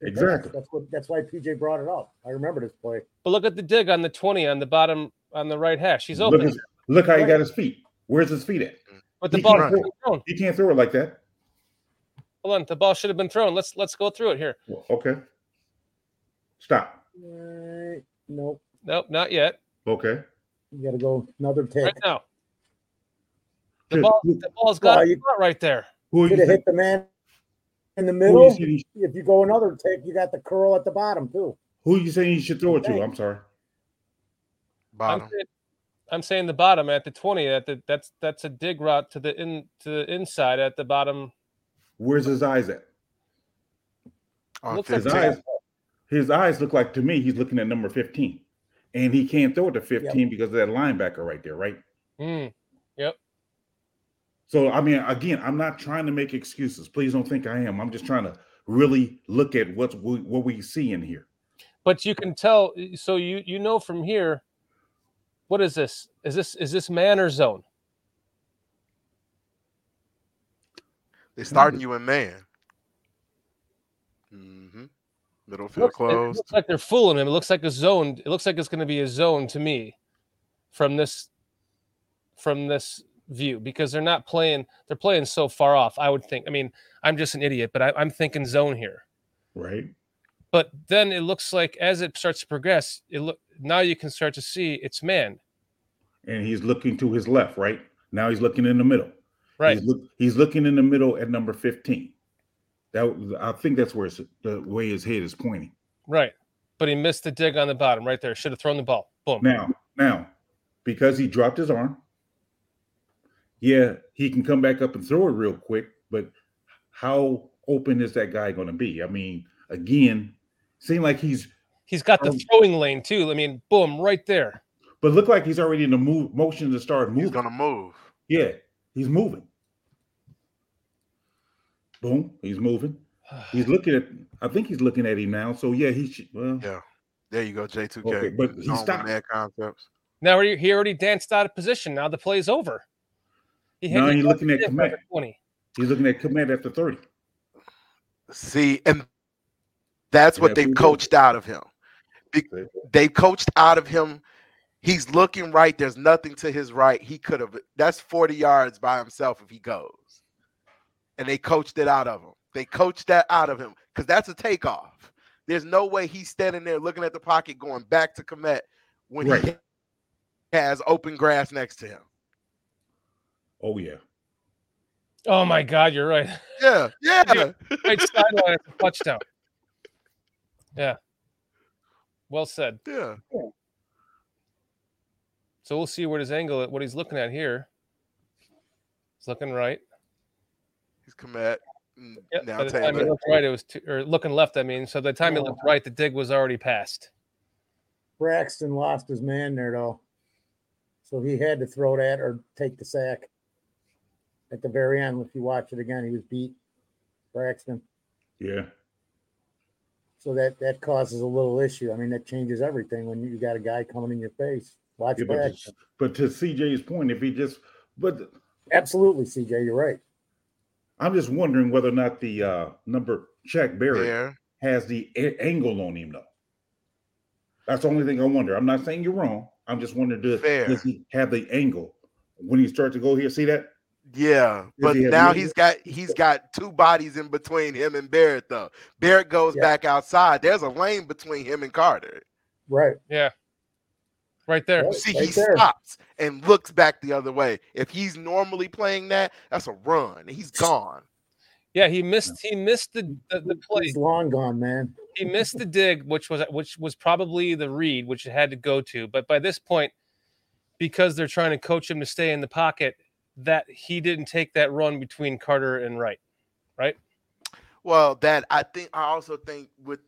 Exactly. That's why PJ brought it up. I remember this play. But look at the dig on the 20 on the bottom on the right hash. He's open. Look how he got his feet. Where's his feet at? But the ball should be thrown. He can't throw it like that. Hold on. The ball should have been thrown. Let's go through it here. Well, okay. Stop. Nope. Nope, not yet. Okay. You got to go another take. Right now. The ball's got a spot right there. You could have hit the man in the middle. If you go another take, you got the curl at the bottom, too. Who are you saying you should throw it to? I'm sorry. Bottom. I'm saying the bottom at the 20. That's a dig route to the inside at the bottom. Where's his eyes at? His eyes look like, to me, he's looking at number 15. And he can't throw it to 15 because of that linebacker right there, right? Mm. Yep. So, I mean, again, I'm not trying to make excuses. Please don't think I am. I'm just trying to really look at what we see in here. But you can tell. So you know from here, what is this? Is this man or zone? They're starting you in man. Mm-hmm. Middle field closed. It looks like they're fooling him. It looks like a zone. It looks like it's going to be a zone to me, from this view, because they're not playing. They're playing so far off. I would think. I mean, I'm just an idiot, but I'm thinking zone here, right? But then it looks like as it starts to progress, now you can start to see it's man, and he's looking to his left. Right now, he's looking in the middle. Right, he's looking in the middle at number 15. That I think that's where the way his head is pointing. Right, but he missed the dig on the bottom right there. Should have thrown the ball. Boom. Now, because he dropped his arm. Yeah, he can come back up and throw it real quick, but how open is that guy going to be? I mean, again, seems like he's got the throwing lane too. I mean, boom, right there. But look like he's already in the motion to start moving. He's going to move. Yeah, he's moving. Boom, he's moving. He's looking at. I think he's looking at him now. So yeah, he should. Well, yeah, there you go, J2K. Okay, but he stopped. Now he already danced out of position. Now the play's over. Now he's looking at Kmet. He's looking at Kmet after 30. See, and that's what they've coached out of him. They coached out of him. He's looking right. There's nothing to his right. He could have. That's 40 yards by himself if he goes. And they coached it out of him. They coached that out of him because that's a takeoff. There's no way he's standing there looking at the pocket going back to Kmet when he has open grass next to him. Oh, yeah. Oh, my God, you're right. Yeah, yeah. Right sideline at the touchdown. Yeah. Well said. Yeah. Cool. So we'll see what his angle, what he's looking at here. He's looking right. He's Kmet. Yep. Now Taylor. He looked right, it was looking left, I mean. So by the time he looked right, the dig was already passed. Braxton lost his man there, though. So he had to throw that or take the sack. At the very end, if you watch it again, he was beat, Braxton. Yeah. So that causes a little issue. I mean, that changes everything when you got a guy coming in your face. Watch it back. But to CJ's point, if he just – but absolutely, CJ, you're right. I'm just wondering whether or not the number Shaq Barrett has the angle on him, though. That's the only thing I wonder. I'm not saying you're wrong. I'm just wondering, does he have the angle when he starts to go here? See that? Yeah, but now he's got two bodies in between him and Barrett, though. Barrett goes back outside. There's a lane between him and Carter. Right. Yeah. Right there. Right, see, stops and looks back the other way. If he's normally playing that's a run. He's gone. Yeah, he missed the play. He's long gone, man. He missed the dig, which was probably the read, which it had to go to. But by this point, because they're trying to coach him to stay in the pocket, that he didn't take that run between Carter and Wright, right? Well, I also think with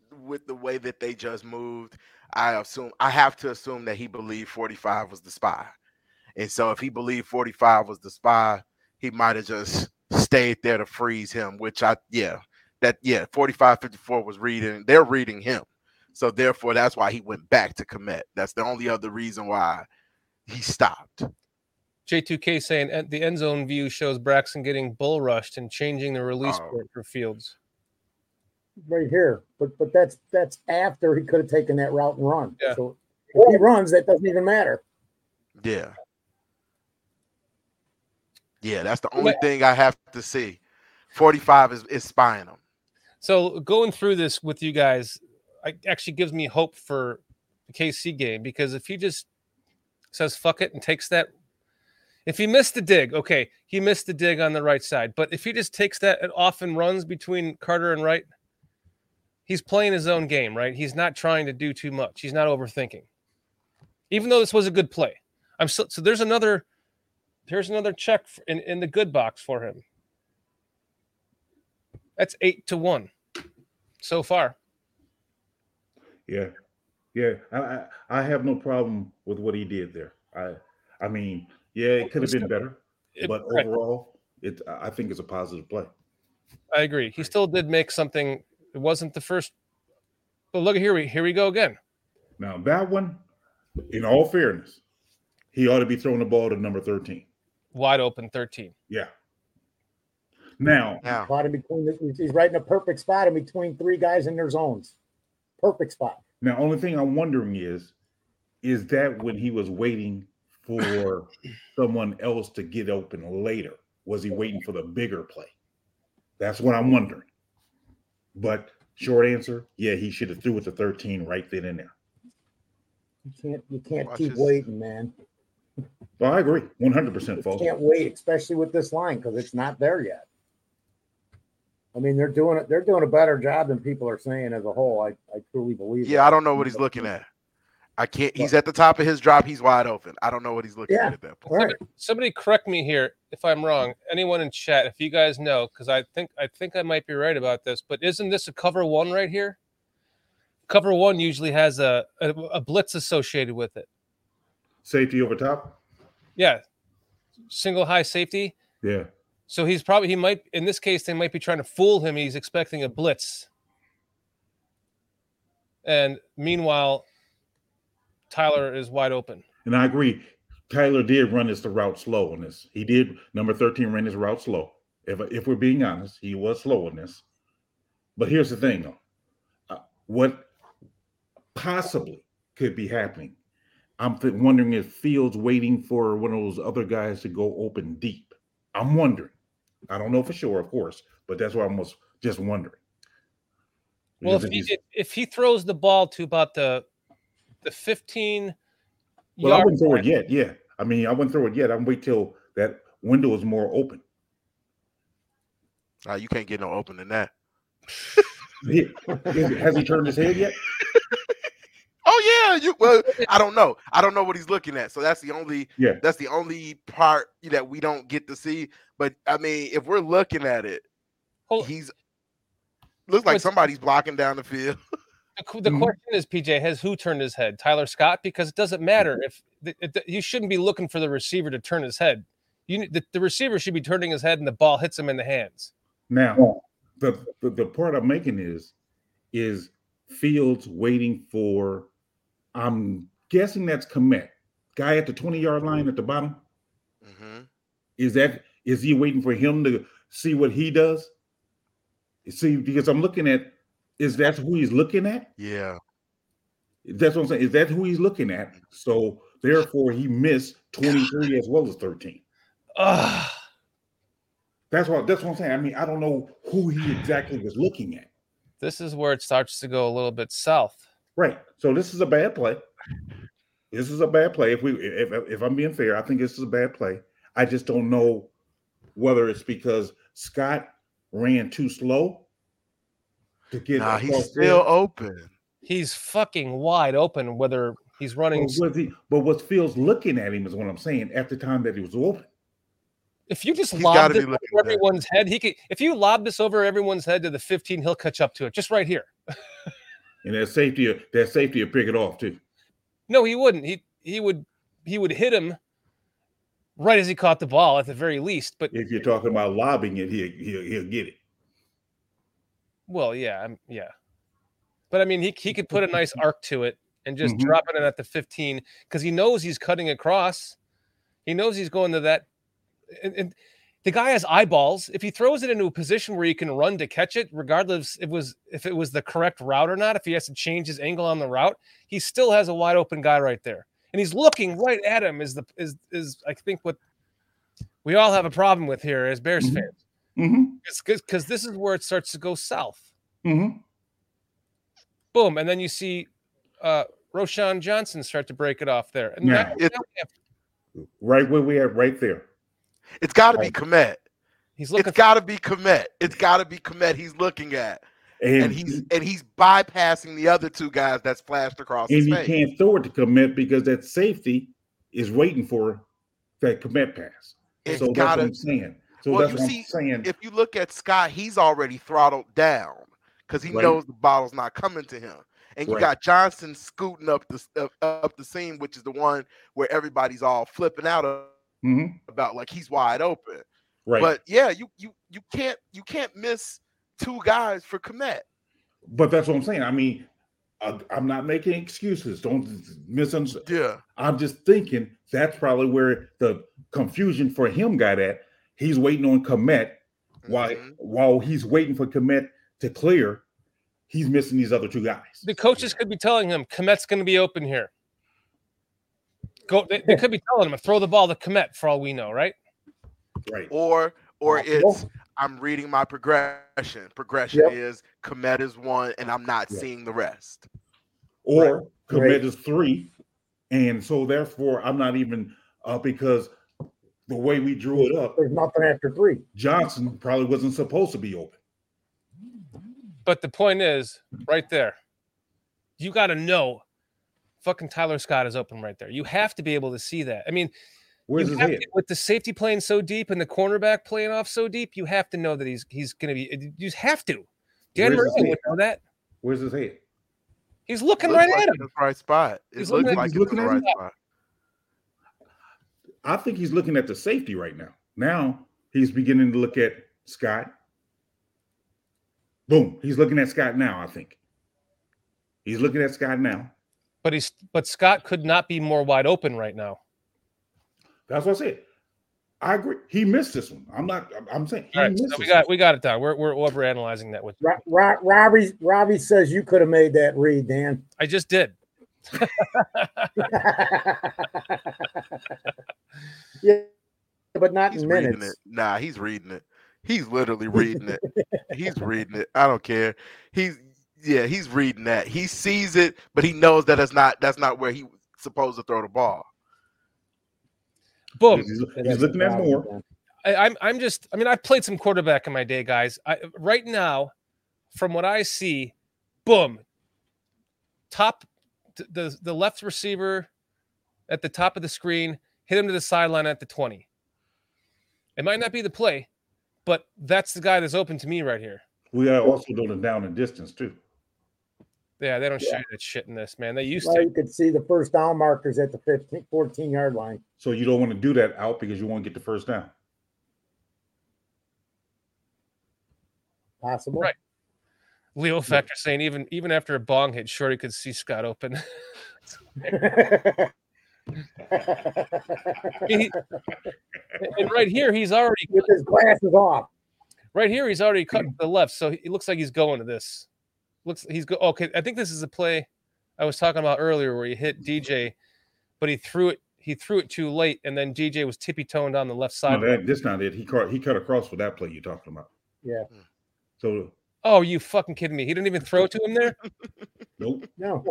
the way that they just moved, I have to assume that he believed 45 was the spy. And so if he believed 45 was the spy, he might have just stayed there to freeze him, which 45-54 was reading. They're reading him. So therefore, that's why he went back to Kmet. That's the only other reason why he stopped. J2K saying the end zone view shows Braxton getting bull rushed and changing the release point for Fields. Right here. But that's after he could have taken that route and run. Yeah. So if he runs, that doesn't even matter. Yeah. Yeah, that's the only thing I have to see. 45 is spying him. So going through this with you guys actually gives me hope for the KC game, because if he just says fuck it and takes that – if he missed the dig, okay, he missed the dig on the right side. But if he just takes that off and runs between Carter and Wright, he's playing his own game, right? He's not trying to do too much. He's not overthinking. Even though this was a good play. So there's another check in the good box for him. That's 8-1 so far. Yeah. Yeah. I have no problem with what he did there. I mean – yeah, it could have been better, but overall, I think it's a positive play. I agree. He still did make something. It wasn't the first. But look, here we go again. Now, that one, in all fairness, he ought to be throwing the ball to number 13. Wide open 13. Yeah. Now. He's right in a perfect spot in between three guys in their zones. Perfect spot. Now, only thing I'm wondering is that when he was waiting for someone else to get open later? Was he waiting for the bigger play? That's what I'm wondering. But short answer, yeah, he should have threw it to 13 right then and there. You can't keep waiting, man. Well, I agree 100%, folks. You can't wait, especially with this line, because it's not there yet. I mean, they're doing a better job than people are saying as a whole. I truly believe that. I don't know what he's looking at. I can't. He's at the top of his drop. He's wide open. I don't know what he's looking at that point. Somebody correct me here if I'm wrong. Anyone in chat, if you guys know, because I think I might be right about this. But isn't this a cover one right here? Cover one usually has a blitz associated with it. Safety over top. Yeah, single high safety. Yeah. So he might in this case they might be trying to fool him. He's expecting a blitz, and meanwhile, Tyler is wide open. And I agree. Tyler did run the route slow on this. He did. Number 13 ran his route slow. If we're being honest, he was slow on this. But here's the thing, though. What possibly could be happening, I'm wondering if Fields waiting for one of those other guys to go open deep. I'm wondering. I don't know for sure, of course, but that's what I'm just wondering. Well, if he throws the ball to about the 15. Well, I wouldn't throw it yet. Yeah, I mean, I wouldn't throw it yet. I'm wait till that window is more open. You can't get no open than that. Yeah. Has he turned his head yet? Oh yeah. Well, I don't know. I don't know what he's looking at. So that's the only. Yeah. That's the only part that we don't get to see. But I mean, if we're looking at it, looks like somebody's blocking down the field. The question is, PJ, has who turned his head? Tyler Scott? Because it doesn't matter if you shouldn't be looking for the receiver to turn his head. The receiver should be turning his head, and the ball hits him in the hands. Now, the part I'm making is Fields waiting for. I'm guessing that's Kmet, guy at the 20-yard line at the bottom. Mm-hmm. Is he waiting for him to see what he does? See, because I'm looking at. Is that who he's looking at? Yeah. That's what I'm saying. Is that who he's looking at? So, therefore, he missed 23 as well as 13. That's what I'm saying. I mean, I don't know who he exactly was looking at. This is where it starts to go a little bit south. Right. So, this is a bad play. This is a bad play. If I'm being fair, I think this is a bad play. I just don't know whether it's because Scott ran too slow. He's still open. He's fucking wide open, whether he's running. But what Fields looking at him is what I'm saying at the time that he was open. If you just lob this over everyone's head, if you lob this over everyone's head to the 15, he'll catch up to it just right here. And that safety will pick it off too. No, he wouldn't. He would hit him right as he caught the ball at the very least. But if you're talking about lobbing it, he'll get it. Well, yeah. But, I mean, he could put a nice arc to it and just drop it in at the 15 because he knows he's cutting across. He knows he's going to that. And the guy has eyeballs. If he throws it into a position where he can run to catch it, regardless if it was the correct route or not, if he has to change his angle on the route, he still has a wide-open guy right there. And he's looking right at him is I think, what we all have a problem with here as Bears fans. Mm-hmm. It's good because this is where it starts to go south. Mm-hmm. Boom, and then you see Roshan Johnson start to break it off there. And right where we are, right there. It's got to be Kmet. It's got to be Kmet. He's looking at, and he's bypassing the other two guys that's flashed across. And you can't throw it to Kmet because that safety is waiting for that Kmet pass. So that's what I'm saying. So well, you see, if you look at Scott, he's already throttled down because he knows the bottle's not coming to him. And you got Johnson scooting up the seam, which is the one where everybody's all flipping out about like he's wide open. Right. But yeah, you can't miss two guys for Kmet. But that's what I'm saying. I mean, I'm not making excuses. Don't misunderstand. Yeah. I'm just thinking that's probably where the confusion for him got at. He's waiting on Kmet while he's waiting for Kmet to clear. He's missing these other two guys. The coaches could be telling him Komet's going to be open here. Go. They could be telling him throw the ball to Kmet for all we know, right? Right. Or it's I'm reading my progression. Progression is Kmet is one, and I'm not seeing the rest. Or Kmet is three, and so therefore I'm not even because. The way we drew it up, there's nothing after three. Johnson probably wasn't supposed to be open. But the point is, right there, you got to know fucking Tyler Scott is open right there. You have to be able to see that. I mean, where's his head? With the safety playing so deep and the cornerback playing off so deep, you have to know that he's going to be – you have to. Dan Murray would know that. Where's his head? He's looking right at him. It's the right spot. It looks like it's the right spot. I think he's looking at the safety right now. Now he's beginning to look at Scott. Boom. He's looking at Scott now, I think. He's looking at Scott now. But Scott could not be more wide open right now. That's what I said. I agree. He missed this one. I'm saying he missed this one. We got it, Doc. We're overanalyzing that with Robbie says you could have made that read, Dan. I just did. Yeah, but not in minutes. Nah, he's reading it. He's literally reading it. I don't care. He's Yeah, he's reading that. He sees it, but he knows that that's not where he's supposed to throw the ball. Boom. He's looking at more. I mean, I've played some quarterback in my day, guys. Right now, from what I see, boom. Top, the left receiver at the top of the screen, hit him to the sideline at the 20. It might not be the play, but that's the guy that's open to me right here. We are also doing down and distance, too. Yeah, they don't shoot that shit in this, man. They used to. You could see the first down markers at the 14-yard line. So you don't want to do that out because you want to get the first down. Possible. Right. Leo Factor saying even after a bong hit, Shorty could see Scott open. And right here, he's already with his glasses off. Right here, he's already cut to the left, so it looks like he's going to this. Okay, I think this is a play I was talking about earlier where he hit DJ, but he threw it too late, and then DJ was tippy-toed on the left side. No, that's not it. He cut across with that play you're talking about. Yeah. So. Oh, you fucking kidding me? He didn't even throw to him there? Nope. No.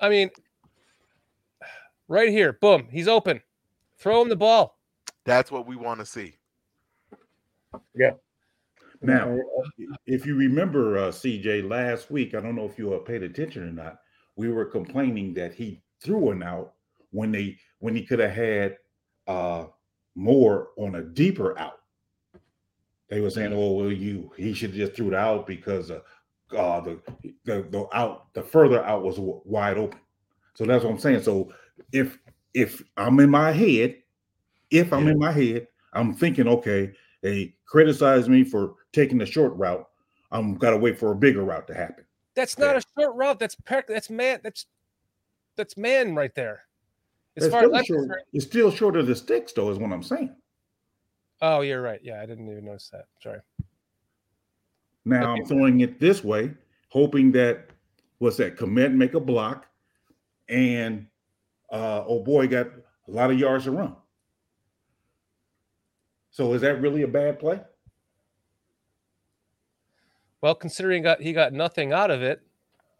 I mean, right here, boom, he's open. Throw him the ball. That's what we want to see. Yeah. Now, if you remember, CJ, last week, I don't know if you paid attention or not, we were complaining that he threw an out when he could have had more on a deeper out. They were saying, he should have just threw it out because the further out was wide open. So that's what I'm saying. So if I'm in my head, I'm thinking, okay, they criticize me for taking the short route. I'm got to wait for a bigger route to happen. That's not a short route. That's man. That's man right there. It's still short of the sticks, though, is what I'm saying. Oh, you're right. Yeah, I didn't even notice that. Sorry. Now okay. I'm throwing it this way, hoping that Komet make a block, and got a lot of yards to run. So is that really a bad play? Well, considering he got nothing out of it,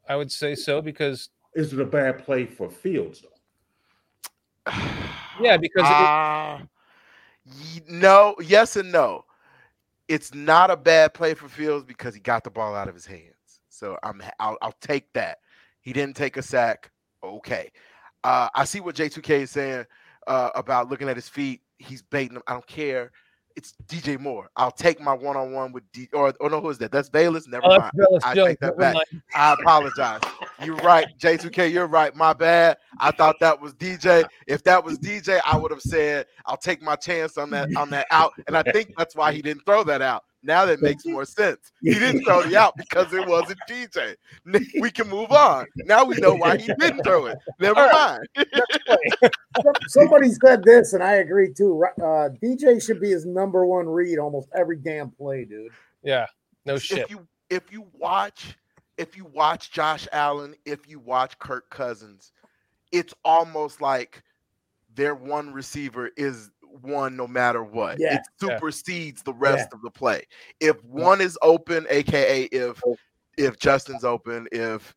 I would say so because... Is it a bad play for Fields, though? Yeah, because... No, yes and no. It's not a bad play for Fields because he got the ball out of his hands. So I'll take that. He didn't take a sack. Okay. I see what J2K is saying about looking at his feet. He's baiting him. I don't care. It's DJ Moore. I'll take my one-on-one with D. Or no, who is that? That's Bayless. Never mind. I take that back. I apologize. You're right, J2K. You're right. My bad. I thought that was DJ. If that was DJ, I would have said I'll take my chance on that out. And I think that's why he didn't throw that out. Now that makes more sense. He didn't throw the out because it wasn't DJ. We can move on. Now we know why he didn't throw it. Never mind. Somebody said this, and I agree too. DJ should be his number one read almost every damn play, dude. Yeah, no shit. If you watch Josh Allen, if you watch Kirk Cousins, it's almost like their one receiver is one no matter what. Yeah. It supersedes the rest of the play. If one is open, aka if Justin's open, if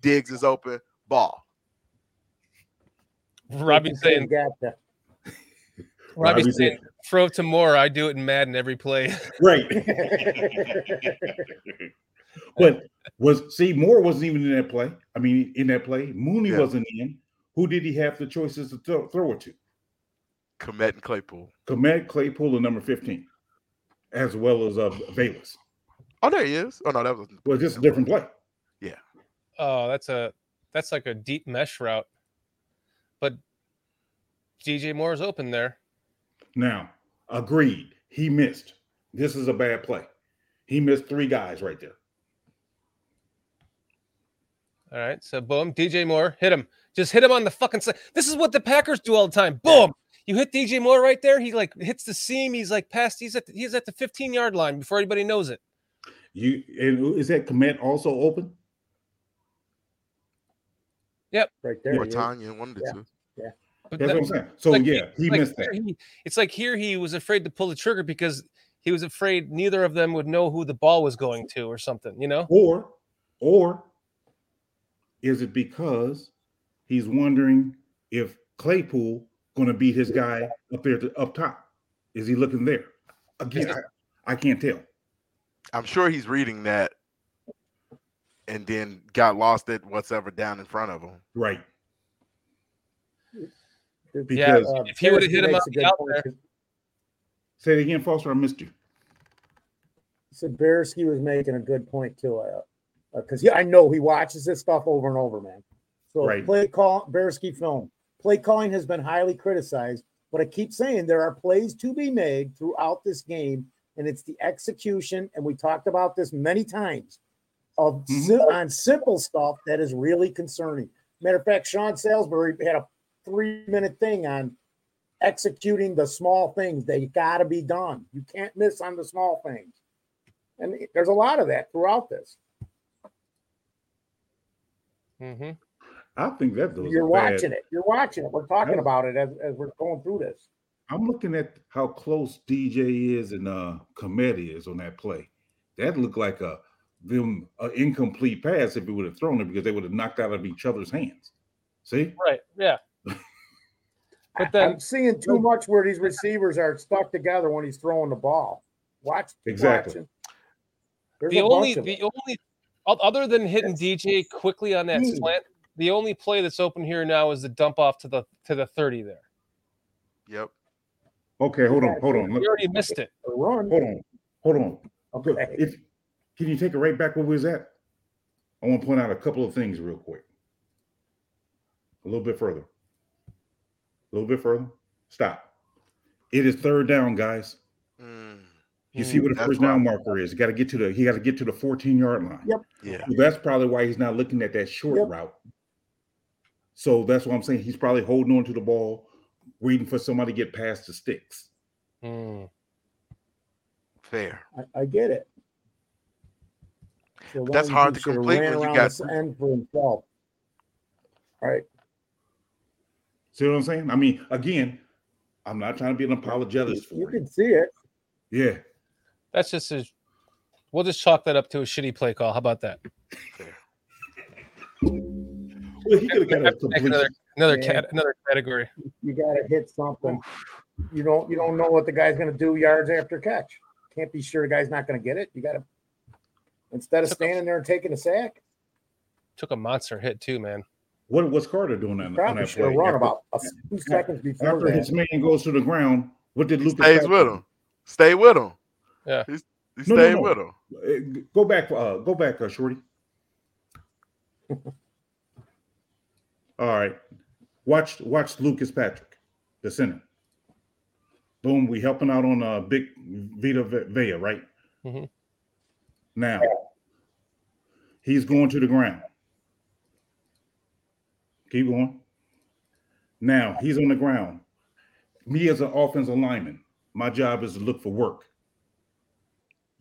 Diggs is open, ball. Robbie's saying throw to Moore. I do it in Madden every play. Right. But Moore wasn't even in that play. I mean, in that play, Mooney wasn't in. Who did he have the choices to throw it to? Komet and Claypool. At number 15, as well as Bayless. Oh, there he is. Oh no, that was just a different play. Yeah. Oh, that's like a deep mesh route, but DJ Moore's open there. Now, agreed. He missed. This is a bad play. He missed three guys right there. All right, so boom, DJ Moore, hit him. Just hit him on the fucking side. This is what the Packers do all the time. Boom. Yeah. You hit DJ Moore right there. He hits the seam. He's he's at the 15-yard line before anybody knows it. Is that Komet also open? Yep, right there. Or Tanya, one of the two. Yeah, that's what I'm saying. So he missed that. It's like here he was afraid to pull the trigger because he was afraid neither of them would know who the ball was going to or something, you know? Or is it because he's wondering if Claypool going to beat his guy up there up top? Is he looking there? Again, I can't tell. I'm sure he's reading that and then got lost at whatever down in front of him. Right. Because if he would have hit him up there. Say it again, Foster. I missed you. So Beresky was making a good point too, because I know he watches this stuff over and over, man. So right. Beresky film play calling has been highly criticized, but I keep saying there are plays to be made throughout this game, and it's the execution. And we talked about this many times of on simple stuff that is really concerning. Matter of fact, Sean Salisbury had a 3-minute thing on executing the small things. They got to be done. You can't miss on the small things. And there's a lot of that throughout this. Mm-hmm. I think that does. You're watching it. We're talking about it as we're going through this. I'm looking at how close DJ is and Komet is on that play. That looked like an incomplete pass if we would have thrown it, because they would have knocked out of each other's hands. See? Right. Yeah. But then, I'm seeing too much where these receivers are stuck together when he's throwing the ball. Watch. Exactly. The only other than hitting DJ quickly on that slant, the only play that's open here now is the dump off to the 30 there. Yep. Okay, hold on. You already missed it. Hold on. Okay. Can you take it right back where we was at? I want to point out a couple of things real quick. A little bit further. Stop. It is third down, guys. You see what the first down marker is. He got to get to the 14-yard line. Yep. Yeah. So that's probably why he's not looking at that short route. So that's what I'm saying. He's probably holding on to the ball, waiting for somebody to get past the sticks. Fair. I get it. So that's hard to complete when you got end for himself. All right. See what I'm saying? I mean, again, I'm not trying to be an apologist for it. You can see it. Yeah. That's just we'll just chalk that up to a shitty play call. How about that? Well, he could have got another category. You gotta hit something. You don't know what the guy's gonna do yards after catch. Can't be sure the guy's not gonna get it. You gotta, instead of standing there and taking a sack. Took a monster hit too, man. What's Carter doing on that play? Run about 2 seconds before after his man goes to the ground. What did Lucas stays with him? Stay with him. Yeah, he stayed with him. Go back, Shorty. All right, watch Lucas Patrick, the center. Boom, we helping out on big Vita Vea, right? Mm-hmm. Now he's going to the ground. Keep going. Now he's on the ground. Me as an offensive lineman, my job is to look for work.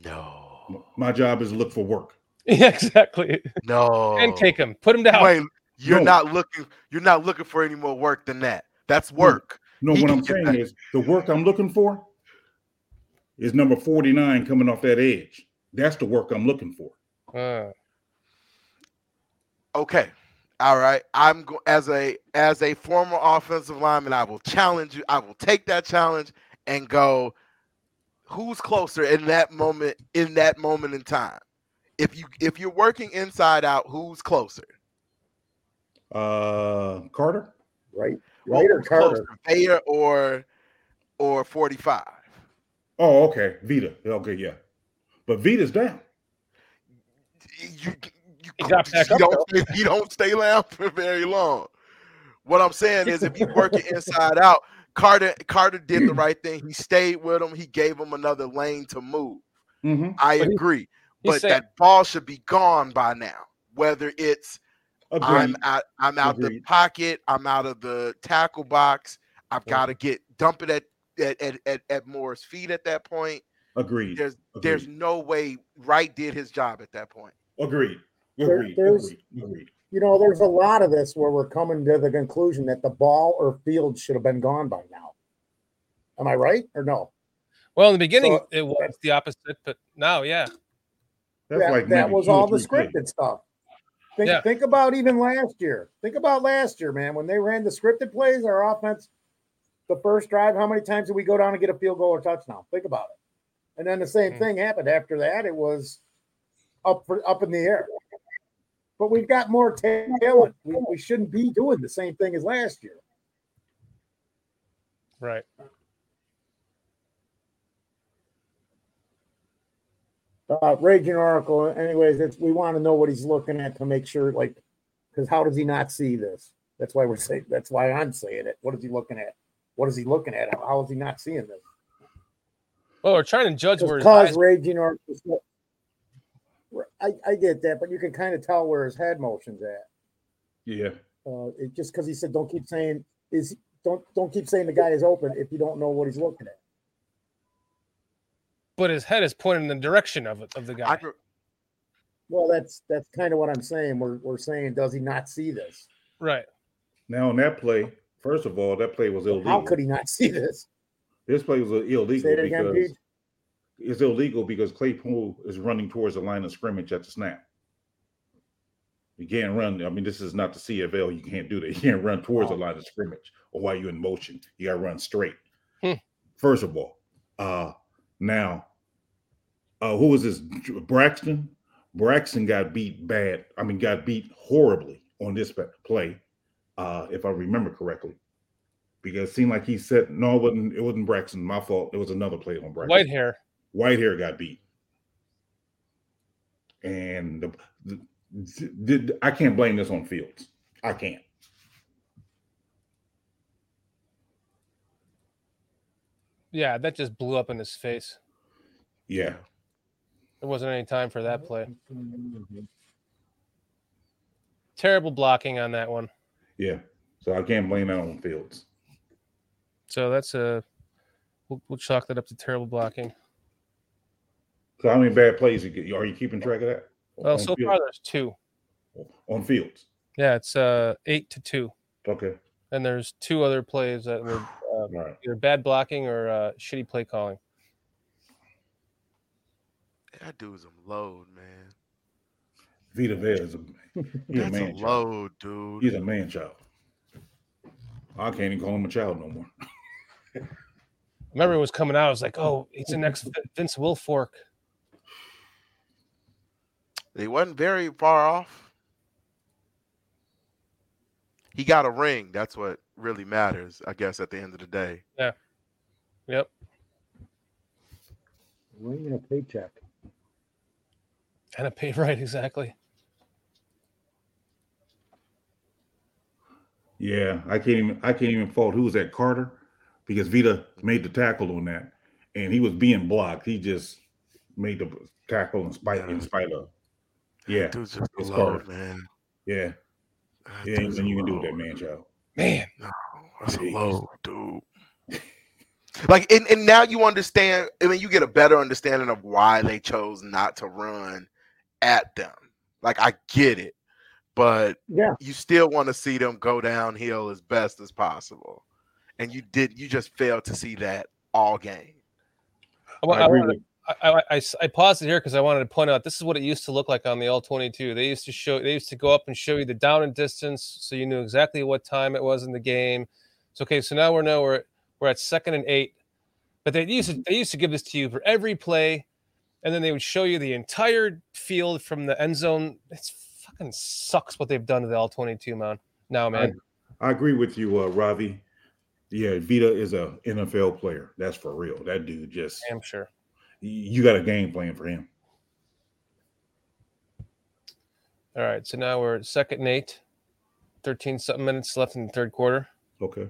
No. My job is to look for work. Yeah, exactly. No. And take him. Put him down. Wait, you're not looking for any more work than that. That's work. No, what I'm saying is the work I'm looking for is number 49 coming off that edge. That's the work I'm looking for. Okay. All right, I'm as a former offensive lineman, I will challenge you. I will take that challenge and go, who's closer in that moment in time? If you're working inside out, who's closer? Carter, right? Right, or Carter, Vea or 45. Oh, okay, Vita. Okay, yeah, but Vita's down. You don't stay down for very long. What I'm saying is, if you work it inside out, Carter did the right thing. He stayed with him. He gave him another lane to move. Mm-hmm. I agree, but that ball should be gone by now. Whether it's I'm out the pocket, I'm out of the tackle box. I've got to dump it at Moore's feet at that point. Agreed. There's no way Wright did his job at that point. Agreed. Agreed. You know, there's a lot of this where we're coming to the conclusion that the ball or field should have been gone by now. Am I right or no? Well, in the beginning, so, it was the opposite, but now, yeah. That was all the scripted stuff. Think about even last year. Think about last year, man. When they ran the scripted plays, our offense, the first drive, how many times did we go down and get a field goal or touchdown? Think about it. And then the same thing happened after that. It was up in the air. But we've got more talent. We shouldn't be doing the same thing as last year. Right. Raging Oracle. Anyways, we want to know what he's looking at to make sure, like, because how does he not see this? That's why we're saying. That's why I'm saying it. What is he looking at? What is he looking at? How is he not seeing this? Well, we're trying to judge where his eyes. Raging Oracle. I get that, but you can kind of tell where his head motion's at. Yeah. Just because he said, "Don't keep saying is don't keep saying the guy is open if you don't know what he's looking at." But his head is pointing in the direction of the guy. Well, that's kind of what I'm saying. We're saying, does he not see this? Right. Now, on that play, first of all, that play was illegal. How could he not see this? This play was illegal. Say it again, Pete. It's illegal because Claypool is running towards the line of scrimmage at the snap. You can't run. I mean, this is not the CFL. You can't do that. You can't run towards the line of scrimmage or while you're in motion. You got to run straight. First of all, Now, who was this? Braxton? Braxton got beat bad. I mean, got beat horribly on this play, if I remember correctly, because it seemed like he said, no, it wasn't Braxton. My fault. It was another play on Braxton. Whitehair got beat. And I can't blame this on Fields. I can't. Yeah, that just blew up in his face. Yeah. There wasn't any time for that play. Terrible blocking on that one. Yeah, so I can't blame that on Fields. So that's we'll chalk that up to terrible blocking. So how many bad plays are you keeping track of that? Well, so far there's 2. On Fields? Yeah, it's 8-2. Okay. And there's 2 other plays that were either bad blocking or shitty play calling. That dude's a load, man. Vita Vea is a man. That's a load, dude. He's a man child. I can't even call him a child no more. I remember it was coming out. I was like, oh, he's the next Vince Wilfork. He wasn't very far off. He got a ring. That's what really matters, I guess, at the end of the day. Yeah. Yep. Ring and a paycheck. And a pay, right, exactly. Yeah, I can't even fault who was that, Carter, because Vita made the tackle on that, and he was being blocked. He just made the tackle in spite of. Yeah, dude's just it's hard, man. Yeah. Yeah, ain't nothing you can do with that man, child. Man, no, that's a low, dude. Like, and now you understand. I mean, you get a better understanding of why they chose not to run at them. Like, I get it, but you still want to see them go downhill as best as possible, and you did. You just failed to see that all game. I paused it here because I wanted to point out this is what it used to look like on the All-22. They used to go up and show you the down and distance, so you knew exactly what time it was in the game. So okay, so now we're at 2nd and 8, but they used to give this to you for every play, and then they would show you the entire field from the end zone. It's fucking sucks what they've done to the All-22, man. Now, man, I agree with you, Ravi. Yeah, Vita is an NFL player. That's for real. That dude just, I'm sure. You got a game plan for him. All right, so now we're at 2nd and 8, 13-something minutes left in the third quarter. Okay.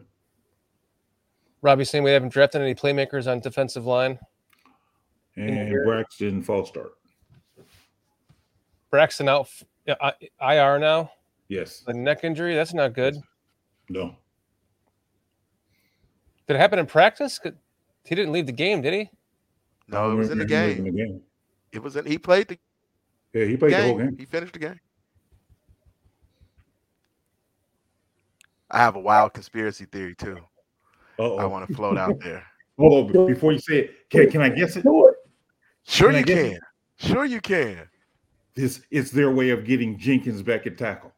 Robbie's saying we haven't drafted any playmakers on defensive line. And Braxton false start. Braxton out IR now? Yes. The neck injury, that's not good. No. Did it happen in practice? He didn't leave the game, did he? No, it was in the game. It was in. He played the. Yeah, he played the whole game. He finished the game. I have a wild conspiracy theory too. I want to float out there. Hold on, before you say it, can I guess it? Sure you can. Sure you can. It's their way of getting Jenkins back at tackle.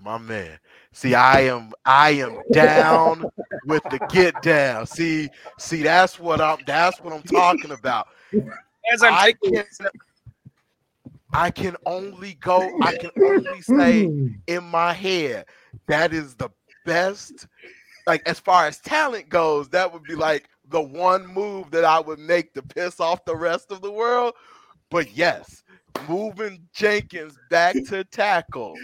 My man. See, I am down with the get down. See, that's what I'm talking about. As I can only say in my head, that is the best. Like, as far as talent goes, that would be like the one move that I would make to piss off the rest of the world. But yes, moving Jenkins back to tackle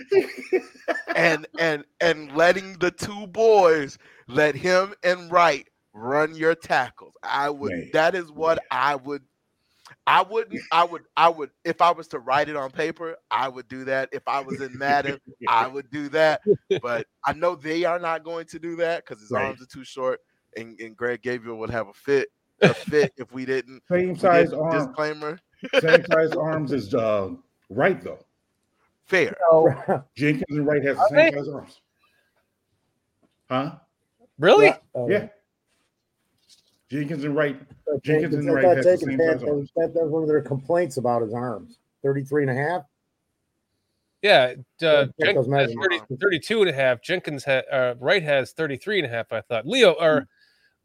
and letting the two boys, let him and Wright run your tackles. I would, if I was to write it on paper, I would do that. If I was in Madden, I would do that. But I know they are not going to do that because his arms are too short, and Greg Gabriel would have a fit if we didn't. Same size arms. Disclaimer. Same size arms as Wright, though. Fair. No. Jenkins and Wright have the same size arms. Huh? Really? Yeah. Jenkins and Wright have the same size arms. That was one of their complaints about his arms. 33 and a half? Yeah. Jenkins has 32 and a half. Jenkins Wright has 33 and a half, I thought. Leo or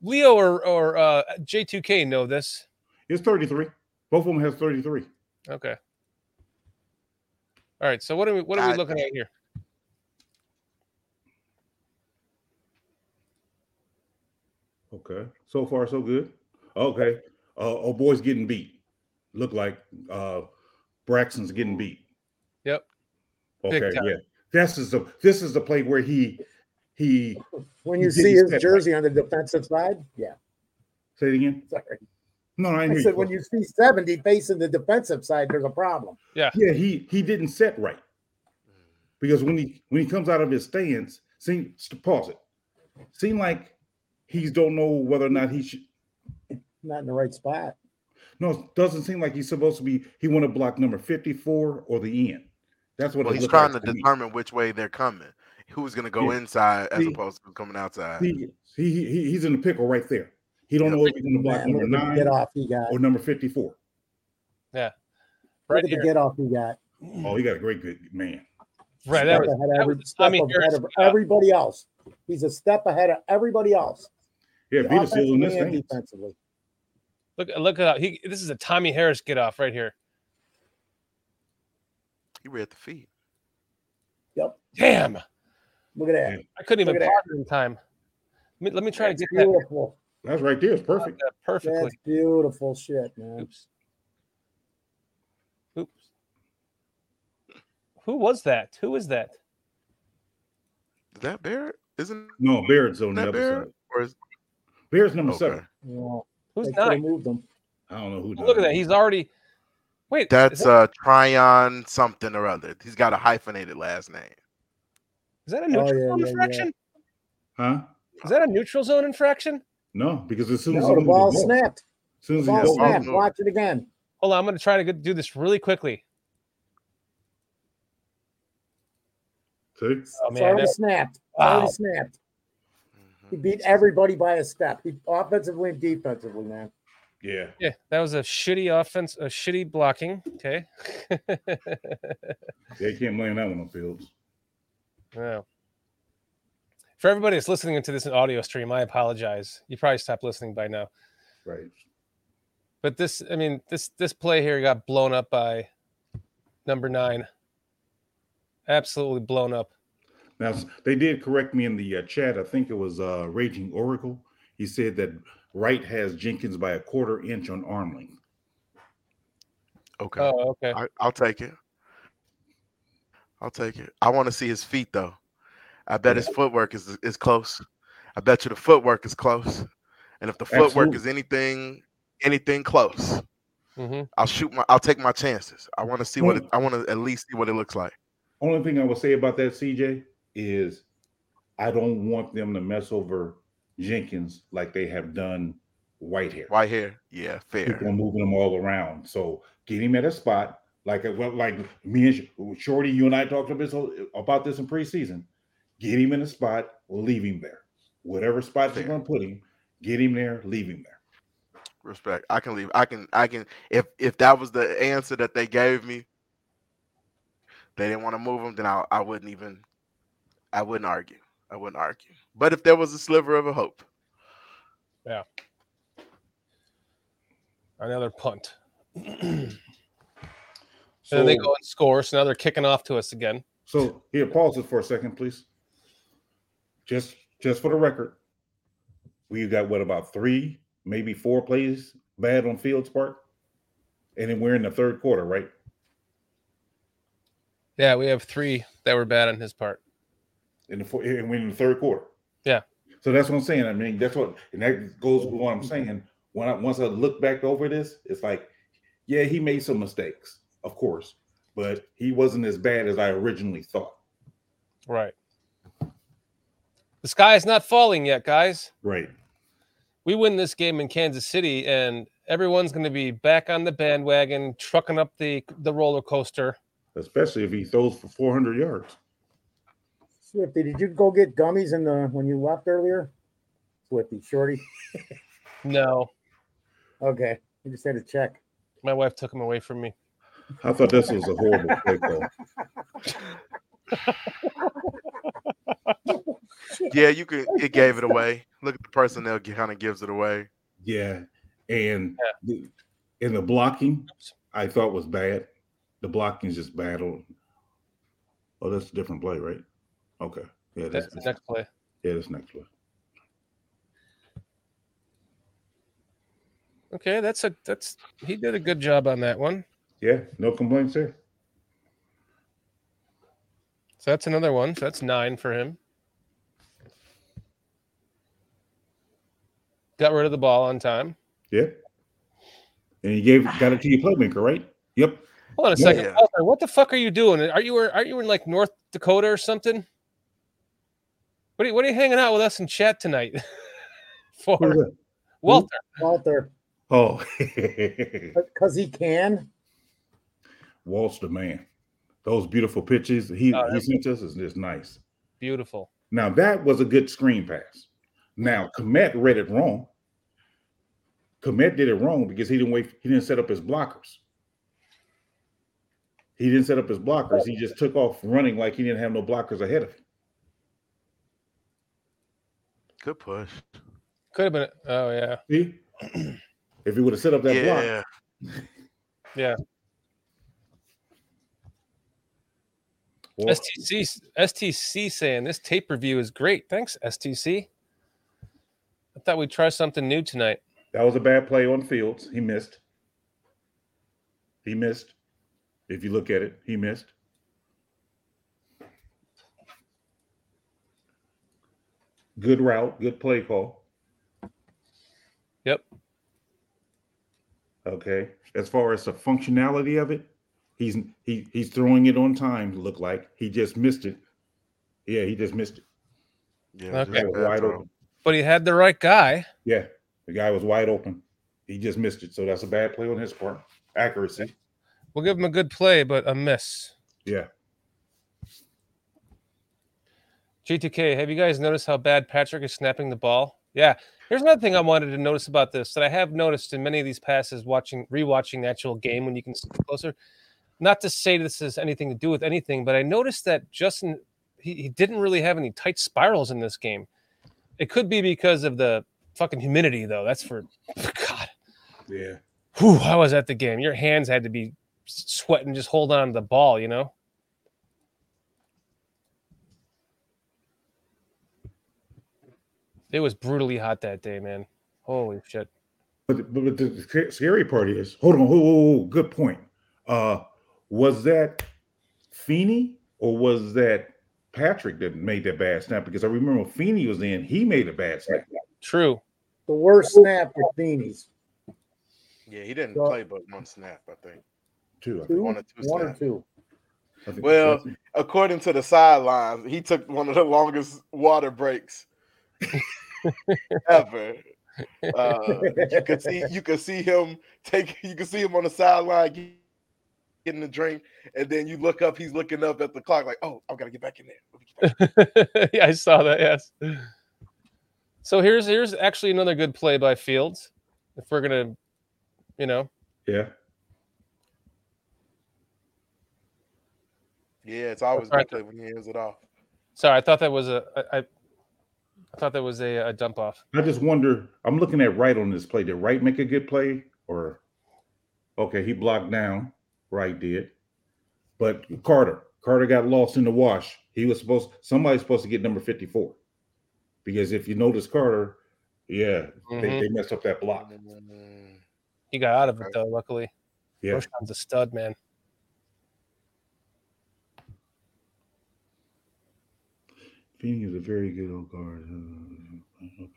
J2K know this. It's 33. Both of them have 33. Okay. All right. So what are we looking at here? Okay. So far, so good. Okay. Boy's getting beat. Look like Braxton's getting beat. Yep. Okay. Yeah. This is the play where he. When you see his jersey on the defensive side, yeah. Say it again. Sorry. No, I said when you see 70 facing the defensive side, there's a problem. Yeah, he didn't set right. Because when he comes out of his stance, seems like he don't know whether or not he should. Not in the right spot. No, it doesn't seem like he's supposed to be. He want to block number 54 or the end. That's what he's trying to determine which way they're coming. Who's going to go inside as opposed to coming outside. He's in the pickle right there. He don't know if he's going to block number 9 or number 54. Yeah. Right. Look at the get off he got. Oh, he got a great good man. Right. That was everybody else. He's a step ahead of everybody else. Yeah, Vita's still in this thing. Defensively. Look at this is a Tommy Harris get off right here. He read the feet. Yep. Damn. Look at that. Damn. I couldn't even park in time. Let me try to get beautiful. That. That's right there. It's perfect. Perfectly. That's beautiful shit, man. Oops. Who was that? Who is that? Is that Barrett? No, Barrett's on the other side. Or Barrett's number 7. Yeah. Who's 9? I don't know who. Look at that. He's already. Wait. That's Tryon something or other. He's got a hyphenated last name. Is that a neutral zone infraction? Yeah. Huh? Is that a neutral zone infraction? No, because as soon as the ball snapped. As soon as the ball snapped, watch it again. Hold on, I'm going to try to do this really quickly. See? Oh, man, already snapped. Wow. Already snapped. He beat everybody by a step. He offensively and defensively, man. Yeah. Yeah, that was a shitty offense, a shitty blocking. Okay. Yeah, you can't blame that one on Fields. Wow. For everybody that's listening to this in audio stream, I apologize. You probably stopped listening by now. Right. But this play here got blown up by number 9. Absolutely blown up. Now, they did correct me in the chat. I think it was Raging Oracle. He said that Wright has Jenkins by a quarter inch on arm length. Okay. Oh, okay. I'll take it. I want to see his feet, though. I bet his footwork is close. I bet you the footwork is close. And if the footwork is anything close, I'll take my chances. I want to see I want to at least see what it looks like. Only thing I will say about that, CJ, is I don't want them to mess over Jenkins like they have done Whitehair. Yeah, fair. People are moving him all around. So get him at a spot like me and Shorty, you and I talked about this in preseason. Get him in a spot, leave him there. Whatever spot they're going to put him, get him there, leave him there. Respect. I can leave. I can. If that was the answer that they gave me, they didn't want to move him, then I wouldn't argue. But if there was a sliver of a hope. Yeah. Another punt. So and then they go and score. So now they're kicking off to us again. So here, pause it for a second, please. Just for the record, we've got what, about 3, maybe 4 plays bad on Fields' part, and then we're in the third quarter, right? Yeah, we have 3 that were bad on his part. And we're in the third quarter. Yeah. So that's what I'm saying. I mean, that's what, and that goes with what I'm saying. Once I look back over this, it's like, yeah, he made some mistakes, of course, but he wasn't as bad as I originally thought. Right. The sky is not falling yet, guys. Right. We win this game in Kansas City, and everyone's going to be back on the bandwagon, trucking up the roller coaster. Especially if he throws for 400 yards. Swifty, did you go get gummies when you left earlier? Swifty, Shorty? No. Okay. You just had to check. My wife took them away from me. I thought this was a horrible play though. Yeah, you could. It gave it away. Look at the personnel; kind of gives it away. Yeah, and the blocking, I thought was bad. The blocking is just bad. Oh, that's a different play, right? Okay, yeah, that's the next play. Yeah, that's next play. Okay, that's he did a good job on that one. Yeah, no complaints there. So that's another one. So that's 9 for him. Got rid of the ball on time. Yeah. And you got it to your playmaker, right? Yep. Hold on a second. Yeah. What the fuck are you doing? Are you in like North Dakota or something? What are you hanging out with us in chat tonight for? Walter. Oh. Because he can. Walt's the man. Those beautiful pitches he sent us is just nice. Beautiful. Now that was a good screen pass. Now Komet read it wrong. Komet did it wrong because he didn't wait. He didn't set up his blockers. He just took off running like he didn't have no blockers ahead of him. Good push. Could have been. Oh yeah. See, if he would have set up that block. Yeah. Well, STC saying this tape review is great. Thanks, STC. I thought we'd try something new tonight. That was a bad play on Fields. He missed. If you look at it, he missed. Good route, good play call. Yep. Okay. As far as the functionality of it, he's throwing it on time, look like. He just missed it. Yeah, he just missed it. Yeah, okay. Wide open. But he had the right guy. Yeah, the guy was wide open. He just missed it. So that's a bad play on his part. Accuracy. We'll give him a good play, but a miss. Yeah. G2K, have you guys noticed how bad Patrick is snapping the ball? Yeah. Here's another thing I wanted to notice about this that I have noticed in many of these passes, rewatching the actual game when you can see closer. Not to say this has anything to do with anything, but I noticed that Justin, he didn't really have any tight spirals in this game. It could be because of the fucking humidity, though. That's for God. Yeah. Whew, I was at the game. Your hands had to be sweating, just hold on to the ball, you know? It was brutally hot that day, man. Holy shit. But the scary part is, good point. Was that Feeney or was that Patrick that made that bad snap? Because I remember when Feeney was in, he made a bad snap. True. The worst snap was Feeney's. Yeah, he didn't play but one snap, I think. Two? One or two. Well, according to the sidelines, he took one of the longest water breaks ever. You could see him on the sideline getting a drink, and then you look up, he's looking up at the clock like, oh, I've got to get back in there. Yeah, I saw that, yes. So here's actually another good play by Fields. if we're gonna, you know. Yeah, it's always good when he hands it off. Sorry, I thought that was a dump off. I just wonder. I'm looking at Wright on this play. Did Wright make a good play, or okay, he blocked down. Wright did, but Carter got lost in the wash. He was somebody's supposed to get number 54, because if you notice Carter, they messed up that block. He got out of it though, luckily. Yeah, Roshan's a stud, man. Feeney is a very good old guard. Okay.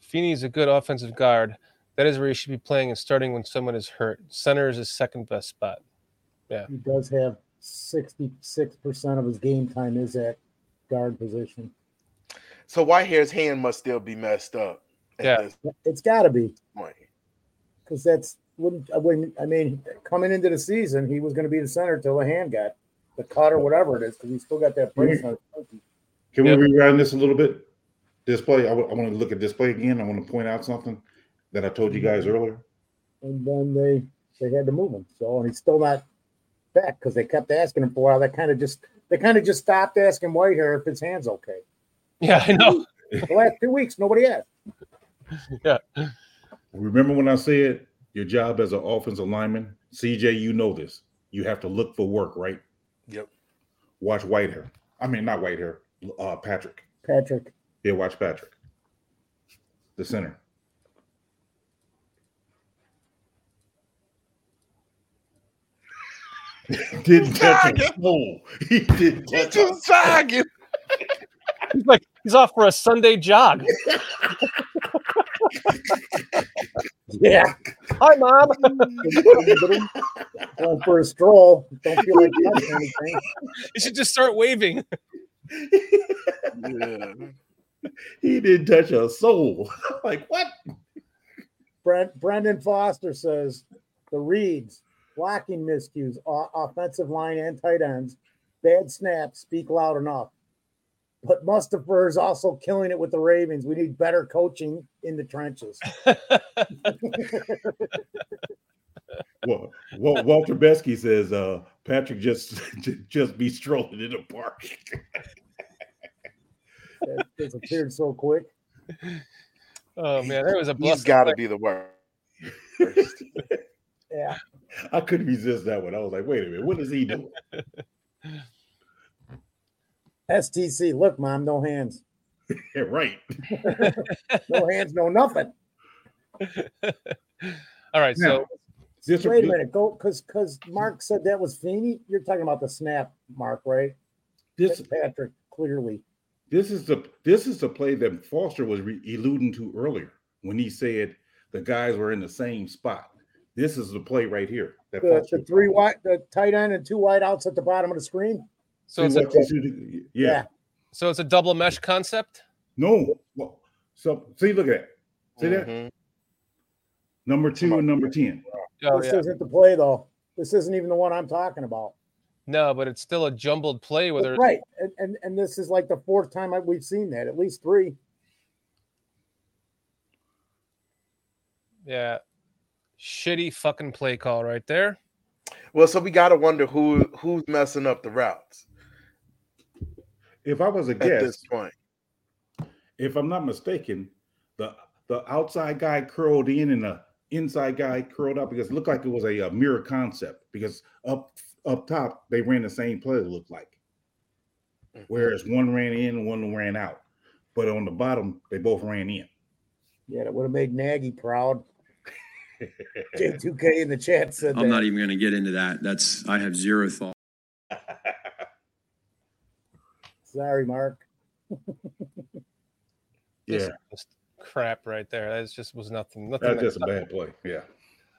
Feeney is a good offensive guard. That is where he should be playing and starting when someone is hurt. Center is his second best spot. Yeah, he does have 66% of his game time is at guard position. So Whitehair's hand must still be messed up. Yeah, it's got to be. Because that's coming into the season, he was going to be the center till the hand got the cut or whatever it is, because he's still got that brace on his pinky. Can we rewind this a little bit? This play, I want to look at this play again. I want to point out something that I told you guys earlier. And then they had to move him. So, and he's still not back because they kept asking him for a while. They kind of just stopped asking Whitehair if his hand's okay. Yeah, I know. The last 2 weeks, nobody asked. Yeah. Remember when I said your job as an offensive lineman, CJ, you know this. You have to look for work, right? Yep. Watch Whitehair. I mean, not Whitehair. Patrick. Patrick. Yeah, watch Patrick. The center. Didn't touch him. No, he didn't touch him. He's jogging. He's like, he's off for a Sunday jog. Yeah. Hi, Mom. Going for a stroll. Don't feel like touching anything. You should just start waving. Yeah. He didn't touch a soul. Like, what? Brendan Foster says the reads, blocking miscues, offensive line and tight ends, bad snaps speak loud enough. But Mustapher is also killing it with the Ravens. We need better coaching in the trenches. Well, Walter Besky says Patrick just be strolling in the park. That disappeared so quick. Oh man, that was a bluff. He's got to be the worst. Yeah, I couldn't resist that one. I was like, wait a minute, what is he doing? STC, look, Mom, no hands. Yeah, right. No hands, no nothing. All right, now, so wait a minute, go because Mark said that was Feeney. You're talking about the snap, Mark, right? This Patrick, clearly. This is the play that Foster was alluding to earlier when he said the guys were in the same spot. This is the play right here. That the three wide, the tight end and two wide outs at the bottom of the screen. So it's so it's a double mesh concept. No, so see, look at that. See that? Number 2 and number 10. Oh, this isn't the play though. This isn't even the one I'm talking about. No, but it's still a jumbled play. Right, and this is like the fourth time we've seen that. At least 3. Yeah. Shitty fucking play call right there. Well, so we gotta wonder who's messing up the routes. If I was a guest, at this point, if I'm not mistaken, the outside guy curled in and the inside guy curled out, because it looked like it was a mirror concept, because up top they ran the same play, it looked like. Whereas one ran in and one ran out. But on the bottom, they both ran in. Yeah, that would have made Nagy proud. J2K in the chat said I'm not even going to get into that. I have zero thought. Sorry, Mark. Yeah. Just crap right there. That just was nothing. That's just a bad play. Yeah.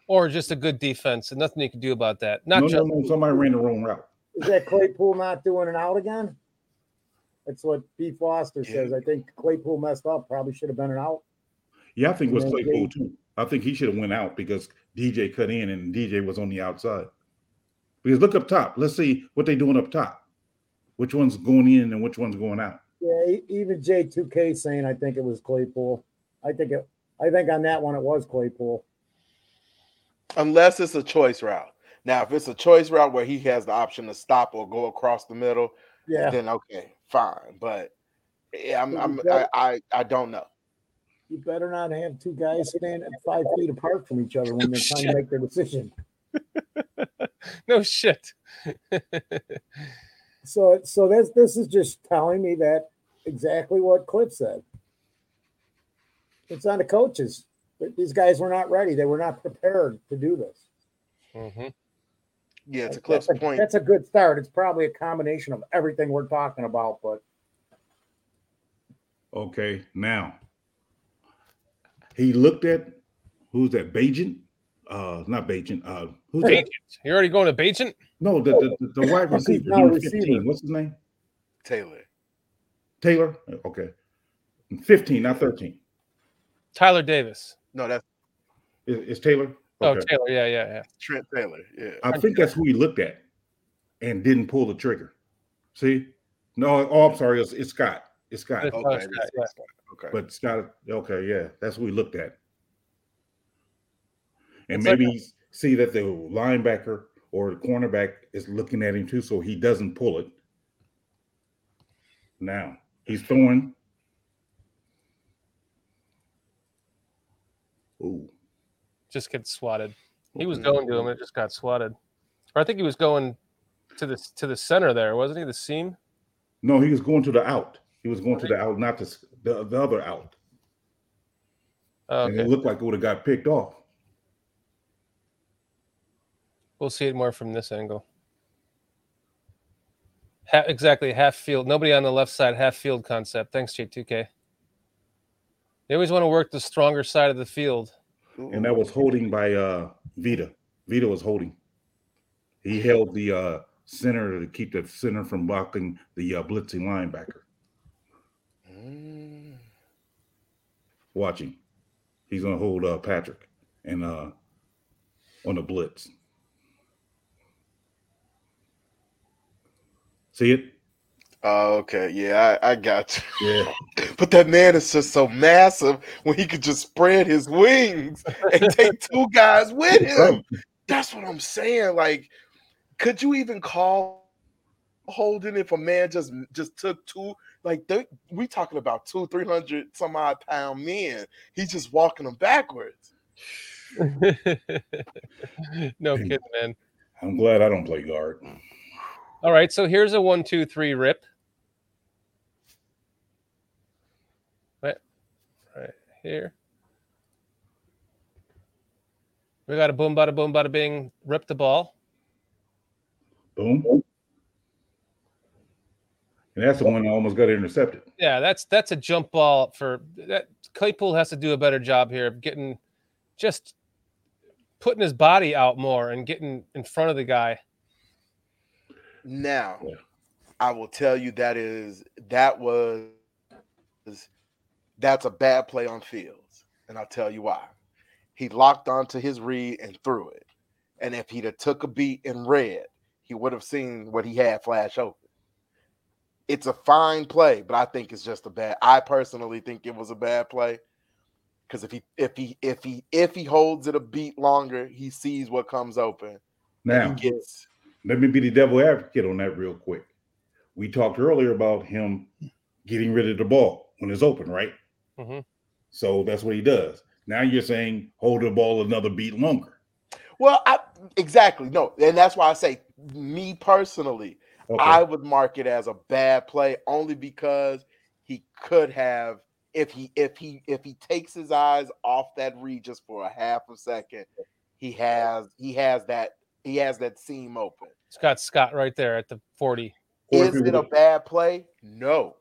Or just a good defense and nothing you can do about that. Somebody ran the wrong route. Is that Claypool not doing an out again? That's what B. Foster says. I think Claypool messed up. Probably should have been an out. Yeah, I think it was Claypool too. I think he should have went out because DJ cut in and DJ was on the outside. Because look up top. Let's see what they're doing up top. Which one's going in and which one's going out. Yeah, even J2K saying I think it was Claypool. I think on that one it was Claypool. Unless it's a choice route. Now, if it's a choice route where he has the option to stop or go across the middle, yeah, then okay, fine. But yeah, I don't know. You better not have two guys stand at 5 feet apart from each other when they're trying to make their decision. No shit. So this is just telling me that exactly what Cliff said. It's on the coaches. These guys were not ready. They were not prepared to do this. Mm-hmm. Yeah, it's a Cliff's point. That's a good start. It's probably a combination of everything we're talking about, but okay, now he looked at who's that? Bagent? Not Bagent. Who's Bagent? You're already going to Bagent? No, the wide receiver. Receiver. What's his name? Taylor. Okay, 15, not 13. Tyler Davis. No, that's it's Taylor. Okay. Oh, Taylor. Yeah. Trent Taylor. Yeah. I think that's who he looked at and didn't pull the trigger. See? No, oh, I'm sorry. It's Scott. It's Scott. It's okay. Scott, yeah. Okay. But Scott, okay, yeah. That's who he looked at. And it's maybe see that the linebacker or the cornerback is looking at him too, so he doesn't pull it. Now he's throwing. Ooh. Just gets swatted. He was going to him, and it just got swatted. Or I think he was going to the center there, wasn't he? The seam? No, he was going to the out. He was going to the out, not the other out. Okay. And it looked like it would have got picked off. We'll see it more from this angle. Exactly, half field. Nobody on the left side, half field concept. Thanks, J2K. They always want to work the stronger side of the field. And that was holding by Vita. Vita was holding. He held the center to keep the center from blocking the blitzing linebacker. Watching. He's going to hold Patrick and on the blitz. See it? Oh, okay. Yeah, I got you. Yeah. But that man is just so massive when he could just spread his wings and take two guys with him. That's what I'm saying. Like, could you even call holding if a man just took two? Like, we talking about 300 some odd pound men. He's just walking them backwards. No kidding, man. I'm glad I don't play guard. All right, so here's a 1-2-3 rip. Right here. We got a boom, bada bing, rip the ball. Boom. And that's the one that almost got intercepted. Yeah, that's a jump ball for that. Claypool has to do a better job here of putting his body out more and getting in front of the guy. Now, I will tell you that's a bad play on Fields, and I'll tell you why. He locked onto his read and threw it, and if he'd have took a beat and read, he would have seen what he had flash open. It's a fine play, but I think it's just I personally think it was a bad play because if he holds it a beat longer, he sees what comes open. Now he gets. Let me be the devil advocate on that real quick. We talked earlier about him getting rid of the ball when it's open, right? Mm-hmm. So that's what he does. Now you're saying hold the ball another beat longer. Well, exactly. No, and that's why I say me personally, okay, I would mark it as a bad play only because he could have, if he takes his eyes off that read just for a half a second, he has that seam open. It's got Scott right there at the 40. Is it a bad play? No.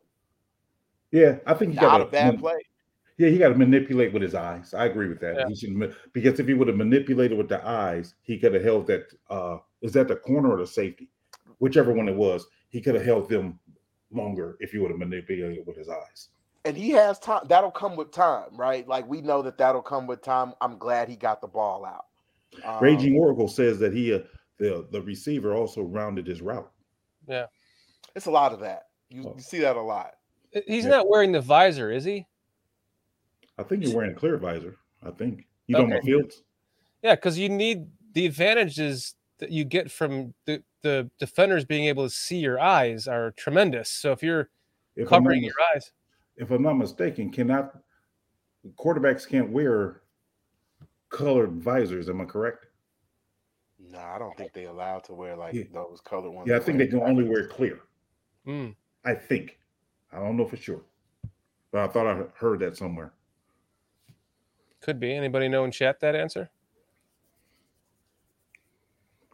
Yeah, I think he got a bad play. Yeah, he got to manipulate with his eyes. I agree with that. Yeah. He should, because if he would have manipulated with the eyes, he could have held that. Is that the corner or the safety? Whichever one it was, he could have held them longer if he would have manipulated with his eyes. And he has time. That'll come with time, right? Like we know that'll come with time. I'm glad he got the ball out. Raging Oracle says that he, the receiver, also rounded his route. Yeah, it's a lot of that. You see that a lot. He's not wearing the visor, is he? I think you're wearing a clear visor. I think you don't want Fields. Yeah, because you need the advantages that you get from the defenders being able to see your eyes are tremendous. So if you're covering your eyes, if I'm not mistaken, quarterbacks can't wear colored visors. Am I correct? No, I don't think they're allowed to wear those colored ones. Yeah, I think they can only wear clear. Mm. I think. I don't know for sure, but I thought I heard that somewhere. Could be. Anybody know in chat that answer?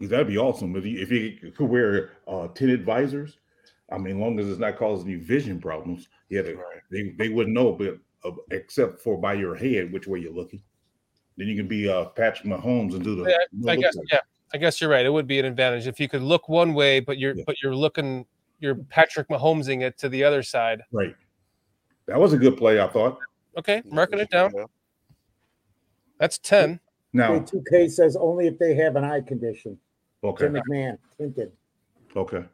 That'd be awesome if you could wear tinted visors. I mean, long as it's not causing you vision problems. Yeah, they wouldn't know, but except for by your head, which way you're looking. Then you can be Patrick Mahomes and do the. Yeah, I guess you're right. It would be an advantage if you could look one way, but you're looking. You're Patrick Mahomesing it to the other side. Right. That was a good play, I thought. Okay, marking it down. That's 10. Now, 2K says only if they have an eye condition. Okay. Jim McMahon, tinted. Okay.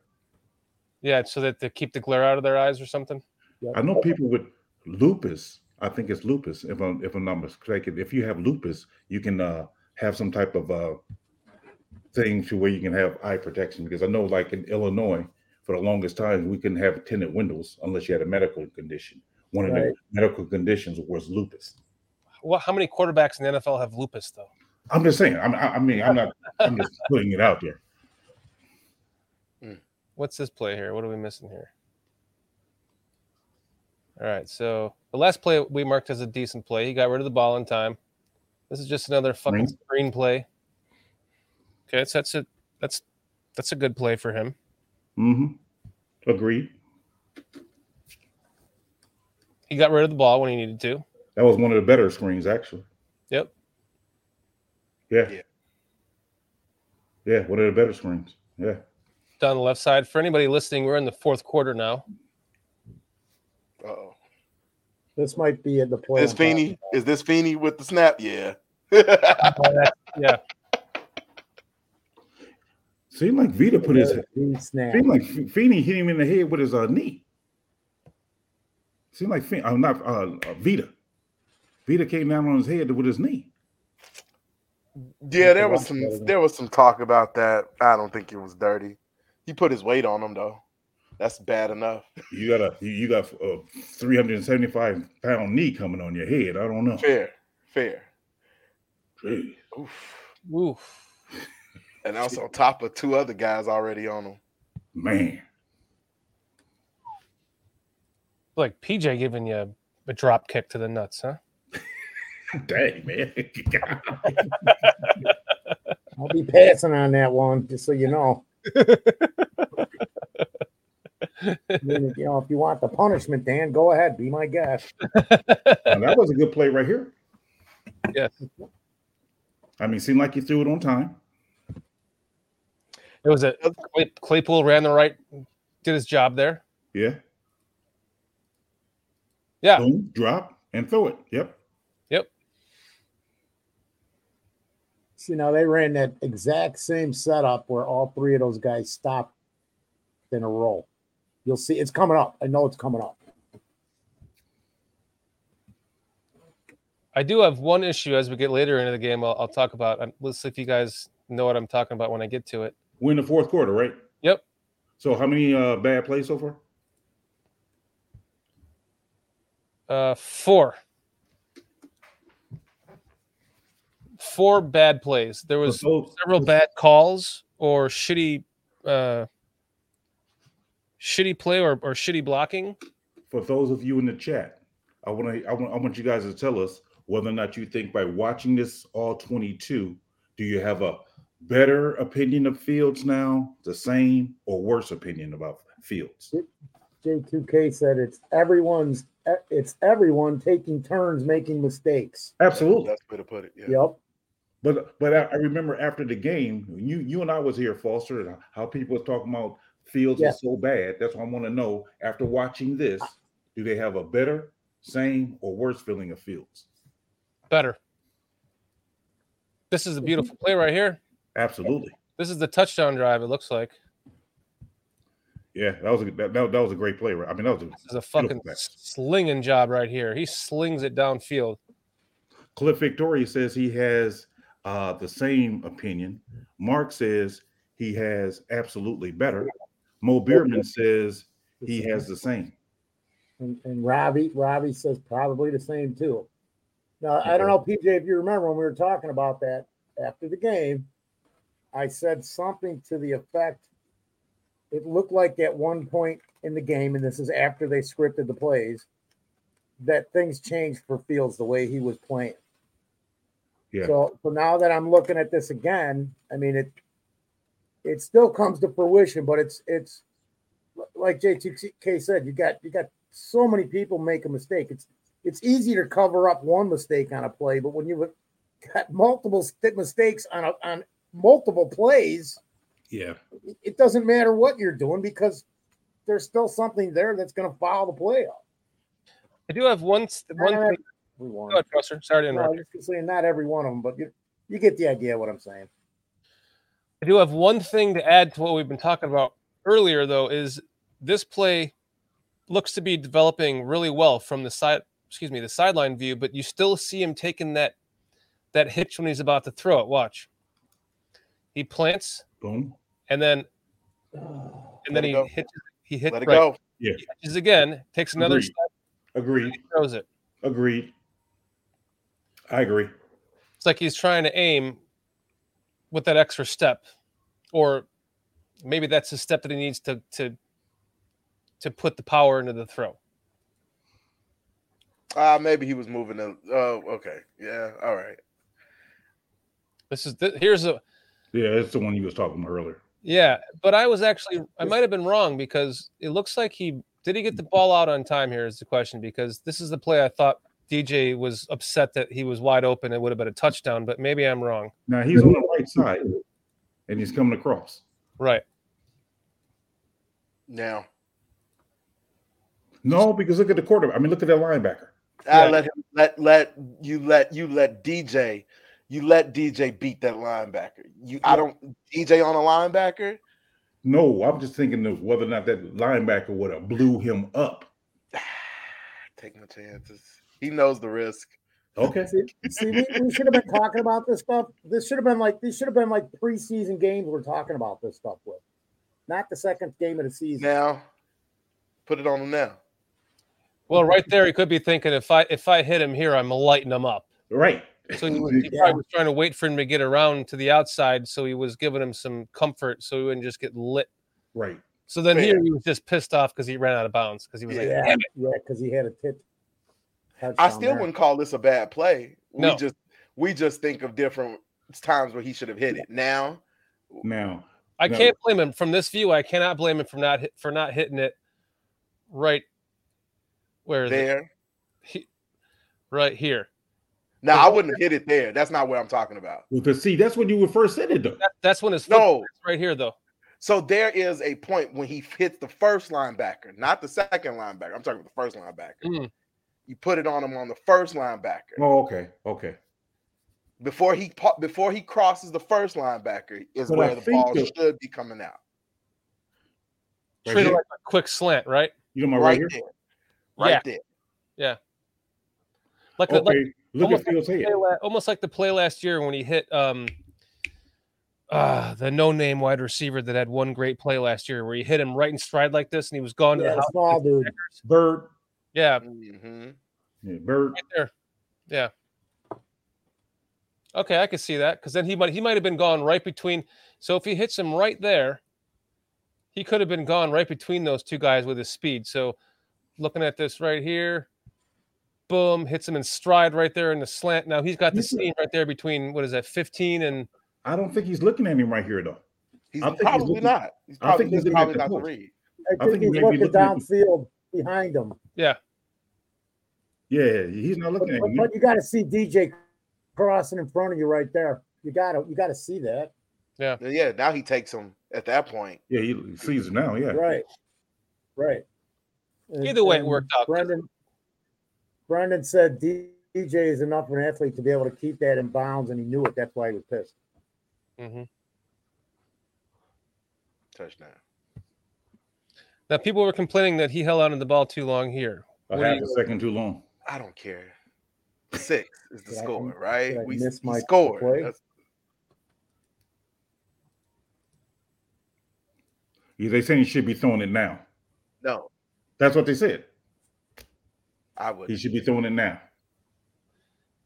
Yeah, so that they keep the glare out of their eyes or something? Yep. I know people with lupus. I think it's lupus, if I'm not mistaken. If you have lupus, you can have some type of thing to where you can have eye protection. Because I know, like in Illinois, for the longest time, we couldn't have tinted windows unless you had a medical condition. One of the medical conditions was lupus. Well, how many quarterbacks in the NFL have lupus, though? I'm just saying. I'm just putting it out there. What's this play here? What are we missing here? All right. So the last play we marked as a decent play. He got rid of the ball in time. This is just another fucking screen play. Okay, so that's a good play for him. Mm-hmm. Agreed. He got rid of the ball when he needed to. That was one of the better screens, actually. Yep. Yeah. Yeah, one of the better screens. Yeah. Down the left side. For anybody listening, we're in the fourth quarter now. Uh-oh. This might be at the point. Is Feeney? Is this Feeney with the snap? Yeah. Yeah. Seemed like Vita put his snap. Seemed like Feeney hit him in the head with his knee. Seemed like Vita. Vita came down on his head with his knee. Yeah, there was some talk about that. I don't think it was dirty. He put his weight on him though. That's bad enough. You got a 375-pound knee coming on your head. I don't know. Fair. Jeez. Oof. And also on top of two other guys already on him. Man. Like PJ giving you a drop kick to the nuts, huh? Dang, man. I'll be passing on that one, just so you know. If you want the punishment, Dan, go ahead. Be my guest. That was a good play right here. Yeah. I mean, seemed like you threw it on time. It was Claypool ran the right, did his job there. Yeah. Boom, drop and throw it. Yep. So, they ran that exact same setup where all three of those guys stopped in a row. You'll see it's coming up. I know it's coming up. I do have one issue as we get later into the game. I'll talk about. Let's see if you guys know what I'm talking about when I get to it. We're in the fourth quarter, right? Yep. So how many bad plays so far? 4. 4 bad plays. There was several bad calls or shitty play or shitty blocking. For those of you in the chat, I want you guys to tell us whether or not you think by watching this all 22, do you have a better opinion of Fields now, the same, or worse opinion about Fields? J2K said it's everyone taking turns making mistakes. Absolutely. That's the way to put it. Yeah. Yep. But I remember after the game, you and I was here, Foster, and how people were talking about Fields is so bad. That's why I want to know, after watching this, do they have a better, same, or worse feeling of Fields? Better. This is a beautiful play right here. Absolutely. This is the touchdown drive, it looks like. Yeah, that was a great play. Right? I mean, this is a fucking slinging job right here. He slings it downfield. Cliff Victoria says he has the same opinion. Mark says he has absolutely better. Mo Beerman says he has the same. And Robbie says probably the same too. Now, I don't know, PJ, if you remember when we were talking about that after the game, I said something to the effect, it looked like at one point in the game, and this is after they scripted the plays, that things changed for Fields the way he was playing. Yeah. So now that I'm looking at this again, I mean, it still comes to fruition, but it's like JTK said, you got so many people make a mistake. It's easy to cover up one mistake on a play, but when you've got multiple mistakes on multiple plays, yeah, it doesn't matter what you're doing because there's still something there that's going to foul the play up. I do have one thing. Go ahead, Buster. Sorry to interrupt. I'm saying not every one of them, but you get the idea of what I'm saying. I do have one thing to add to what we've been talking about earlier, though, is this play looks to be developing really well from the sideline view, but you still see him taking that hitch when he's about to throw it. Watch. He plants. Boom. And then he hits. Let it go. Yeah. He hitches again, takes another step. Agreed. And he throws it. Agreed. I agree. It's like he's trying to aim with that extra step, or maybe that's the step that he needs to put the power into the throw. Maybe he was moving them. Oh, okay. Yeah. All right. It's the one you was talking about earlier. Yeah, but I might have been wrong because it looks like he get the ball out on time here is the question, because this is the play I thought DJ was upset that he was wide open. It would have been a touchdown, but maybe I'm wrong. Now he's on the right side and he's coming across. Right. Now. No, because look at the quarterback. I mean, look at that linebacker. Let DJ beat that linebacker. DJ on a linebacker? No, I'm just thinking of whether or not that linebacker would have blew him up. Take my chances. He knows the risk. Okay. We should have been talking about this stuff. These should have been like preseason games we're talking about this stuff with. Not the second game of the season. Now, put it on him now. Well, right there, he could be thinking, if I hit him here, I'm lighting him up. Right. So he probably was trying to wait for him to get around to the outside, so he was giving him some comfort so he wouldn't just get lit. Right. So then here he was just pissed off because he ran out of bounds because he was like, damn it. Yeah, because he had a tip. I still wouldn't call this a bad play. No. We just think of different times where he should have hit it. Now. I can't blame him from this view. I cannot blame him for not hitting it right where there. Right here. No, I wouldn't have hit it there. That's not what I'm talking about. Because see, that's when you were first hit it, though. That's when it's right here, though. So there is a point when he hits the first linebacker, not the second linebacker. I'm talking about the first linebacker. Mm. You put it on him on the first linebacker. Oh, okay. Before he crosses the first linebacker is where the ball should be coming out. Straight like a quick slant, right? You know my right here, right there. Yeah. Look at Fields' head. Almost like the play last year when he hit the no-name wide receiver that had one great play last year, where he hit him right in stride like this, and he was gone to the house. Small dude, Bird. Yeah. Mm-hmm. Yeah, Bird. Right there. Yeah. Okay, I could see that, because then he might have been gone right between. So if he hits him right there, he could have been gone right between those two guys with his speed. So looking at this right here. Boom, hits him in stride right there in the slant. Now he's got the seam right there between, 15 and... I don't think he's looking at him right here, though. He's probably not. He's probably not the read. I think he's looking downfield behind him. Yeah. Yeah, he's not looking at him. But you got to see DJ crossing in front of you right there. You got to see that. Yeah. Yeah, now he takes him at that point. Yeah, he sees him now, yeah. Right. Either way, it worked out. Brendan said DJ is enough of an athlete to be able to keep that in bounds, and he knew it. That's why he was pissed. Mm-hmm. Touchdown. Now, people were complaining that he held on to the ball too long here. A half a second too long. I don't care. 6 is the score, right? We scored. Yeah, they saying he should be throwing it now. No. That's what they said. I would. He should be throwing it now.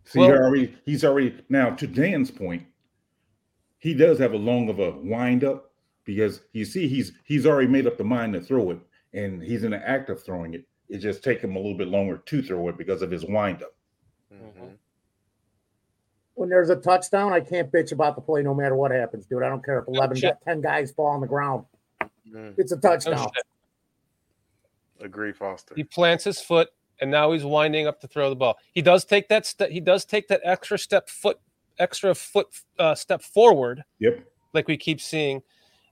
See, well, he's already now, to Dan's point, he does have a long of a wind up, because you see he's already made up the mind to throw it, and he's in the act of throwing it. It just takes him a little bit longer to throw it because of his wind up. Mm-hmm. When there's a touchdown, I can't bitch about the play no matter what happens, dude. I don't care if 10 guys fall on the ground. Mm. It's a touchdown. No, agree, Foster. He plants his foot, and now he's winding up to throw the ball. He does take that extra step forward. Yep. Like we keep seeing.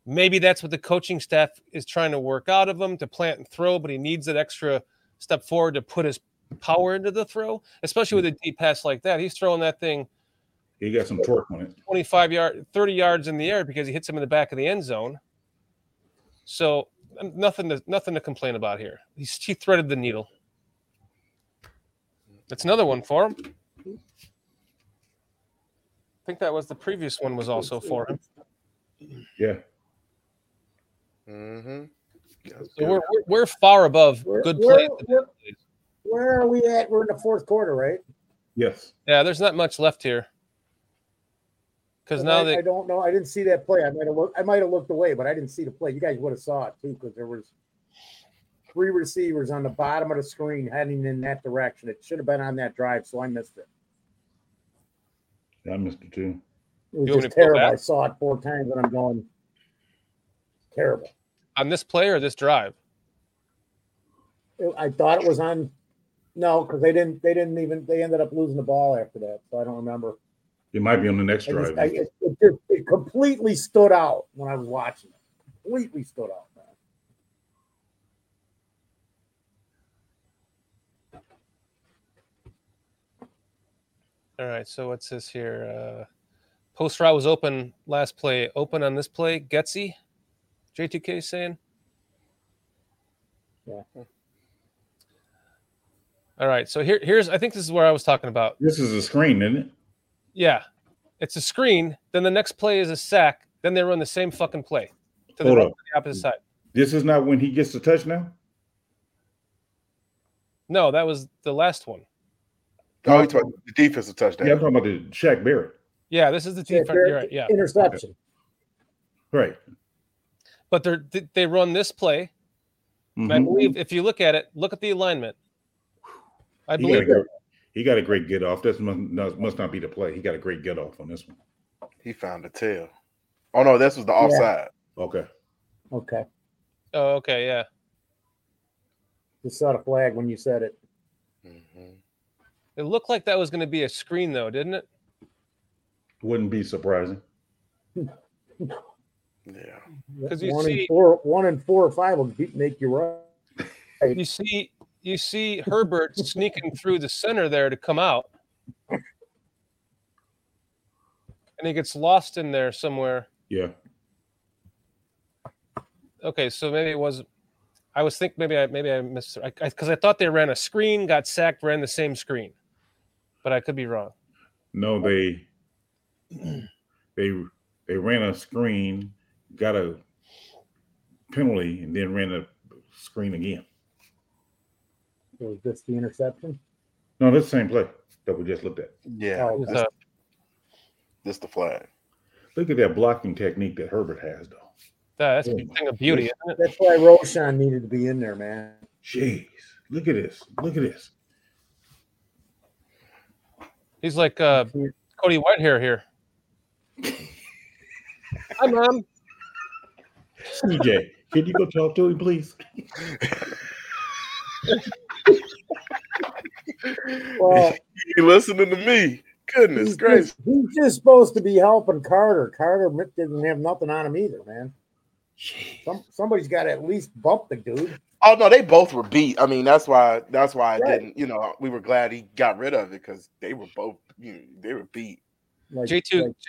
Maybe that's what the coaching staff is trying to work out of him, to plant and throw, but he needs that extra step forward to put his power into the throw, especially with a deep pass like that. He's throwing that thing. He got some torque on it. 30 yards in the air, because he hits him in the back of the end zone. So nothing to complain about here. He threaded the needle. That's another one for him. I think that was the previous one was also for him. Yeah. Mm-hmm. So we're far above good play. Where are we at? We're in the fourth quarter, right? Yes. Yeah, there's not much left here. Because now I don't know. I didn't see that play. I might have looked away, but I didn't see the play. You guys would have saw it too, because there was 3 receivers on the bottom of the screen heading in that direction. It should have been on that drive, so I missed it. Yeah, I missed it too. It was just terrible. I saw it 4 times, and I'm going, terrible. On this play or this drive? I thought it was on. No, because they ended up losing the ball after that, so I don't remember. It might be on the next drive. It completely stood out when I was watching it. Completely stood out, man. All right, so what's this here? Post route was open last play. Open on this play. Getsy, J2K saying. Yeah. All right, so here's I think this is where I was talking about. This is a screen, isn't it? Yeah, it's a screen. Then the next play is a sack. Then they run the same fucking play to the opposite side. This is not when he gets the touchdown? No, that was the last one. No, you're talking about the defensive touchdown. Yeah, I'm talking about the Shaq Barrett. Yeah, this is the defense. You're right, yeah. Interception. Right. But they run this play. Mm-hmm. I believe if you look at it, look at the alignment. I believe that. He got a great get off. This must not be the play. He got a great get off on this one. He found a tail. Oh, no, this was the offside. Yeah. Okay. Oh, okay, yeah. Just saw the flag when you said it. Mm-hmm. It looked like that was going to be a screen, though, didn't it? Wouldn't be surprising. No. Yeah. Because you see, 1 and 4 or 5 will make you right. You see Herbert sneaking through the center there to come out. And he gets lost in there somewhere. Yeah. Okay, so maybe it was – I was thinking maybe I missed – because I thought they ran a screen, got sacked, ran the same screen. But I could be wrong. No, they ran a screen, got a penalty, and then ran a screen again. Was this the interception? No, that's the same play that we just looked at. Yeah. Oh, okay. This the flag. Look at that blocking technique that Herbert has, though. That's a thing of beauty, isn't it? That's why Roshan needed to be in there, man. Jeez. Look at this. Look at this. He's like Cody Whitehair here. Hi, Mom. CJ, can you go talk to him, please? Well, you listening to me? Goodness gracious! He's just supposed to be helping Carter. Carter didn't have nothing on him either, man. Somebody's got to at least bump the dude. Oh no, they both were beat. I mean, that's why right. I didn't. You know, we were glad he got rid of it because they were both. You know, they were beat. J2K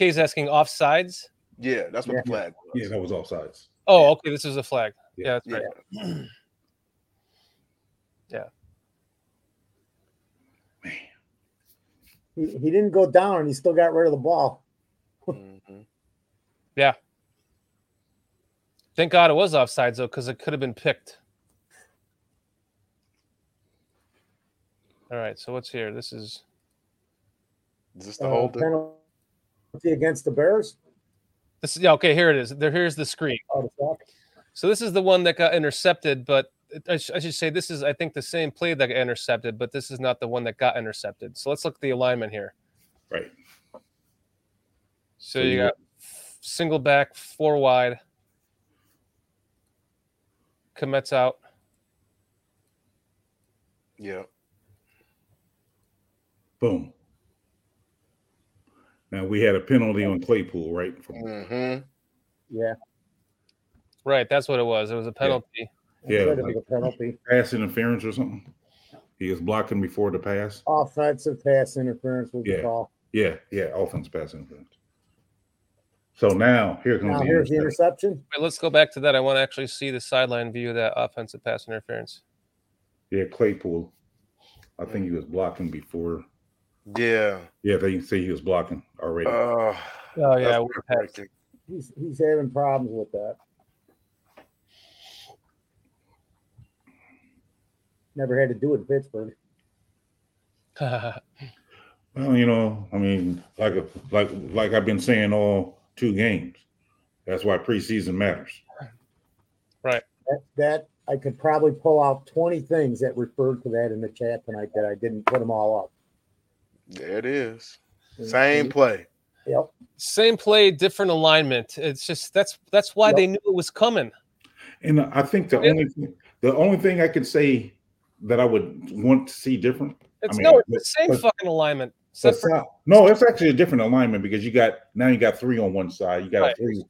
is asking offsides. Yeah, that's what the flag was. Yeah, that was offsides. Oh, okay. This is a flag. Yeah, that's right. Yeah. Yeah. Man. He didn't go down, and he still got rid of the ball. Mm-hmm. Yeah. Thank God it was offsides, though, because it could have been picked. All right, so what's here? This is this the whole penalty against the Bears? This is, yeah, okay, here it is. Here's the screen. So this is the one that got intercepted, but I should say this is, I think, the same play that got intercepted, but this is not the one that got intercepted. So let's look at the alignment here. Right. So you got single back, four wide. Komet's out. Yeah. Boom. Now, we had a penalty on Claypool, right? Mm-hmm. Yeah. Right, that's what it was. It was a penalty. Yeah, like a penalty. Pass interference or something. He was blocking before the pass. Offensive pass interference was the call. Yeah, offensive pass interference. So now, here's the interception. Wait, let's go back to that. I want to actually see the sideline view of that offensive pass interference. Yeah, Claypool. I think he was blocking before. Yeah. Yeah, they can see he was blocking already. Oh yeah. He's having problems with that. Never had to do it in Pittsburgh. Well, like I've been saying all two games. That's why preseason matters. Right. That I could probably pull out 20 things that referred to that in the chat tonight that I didn't put them all up. There it is. Same play. Yep. Same play, different alignment. It's just that's why they knew it was coming. And I think the only thing I could say that I would want to see different. It's the same fucking alignment. It's actually a different alignment because you got three on one side. You got three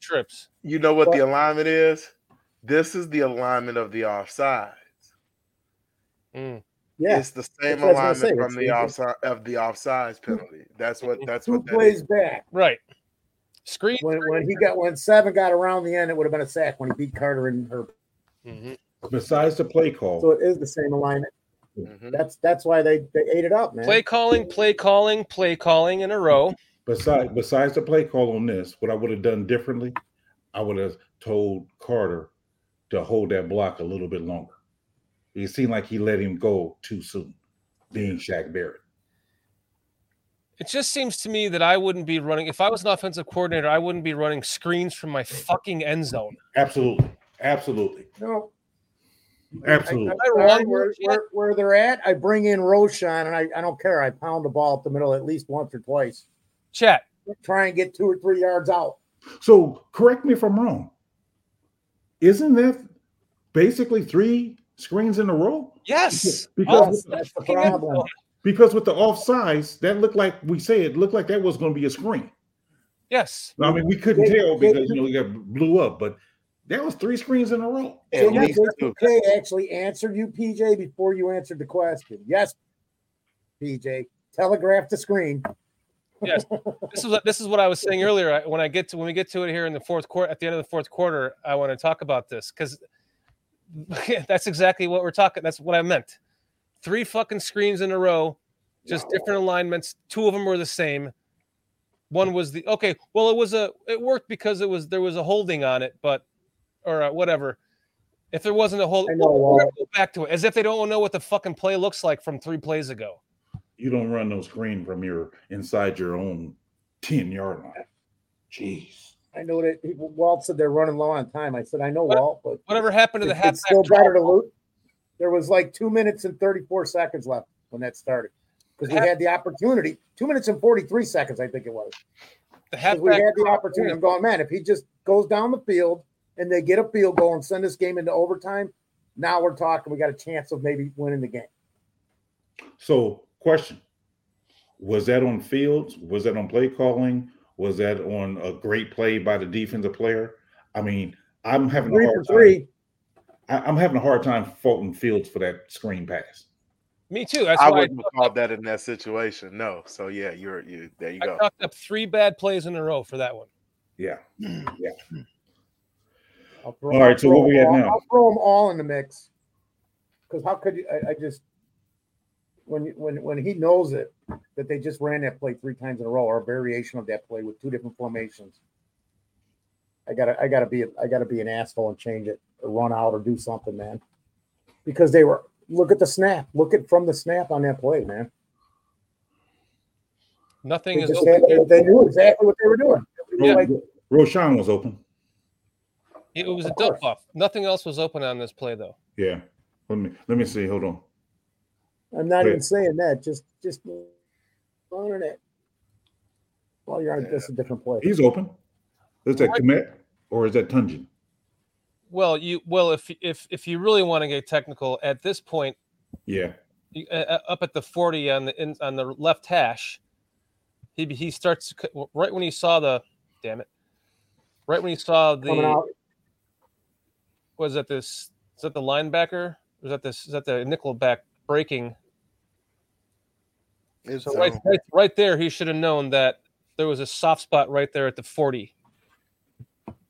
trips. You know what the alignment is? This is the alignment of the offsides. Mm. Yeah, it's the same alignment from the offside of the offsides penalty. That's what that plays is. Back. Right. Screen when Seven got around the end, it would have been a sack when he beat Carter and Herb. Mm-hmm. Besides the play call, so it is the same alignment. Mm-hmm. That's why they ate it up, man. Play calling in a row. Besides the play call on this, what I would have done differently, I would have told Carter to hold that block a little bit longer. It seemed like he let him go too soon, being Shaq Barrett. It just seems to me that I wouldn't be running – if I was an offensive coordinator, I wouldn't be running screens from my fucking end zone. Absolutely. No. Absolutely. Where they're at, I bring in Roschon, and I don't care. I pound the ball up the middle at least once or twice. Chat. Try and get 2 or 3 yards out. So correct me if I'm wrong. Isn't that basically three – screens in a row? Yes. Because with the offsides, that looked like that was going to be a screen. Yes. I mean, we couldn't tell because we got blew up, but that was three screens in a row. And PJ actually answered you, PJ, before you answered the question. Yes, PJ, telegraph the screen. Yes, this is what I was saying earlier. When we get to it here in the fourth quarter, at the end of the fourth quarter, I want to talk about this because. That's exactly what we're talking. That's what I meant. Three fucking screens in a row, just different alignments. Two of them were the same. One was the okay. Well, it worked because there was a holding on it, but whatever. If there wasn't a holding, go back to it as if they don't know what the fucking play looks like from 3 plays ago. You don't run no screen from your inside your own 10-yard line. Jeez. I know that Walt said they're running low on time. I said, I know, Walt, but whatever happened to the halfback? It's still better to loot. There was like 2 minutes and 34 seconds left when that started because we had the opportunity. 2 minutes and 43 seconds, I think it was. The halfback. We had the opportunity. I'm going, man, if he just goes down the field and they get a field goal and send this game into overtime, now we're talking. We got a chance of maybe winning the game. So, question: was that on fields? Was that on play calling? Was that on a great play by the defensive player? I mean, I'm having a hard time faulting Fields for that screen pass. Me too. That's I wouldn't have called that in that situation. No. So yeah, you. There you go. I talked up 3 bad plays in a row for that one. Yeah. All right, so what we have now? I'll throw them all in the mix, because how could you? I just when he knows it that they just ran that play three times in a row, or a variation of that play with two different formations. I gotta be an asshole and change it, or run out, or do something, man. Because they were look at the snap, look at from the snap on that play, man. Nothing they is open. They knew exactly what they were doing. Yeah. Like, Roschon was open. It was a dump off. Nothing else was open on this play, though. Yeah. Let me see. Hold on. I'm not even saying that. Just running it. Well, you're on that's a different play. He's open. Is that Kmet or is that Tunjin? Well, if you really want to get technical at this point, yeah, up at the 40 on the left hash, he starts right when he saw the was that the linebacker? Was that the nickelback breaking? So right there, he should have known that there was a soft spot right there at the 40.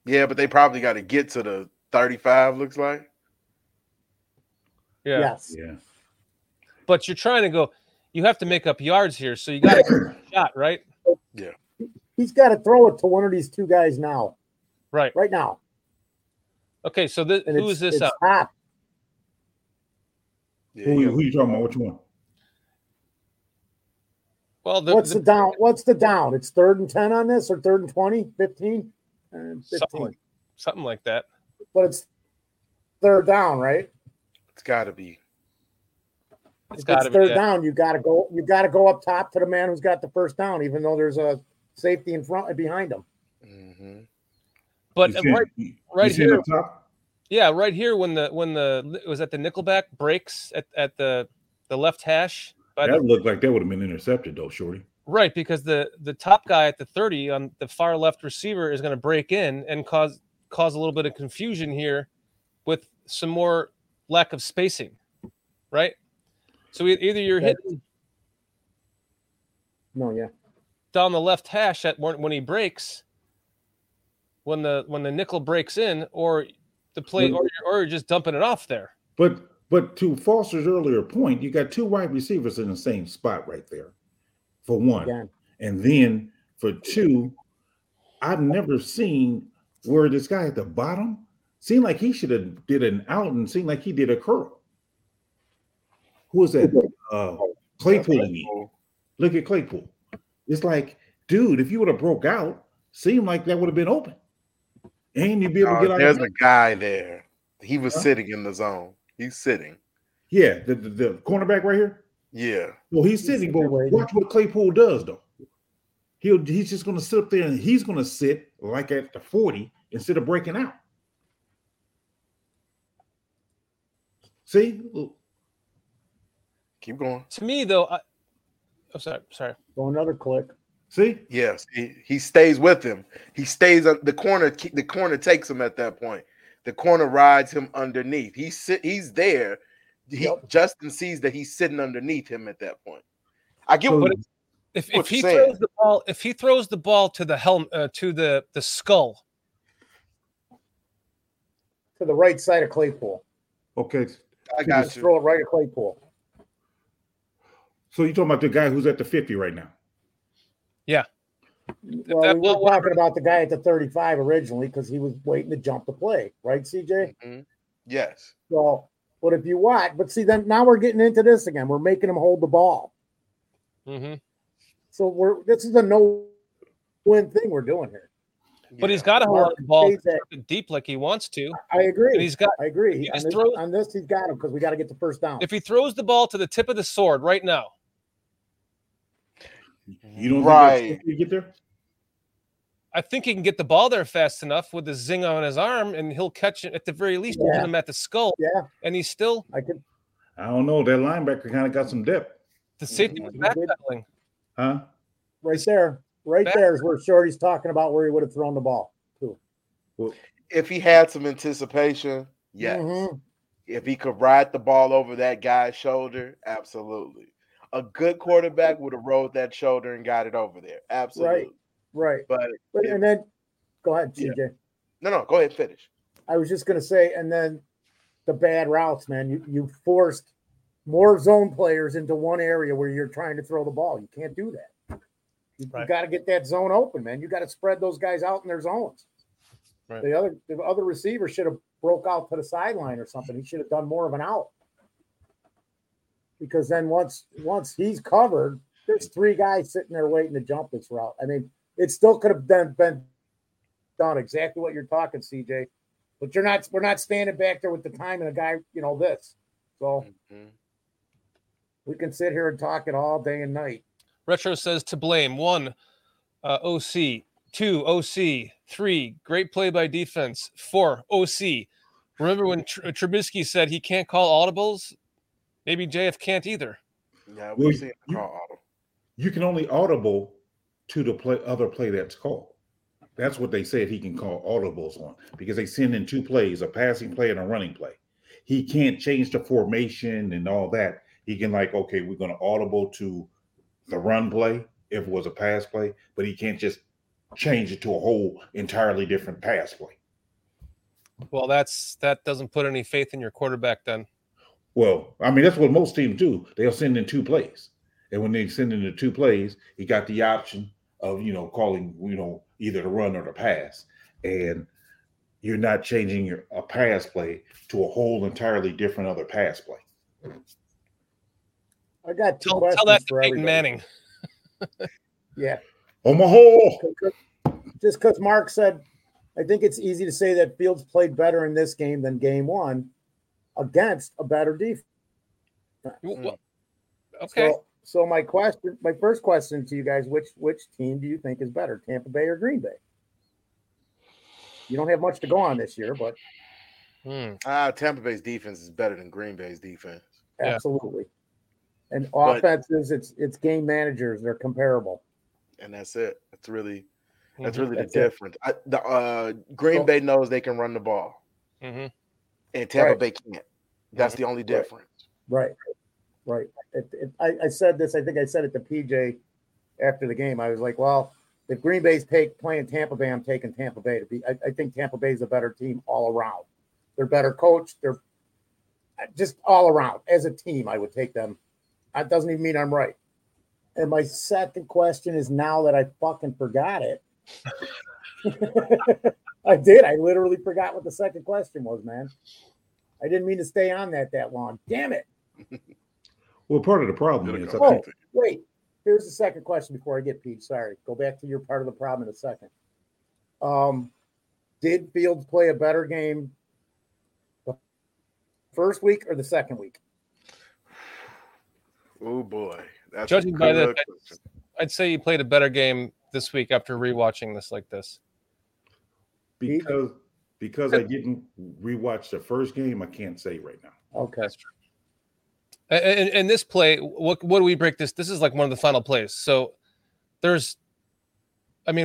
Yeah, but they probably got to get to the 35, looks like. Yeah. Yes. Yeah. But you're trying to go, you have to make up yards here, so you got to shot, right? Yeah. He's got to throw it to one of these two guys now. Right. Right now. Okay, so who is this up? Yeah. Who are you talking about? Which one? Well, what's the down? What's the down? It's 3rd and 10 on this, or 3rd and 20, 15? 15. Something like that. But it's 3rd down, right? It's got to be. It's 3rd down. You got to go up top to the man who's got the 1st down, even though there's a safety in front and behind him. Mm-hmm. But right here, yeah, right here when the was that the nickelback breaks at the left hash. That looked like that would have been intercepted though, Shorty. Right, because the top guy at the 30 on the far left receiver is going to break in and cause a little bit of confusion here with some more lack of spacing, right? So either you're hitting down the left hash at when he breaks, when the nickel breaks in, or the play, or you're just dumping it off there. But to Foster's earlier point, you got two wide receivers in the same spot right there. For one, yeah. And then for two, I've never seen where this guy at the bottom seemed like he should have did an out and seemed like he did a curl. Who was that? Claypool. Look at Claypool. It's like, dude, if you would have broke out, seemed like that would have been open, and you'd be able to get out. There's a guy there. He was sitting in the zone. He's sitting. Yeah, the cornerback right here. Yeah. Well, he's sitting, but watch what Claypool does, though. He's just going to sit up there, and he's going to sit like at the 40 instead of breaking out. See? Keep going. To me, though, sorry. Go another click. See? Yes. He stays with him. He stays at the corner. The corner takes him at that point. The corner rides him underneath. He's there. Justin sees that he's sitting underneath him at that point. I get what if he throws the ball to the helm to the skull to the right side of Claypool. Okay, I got you. Just throw it right at Claypool. So you're talking about the guy who's at the 50 right now? Yeah. Well, we were talking about the guy at the 35 originally because he was waiting to jump the play, right, CJ? Mm-hmm. Yes. So. But if you watch, then now we're getting into this again. We're making him hold the ball. Mm-hmm. So this is a no-win thing we're doing here. But he's got to hold the ball deep like he wants to. I agree. And I agree. On this, he's got him because we got to get the 1st down. If he throws the ball to the tip of the sword right now, you don't think you get there. I think he can get the ball there fast enough with the zing on his arm, and he'll catch it at the very least. He'll hit him at the skull. Yeah. And he's still. I don't know. That linebacker kind of got some depth. The safety was backpedaling. Huh? Right there. Right there is where Shorty's talking about where he would have thrown the ball. Too. If he had some anticipation, yes. Mm-hmm. If he could ride the ball over that guy's shoulder, absolutely. A good quarterback would have rolled that shoulder and got it over there. Absolutely. Right. But and then go ahead, CJ. No, go ahead, finish. I was just going to say, and then the bad routes, man. You forced more zone players into one area where you're trying to throw the ball. You can't do that. You got to get that zone open, man. You got to spread those guys out in their zones. Right. The other receiver should have broke out to the sideline or something. He should have done more of an out. Because then once he's covered, there's three guys sitting there waiting to jump this route. I mean, it still could have been done exactly what you're talking, CJ. But we're not standing back there with the time and a guy, you know, this. So we can sit here and talk it all day and night. Retro says to blame. 1, OC. 2, OC. 3, great play by defense. 4, OC. Remember when Trubisky said he can't call audibles? Maybe JF can't either. Yeah, we'll see. You can only audible to the other play that's called. That's what they said he can call audibles on, because they send in 2 plays, a passing play and a running play. He can't change the formation and all that. He can, like, okay, we're going to audible to the run play if it was a pass play, but he can't just change it to a whole entirely different pass play. Well, that doesn't put any faith in your quarterback then. Well, I mean, that's what most teams do. They'll send in 2 plays. And when they send in the 2 plays, he got the option of, you know, calling, you know, either the run or the pass. And you're not changing a pass play to a whole entirely different other pass play. I got 2 questions. Tell that to Peyton Manning. Yeah. On my whole. Just because Mark said, I think it's easy to say that Fields played better in this game than game 1. Against a better defense. Okay. So my first question to you guys, which team do you think is better, Tampa Bay or Green Bay? You don't have much to go on this year, but Tampa Bay's defense is better than Green Bay's defense. Absolutely. Yeah. And offenses, it's game managers, they're comparable. And that's it. That's really the difference. Green Bay knows they can run the ball. Mm-hmm. And Tampa Bay can't. That's the only difference. Right. I said this. I think I said it to PJ after the game. I was like, well, if Green Bay's playing Tampa Bay, I'm taking Tampa Bay. I think Tampa Bay's a better team all around. They're better coached. They're just all around. As a team, I would take them. That doesn't even mean I'm right. And my second question is, now that I fucking forgot it. I did. I literally forgot what the second question was, man. I didn't mean to stay on that long. Damn it. Well, part of the problem is... Wait. Here's the second question before I get Pete. Sorry. Go back to your part of the problem in a second. Did Fields play a better game the first week or the second week? Oh, boy. Judging by that, I'd say he played a better game this week after rewatching this like this. Because I didn't rewatch the first game, I can't say right now. Okay, that's true. And this play, what do we break this? This is like one of the final plays. So what are you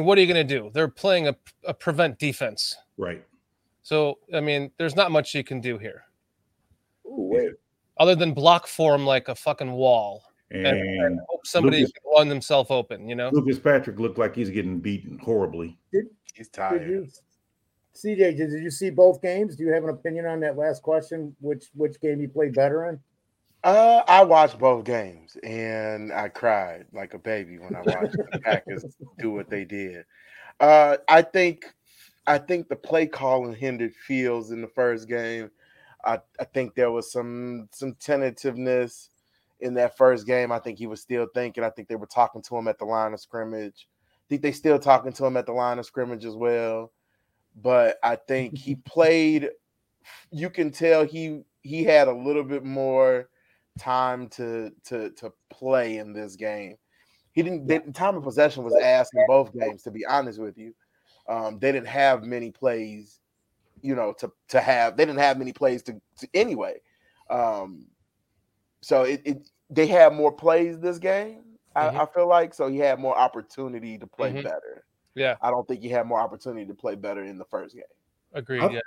going to do? They're playing a prevent defense, right? So I mean, there's not much you can do here. Ooh, wait. Other than block for them like a fucking wall, and hope somebody can run themselves open. You know, Lucas Patrick looked like he's getting beaten horribly. He's tired. CJ, did you see both games? Do you have an opinion on that last question? Which game you played better in? I watched both games, and I cried like a baby when I watched the Packers do what they did. I think the play calling hindered Fields in the first game. I think there was some tentativeness in that first game. I think he was still thinking. I think they were talking to him at the line of scrimmage. I think they still talking to him at the line of scrimmage as well. But I think he played – you can tell he had a little bit more time to play in this game. He didn't – the time of possession was asked in both games, to be honest with you. They didn't have many plays, you know, to have – they didn't have many plays to anyway. So they had more plays this game, I feel like. So he had more opportunity to play better. Yeah, I don't think he had more opportunity to play better in the first game. Agreed.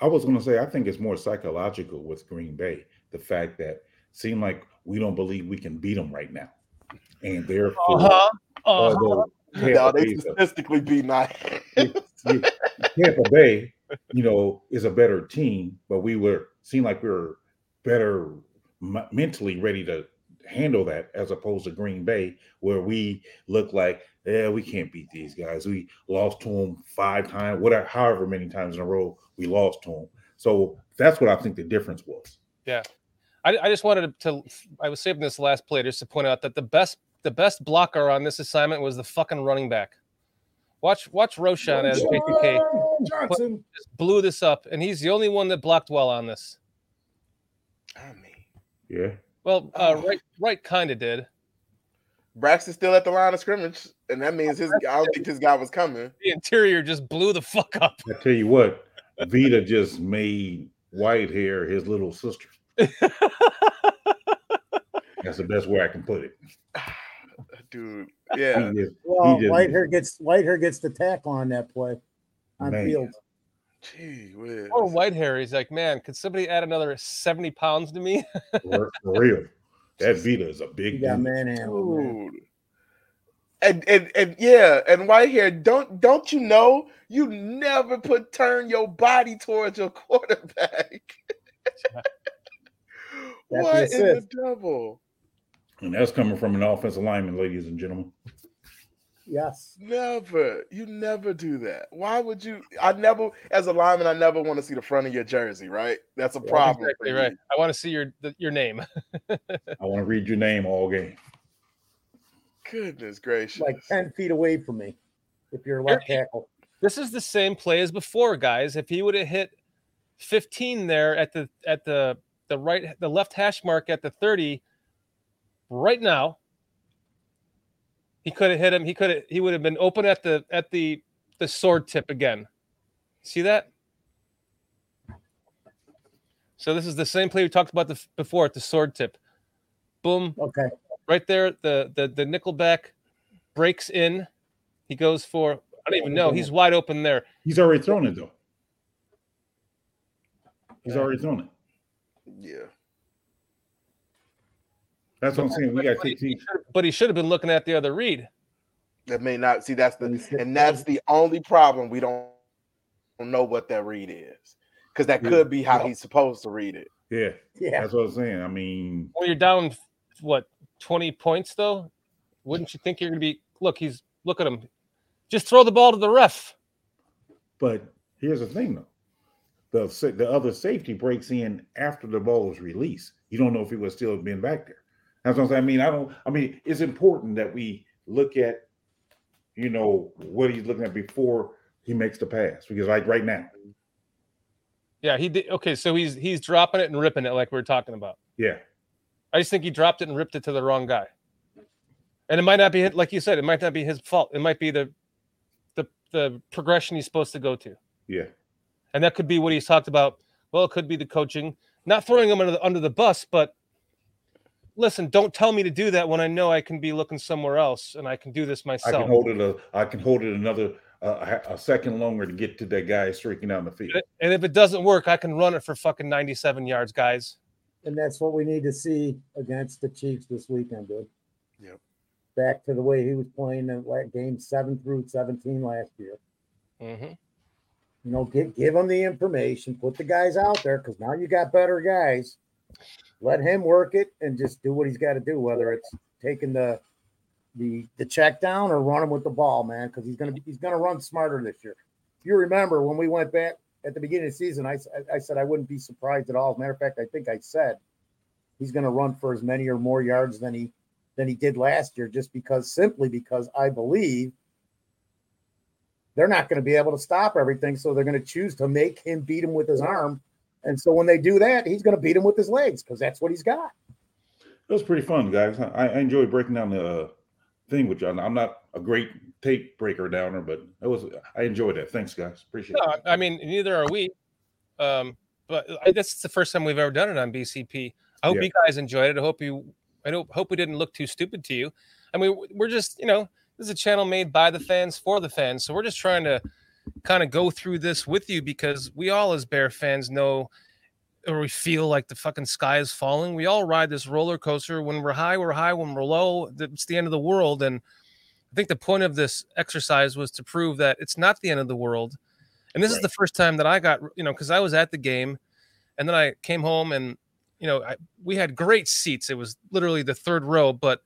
I was going to say, I think it's more psychological with Green Bay. The fact that seemed like we don't believe we can beat them right now, and therefore, although Tampa Bay statistically beat Tampa Bay you know, is a better team, but we were seemed like we were better mentally ready to handle that as opposed to Green Bay, where we look like, yeah, we can't beat these guys. We lost to them 5 times, whatever, however many times in a row we lost to them. So that's what I think the difference was. Yeah. I just wanted to I was saving this last play just to point out that the best blocker on this assignment was the fucking running back. Watch Roshan as KPK Johnson just blew this up, and he's the only one that blocked well on this. I mean, yeah. Well, right kind of did. Braxton's still at the line of scrimmage, and that means I don't think this guy was coming. The interior just blew the fuck up. I tell you what, Vita just made Whitehair his little sister. That's the best way I can put it. Dude, yeah. Whitehair gets the tackle on that play on field. Gee whiz. Poor Whitehair, he's like, man, could somebody add another 70 pounds to me? For real. That Vita is a big man. And yeah, and Whitehair, don't you know you never turn your body towards your quarterback? What is the double? And that's coming from an offensive lineman, ladies and gentlemen. Yes. Never. You never do that. Why would you? As a lineman, I never want to see the front of your jersey, right? That's a problem. Exactly right. I want to see your name. I want to read your name all game. Goodness gracious. Like 10 feet away from me if you're left tackle. This is the same play as before, guys. If he would have hit 15 there at the left hash mark at the 30, right now, he could have hit him. He would have been open at the sword tip again. See that? So this is the same play we talked about before at the sword tip. Boom. Okay. Right there, the nickelback breaks in. He goes for, I don't even know. He's wide open there. He's already thrown it though. He's already thrown it. Yeah. That's what I'm saying. We got 15. But he should have been looking at the other read. That may not see. That's the only problem. We don't know what that read is, because that could be how he's supposed to read it. Yeah. That's what I'm saying. I mean, well, you're down 20 points though. Wouldn't you think you're going to be? Look at him. Just throw the ball to the ref. But here's the thing though. The other safety breaks in after the ball is released. You don't know if he was still been back there. That's what I'm saying. I mean, it's important that we look at, you know, what he's looking at before he makes the pass, because like right now. Yeah, he did. Okay, so he's dropping it and ripping it like we were talking about. Yeah. I just think he dropped it and ripped it to the wrong guy. And it might not be, like you said, it might not be his fault. It might be the progression he's supposed to go to. Yeah. And that could be what he's talked about. Well, it could be the coaching. Not throwing him under the bus, but listen, don't tell me to do that when I know I can be looking somewhere else and I can do this myself. I can hold it another a second longer to get to that guy streaking down the field. And if it doesn't work, I can run it for fucking 97 yards, guys. And that's what we need to see against the Chiefs this weekend, dude. Yep. Back to the way he was playing in game 7 through 17 last year. Mm-hmm. You know, give him the information, put the guys out there, because now you got better guys. Let him work it and just do what he's got to do, whether it's taking the check down or running with the ball, man, because he's gonna run smarter this year. If you remember when we went back at the beginning of the season, I said I wouldn't be surprised at all. As a matter of fact, I think I said he's going to run for as many or more yards than he did last year, just because I believe they're not going to be able to stop everything, so they're going to choose to make him beat him with his arm. And so when they do that, he's going to beat him with his legs, because that's what he's got. It was pretty fun, guys. I enjoyed breaking down the thing with y'all. I'm not a great tape breaker downer, but I enjoyed that. Thanks, guys. Appreciate it. I mean, neither are we. But this is the first time we've ever done it on BCP. I hope you guys enjoyed it. I hope we didn't look too stupid to you. I mean, we're just, you know, this is a channel made by the fans for the fans, so we're just trying to kind of go through this with you, because we all as Bear fans know, or we feel like the fucking sky is falling. We all ride this roller coaster. When we're high, when we're low, it's the end of the world. And I think the point of this exercise was to prove that it's not the end of the world. And this is the first time that I got, you know, because I was at the game, and then I came home, and, you know, we had great seats. It was literally the third row, but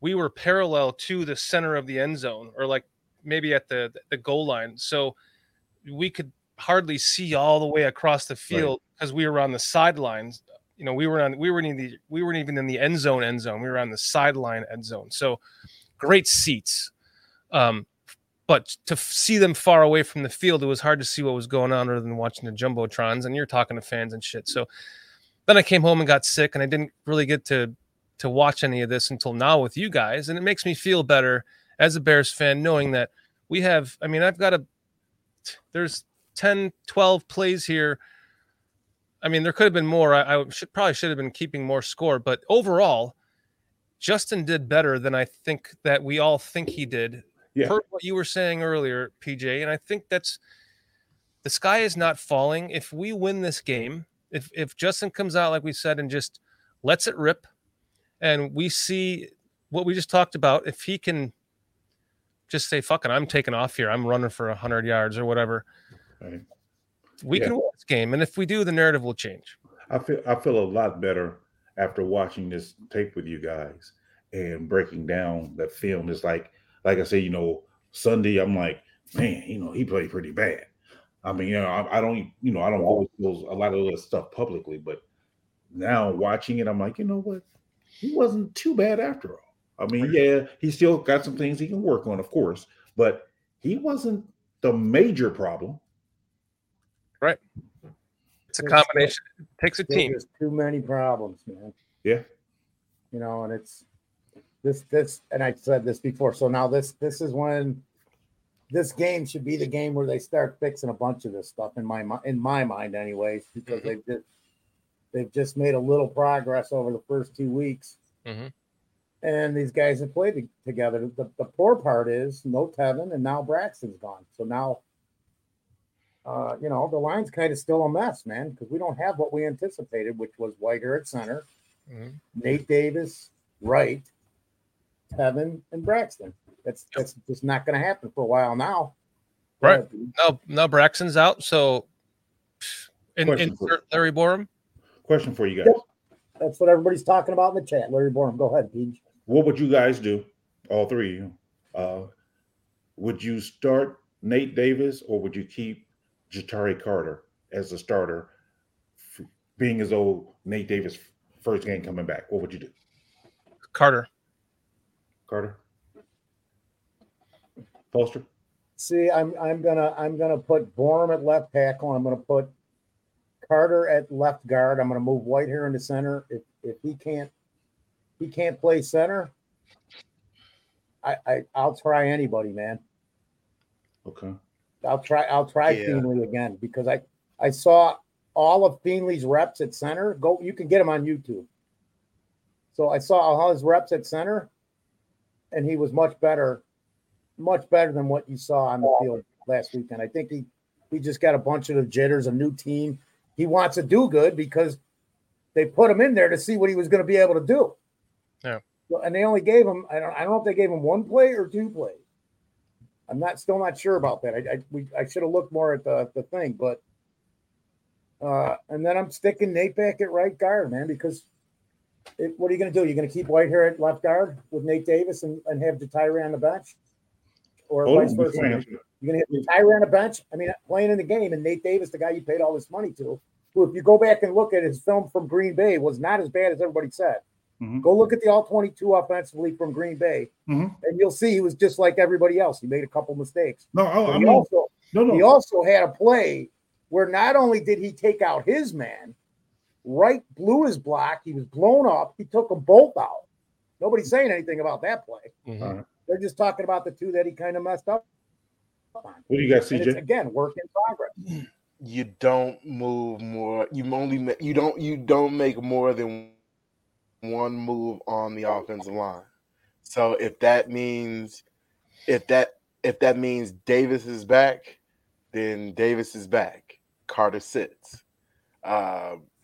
we were parallel to the center of the end zone, or like maybe at the goal line. So we could hardly see all the way across the field because we were on the sidelines. You know, we weren't even in the end zone. We were on the sideline end zone. So great seats. But to see them far away from the field, it was hard to see what was going on other than watching the jumbotrons, and you're talking to fans and shit. So then I came home and got sick, and I didn't really get to watch any of this until now with you guys. And it makes me feel better as a Bears fan, knowing that we have, I mean, I've got there's 10, 12 plays here. I mean, there could have been more. I should have been keeping more score, but overall, Justin did better than I think that we all think he did. Yeah. Heard what you were saying earlier, PJ, and I think that's the sky is not falling. If we win this game, if Justin comes out like we said and just lets it rip, and we see what we just talked about, if he can just say, "Fucking, I'm taking off here. I'm running for 100 yards or whatever." Right. We can win this game, and if we do, the narrative will change. I feel a lot better after watching this tape with you guys and breaking down that film. It's like I say, you know, Sunday I'm like, man, you know, he played pretty bad. I mean, you know, I don't always feel a lot of that stuff publicly, but now watching it, I'm like, you know what, he wasn't too bad after all. I mean, yeah, he still got some things he can work on, of course, but he wasn't the major problem. Right. It's a combination. It takes a team. There's too many problems, man. Yeah. You know, and it's this, and I said this before. So now this is when this game should be the game where they start fixing a bunch of this stuff in my mind anyways, because mm-hmm. they've just made a little progress over the first 2 weeks. Mm-hmm. And these guys have played together. The poor part is no Tevin, and now Braxton's gone. So now, you know, the line's kind of still a mess, man, because we don't have what we anticipated, which was Whiter at center, mm-hmm. Nate Davis, Wright, Tevin, and Braxton. That's just not going to happen for a while now. Right. Now Braxton's out, so insert Larry Borum. Question for you guys. That's what everybody's talking about in the chat. Larry Borum, go ahead, Peach. What would you guys do, all three of you? Would you start Nate Davis, or would you keep Ja'Tari Carter as a starter, being as though Nate Davis' first game coming back? What would you do? Carter. Foster. See, I'm gonna put Borum at left tackle. I'm gonna put Carter at left guard. I'm gonna move White here into center. If he can't play center, I'll try anybody, man. Okay. I'll try Feenley again, because I saw all of Feenley's reps at center. Go, you can get him on YouTube. So I saw all his reps at center, and he was much better than what you saw on the field last weekend. I think he just got a bunch of the jitters, a new team. He wants to do good because they put him in there to see what he was going to be able to do. Yeah. So, and they only gave him, I don't know if they gave him one play or two plays. I'm still not sure about that. I should have looked more at the thing, but and then I'm sticking Nate back at right guard, man, because what are you going to do? You're going to keep White here at left guard with Nate Davis and have Ja'Tari on the bench, or vice versa? You're going to have Ja'Tari on the bench. I mean, playing in the game, and Nate Davis, the guy you paid all this money to, who, if you go back and look at his film from Green Bay, was not as bad as everybody said. Mm-hmm. Go look at the all-22 offensively from Green Bay, mm-hmm. and you'll see he was just like everybody else. He made a couple mistakes. He also had a play where not only did he take out his man, Wright blew his block. He was blown up. He took them both out. Nobody's saying anything about that play. Mm-hmm. They're just talking about the two that he kind of messed up on. What do you guys see, Jay? Again, work in progress. You don't move more. You don't make more than one move on the offensive line. So if that means Davis is back, then Davis is back. Carter sits.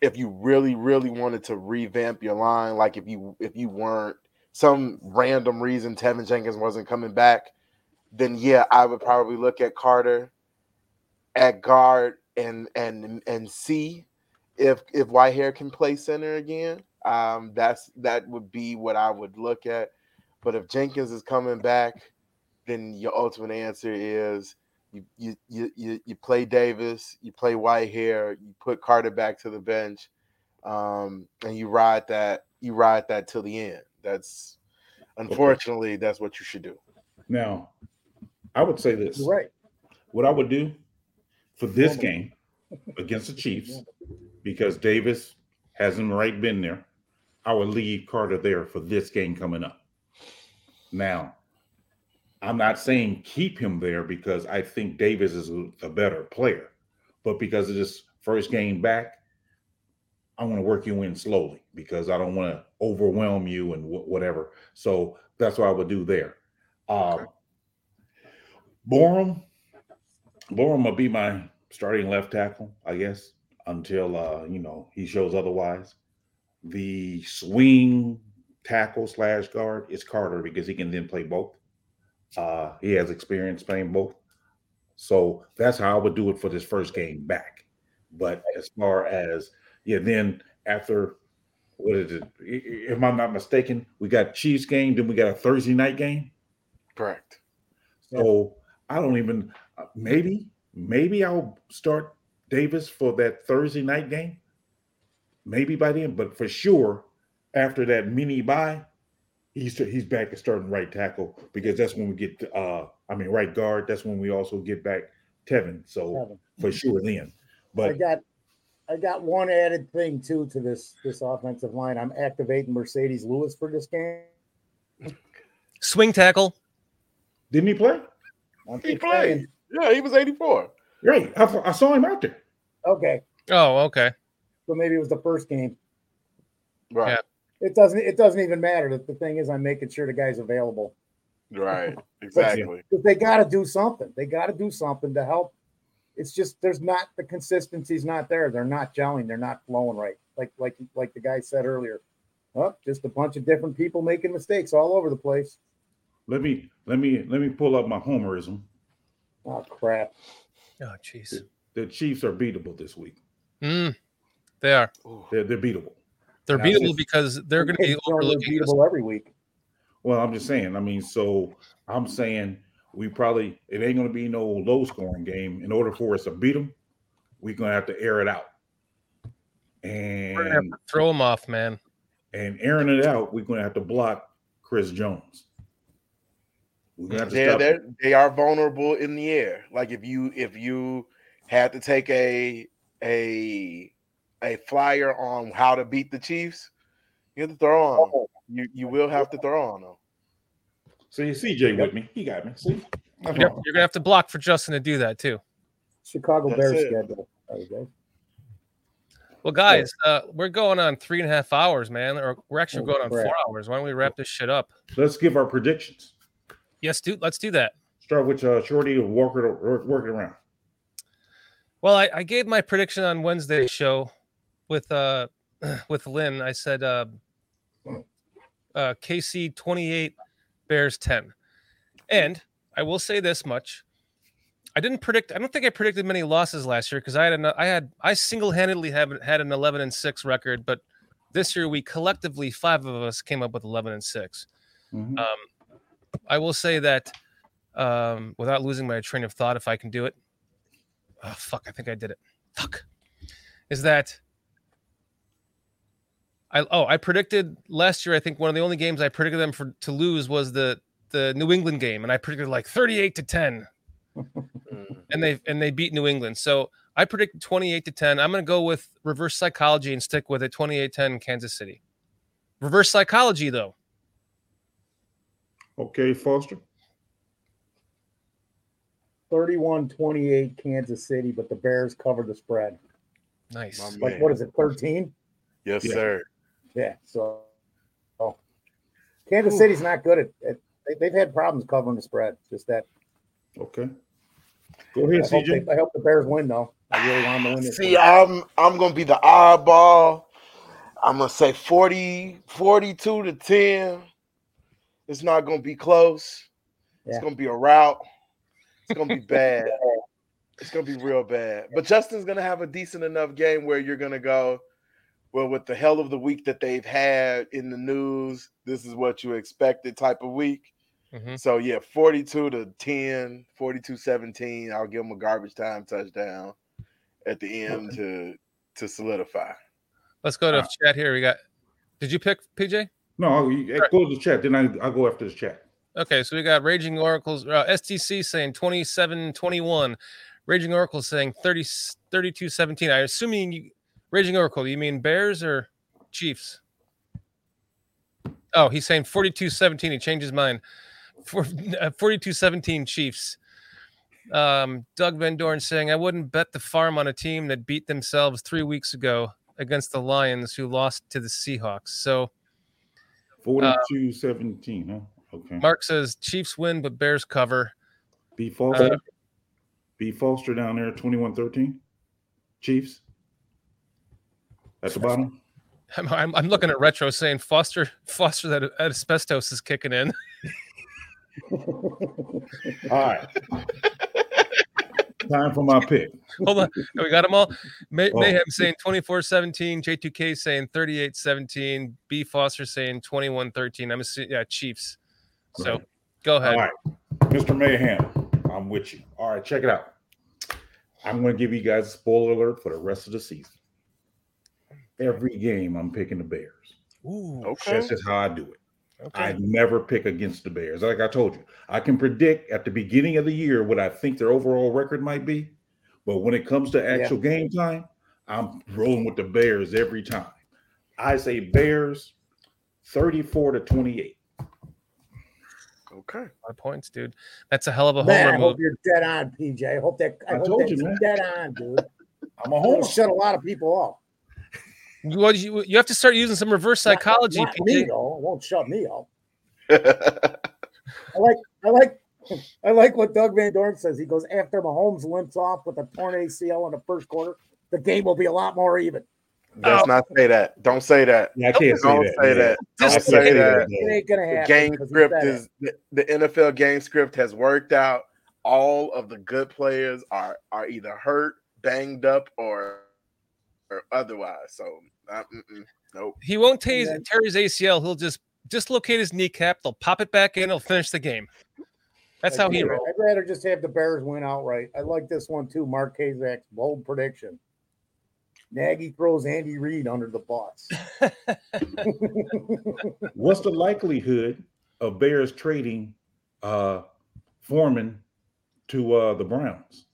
If you really, really wanted to revamp your line, like if you weren't some random reason Tevin Jenkins wasn't coming back, then I would probably look at Carter at guard and see if Whitehair can play center again. That would be what I would look at. But if Jenkins is coming back, then your ultimate answer is you play Davis, you play Whitehair, you put Carter back to the bench, and you ride that till the end. That's unfortunately that's what you should do. Now, I would say this. You're right. What I would do for this game against the Chiefs, because Davis hasn't right been there, I would leave Carter there for this game coming up. Now, I'm not saying keep him there because I think Davis is a better player, but because of this first game back, I want to work you in slowly because I don't want to overwhelm you and whatever. So that's what I would do there. Okay. Borum will be my starting left tackle, I guess, until he shows otherwise. The swing tackle / guard is Carter because he can then play both. He has experience playing both. So that's how I would do it for this first game back. But as far as then after what is it? If I'm not mistaken, we got Chiefs game, then we got a Thursday night game. Correct. So I don't even maybe I'll start Davis for that Thursday night game. Maybe by then, but for sure after that mini bye, he's back to starting right tackle because that's when we get right guard. That's when we also get back Tevin. So for sure then. But I got one added thing too to this offensive line. I'm activating Mercedes Lewis for this game. Swing tackle. Didn't he play? He played. Yeah, he was 84. Right. I saw him out there. Okay. Oh, okay. So maybe it was the first game. Right. Yeah. It doesn't even matter. The thing is, I'm making sure the guy's available. Right. Exactly. But they got to do something. They got to do something to help. It's just there's not the consistency's not there. They're not gelling. They're not flowing right. Like the guy said earlier, just a bunch of different people making mistakes all over the place. Let me pull up my homerism. Oh crap! Oh jeez. The Chiefs are beatable this week. They are. They're beatable. They're beatable because they're going to be overlooking us every week. Well, I'm just saying. I'm saying it ain't going to be no low scoring game. In order for us to beat them, we're going to have to air it out. And we're going to have to throw them off, man. And airing it out, we're going to have to block Chris Jones. We're going to have to stop them. They are vulnerable in the air. Like if you had to take a flyer on how to beat the Chiefs, you have to throw on them. You will have to throw on them. So you see CJ with me. He got me. See? You're going to have to block for Justin to do that, too. Chicago Bears schedule. There you go. Well, guys, we're going on 3.5 hours, man. Or we're actually going on 4 hours. Why don't we wrap this shit up? Let's give our predictions. Yes, dude. Let's do that. Start with Shorty and work it around. Well, I gave my prediction on Wednesday's show. With Lynn, I said KC 28, Bears 10. And I will say this much. I don't think I predicted many losses last year because I single-handedly had an 11-6 record, but this year we collectively, 5 of us, came up with 11-6. Mm-hmm. I will say that without losing my train of thought, if I can do it. Oh, fuck, I think I did it. Fuck. Is that... I predicted last year. I think one of the only games I predicted them to lose was the New England game, and I predicted like 38-10, and they beat New England. So I predicted 28-10. I'm going to go with reverse psychology and stick with it. 28-10 Kansas City. Reverse psychology, though. Okay, Foster. 31-28 Kansas City, but the Bears cover the spread. Nice. Like what is it? 13? Yes, sir. Yeah, so Kansas City's not good at they've had problems covering the spread. Just that. Okay. Go ahead, CJ. I hope the Bears win, though. I really want them to win. See, I'm going to be the oddball. I'm going to say 42-10. It's not going to be close. Yeah. It's going to be a rout. It's going to be bad. It's going to be real bad. But Justin's going to have a decent enough game where you're going to go, well, with the hell of the week that they've had in the news, this is what you expected type of week. Mm-hmm. So, yeah, 42-10, 42-17. I'll give them a garbage time touchdown at the end to solidify. Let's go to chat here. We got – did you pick, PJ? No, go to the chat. Then I'll go after the chat. Okay, so we got Raging Oracles, STC saying 27-21. Raging Oracle saying 32-17. I'm assuming Raging Oracle, you mean Bears or Chiefs? Oh, he's saying 42-17. He changed his mind. 42-17 Chiefs. Doug Van Dorn saying, I wouldn't bet the farm on a team that beat themselves 3 weeks ago against the Lions who lost to the Seahawks. So 42-17, huh? Okay. Mark says Chiefs win, but Bears cover. B. Foster, down there, 21-13. Chiefs. At the bottom. I'm looking at retro saying Foster that asbestos is kicking in. All right. Time for my pick. Hold on. We got them all. Mayhem saying 24-17. J2K saying 38-17. B. Foster saying 21-13. I'm assuming Chiefs. So go ahead. All right. Mr. Mayhem, I'm with you. All right, check it out. I'm going to give you guys a spoiler alert for the rest of the season. Every game, I'm picking the Bears. Ooh, okay. That's just how I do it. Okay. I never pick against the Bears. Like I told you, I can predict at the beginning of the year what I think their overall record might be. But when it comes to actual game time, I'm rolling with the Bears every time. I say Bears 34-28. Okay. 5 points, dude. That's a hell of a homer move. I hope you're dead on, PJ. I hope that I hope that's dead on, dude. I'm a homer. Shut a lot of people off. Well, you have to start using some reverse psychology. Not me, though. It won't shut me up. I like what Doug Van Dorn says. He goes, after Mahomes limps off with a torn ACL in the first quarter, the game will be a lot more even. Let's not say that. Don't say that. Yeah, I can't say that. Don't say that. It ain't gonna happen. The game script is the NFL game script has worked out. All of the good players are either hurt, banged up, or otherwise. So, nope. He won't tear his ACL. He'll just dislocate his kneecap. They'll pop it back in. He'll finish the game. That's how he rolls. I'd rather just have the Bears win outright. I like this one too. Mark Kazak's bold prediction. Nagy throws Andy Reid under the bus. What's the likelihood of Bears trading Foreman to the Browns?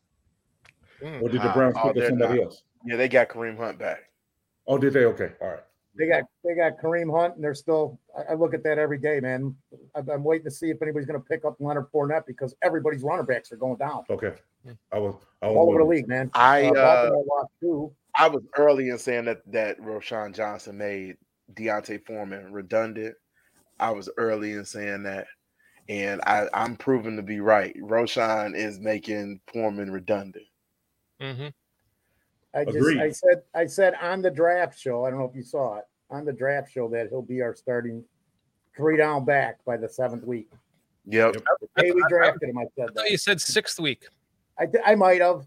Or did the Browns pick up somebody else? Yeah, they got Kareem Hunt back. Oh, did they? Okay, all right. They got Kareem Hunt, and they're still – I look at that every day, man. I'm waiting to see if anybody's going to pick up Leonard Fournette because everybody's running backs are going down. Okay. I was all over the league, man. I was early in saying that Roschon Johnson made Deontay Foreman redundant. I was early in saying that, and I'm proven to be right. Roschon is making Foreman redundant. Mm-hmm. Agreed. I said on the draft show, I don't know if you saw it, on the draft show that he'll be our starting 3-down back by the 7th week. Yep. The day we drafted him, I said that. You said 6th week. I might have.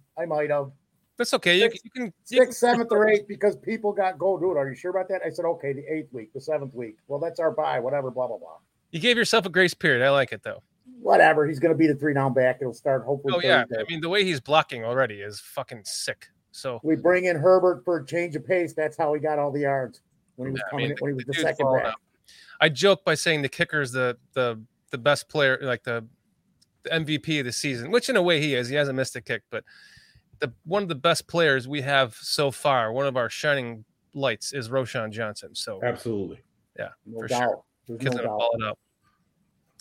That's okay. You can 6th, 7th, or 8th because people got gold. Dude, are you sure about that? I said, okay, the 8th week, the 7th week. Well, that's our bye, whatever, blah, blah, blah. You gave yourself a grace period. I like it, though. Whatever. He's going to be the 3-down back. It'll start hopefully. Oh, yeah. Thursday. I mean, the way he's blocking already is fucking sick. So we bring in Herbert for a change of pace. That's how he got all the yards when he was the second back. I joke by saying the kicker is the best player, like the MVP of the season, which in a way he is. He hasn't missed a kick, but one of the best players we have so far, one of our shining lights, is Roschon Johnson. So absolutely, yeah, no for doubt. Sure. Because no ball it up.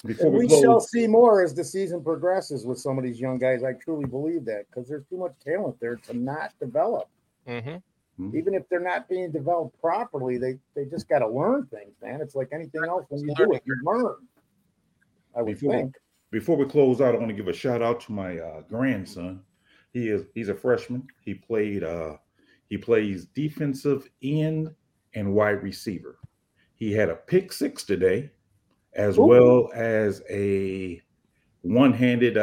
We shall see more as the season progresses with some of these young guys. I truly believe that because there's too much talent there to not develop. Mm-hmm. Even if they're not being developed properly, they just got to learn things, man. It's like anything else. When you do it, you learn. I would think. Before we close out, I want to give a shout out to my grandson. He's a freshman. He plays defensive end and wide receiver. He had a pick six today, as well as a one-handed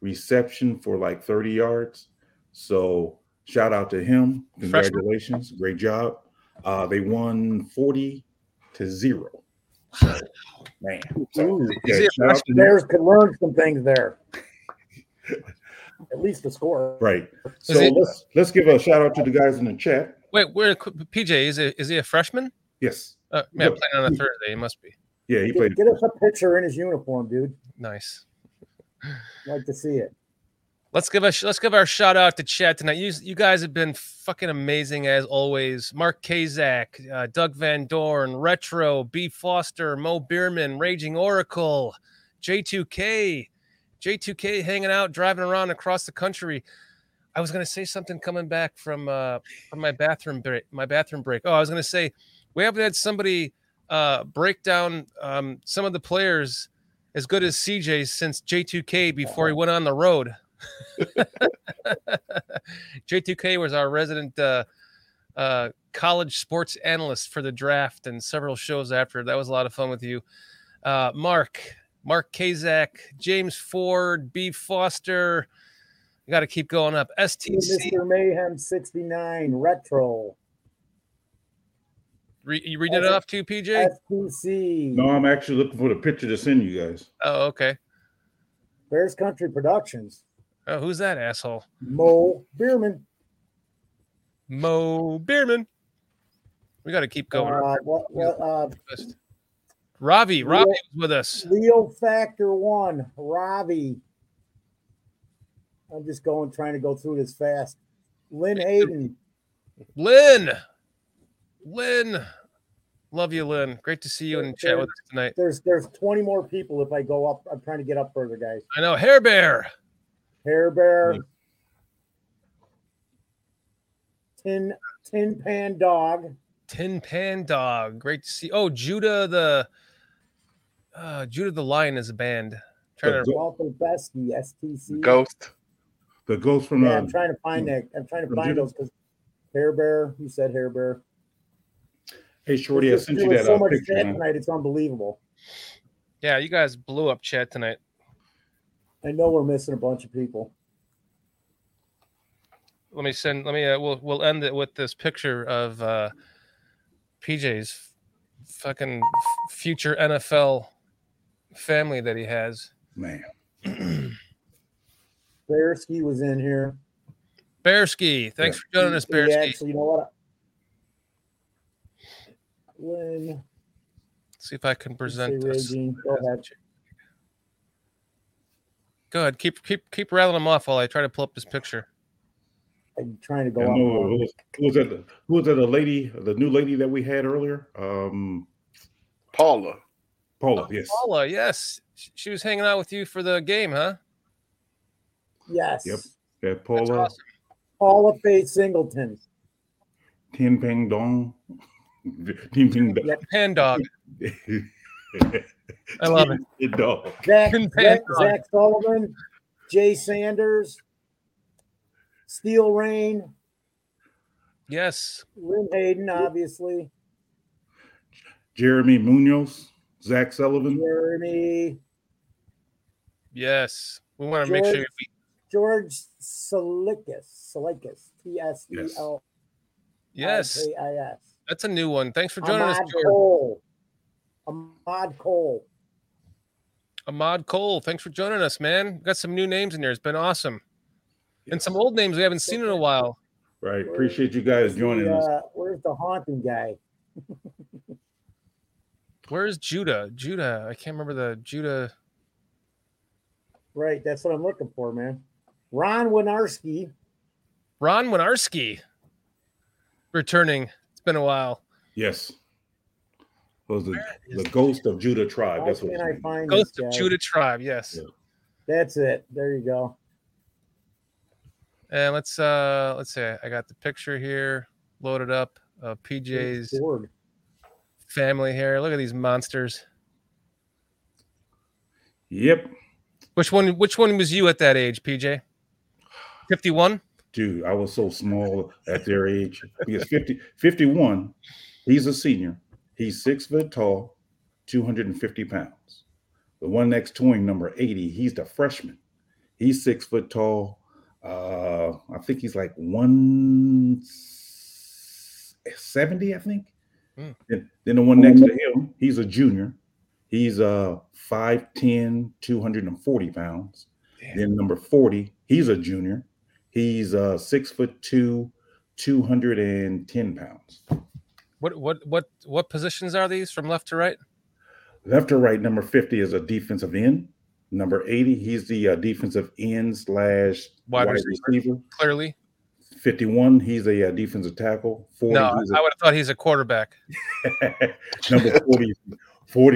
reception for like 30 yards. So shout out to him. Congratulations. Freshman. Great job. They won 40-0. So, man. So, okay, players can learn some things there. At least the score. Right. So let's give a shout out to the guys in the chat. Wait, PJ, is he a freshman? Yes. Man, playing on a Thursday. He must be. Yeah, he played. Get us a picture in his uniform, dude. Nice. Like to see it. Let's give our shout out to chat tonight. You guys have been fucking amazing as always. Mark Kazak, Doug Van Dorn, Retro, B Foster, Mo Bierman, Raging Oracle, J2K hanging out, driving around across the country. I was gonna say something coming back from my bathroom break. Oh, I was gonna say we haven't had somebody break down some of the players as good as CJ since J2K before he went on the road. J2K was our resident college sports analyst for the draft and several shows after. That was a lot of fun with you. Mark Kazak, James Ford, B. Foster. You got to keep going up. STC. Mr. Mayhem 69, Retro. You reading it off too, PJ? STC. No, I'm actually looking for the picture to send you guys. Oh, okay. Bears Country Productions. Oh, who's that asshole? Mo Bierman. We got to keep going. Ravi is with us. Leo Factor 1, Ravi. I'm just trying to go through this fast. Lynn Hayden. Lynn. Love you, Lynn. Great to see you and chat with us tonight. There's 20 more people if I go up. I'm trying to get up further, guys. I know. Hair Bear. Tin Pan Dog. Great to see. Oh, Judah the Lion is a band. STC. Ghost. The Ghost from I'm trying to find that. I'm trying to find those because Hair Bear. You said Hair Bear. Hey, Shorty, I sent you that. So much chat tonight, it's unbelievable. Yeah, you guys blew up chat tonight. I know we're missing a bunch of people. We'll end it with this picture of PJ's fucking future NFL family that he has. Man. Bearski was in here. Bearski, thanks for joining us, Bearski. Yeah, actually, you know what? Lynn. See if I can present this. Go ahead. Keep rattling them off while I try to pull up this picture. I'm trying to go on. Who was that? The new lady that we had earlier? Paula. Yes. Paula. Yes. She was hanging out with you for the game, huh? Yes. Yep. Yeah, Paula. That's awesome. Paula Faye Singleton. Tin Ping Dong. Pan Dog. I love it. Dog. Zach Sullivan, Jay Sanders, Steel Rain. Yes. Lynn Hayden, obviously. Jeremy Munoz, Zach Sullivan. Jeremy. Yes. We want to make sure. George Selikas. T-S-E-L. Yes. K-I-S. That's a new one. Thanks for joining us, George. Ahmad Cole. Thanks for joining us, man. We've got some new names in there. It's been awesome. Yes. And some old names we haven't seen in a while. Right. Appreciate you guys joining us. Where's the haunting guy? Where's Judah? I can't remember the Judah. Right. That's what I'm looking for, man. Ron Winarski. Returning. Been a while. Yes. Was the Ghost of Judah Tribe. That's what I find. Ghost of Judah Tribe, yes. Yeah. That's it. There you go. And let's see. I got the picture here loaded up of PJ's family here. Look at these monsters. Yep. Which one was you at that age, PJ? 51? Dude, I was so small at their age. Because 51, he's a senior. He's 6 foot tall, 250 pounds. The one next to him, number 80, he's the freshman. He's 6 foot tall. I think he's like 170, I think. Mm. Then the one next to him, he's a junior. He's 5'10", 240 pounds. Damn. Then number 40, he's a junior. He's 6'2", 210 pounds. What positions are these from left to right? Left to right, number 50 is a defensive end. Number 80, he's the defensive end / wide receiver. Clearly. 51, he's a defensive tackle. 40, no, I would have thought he's a quarterback. Number 40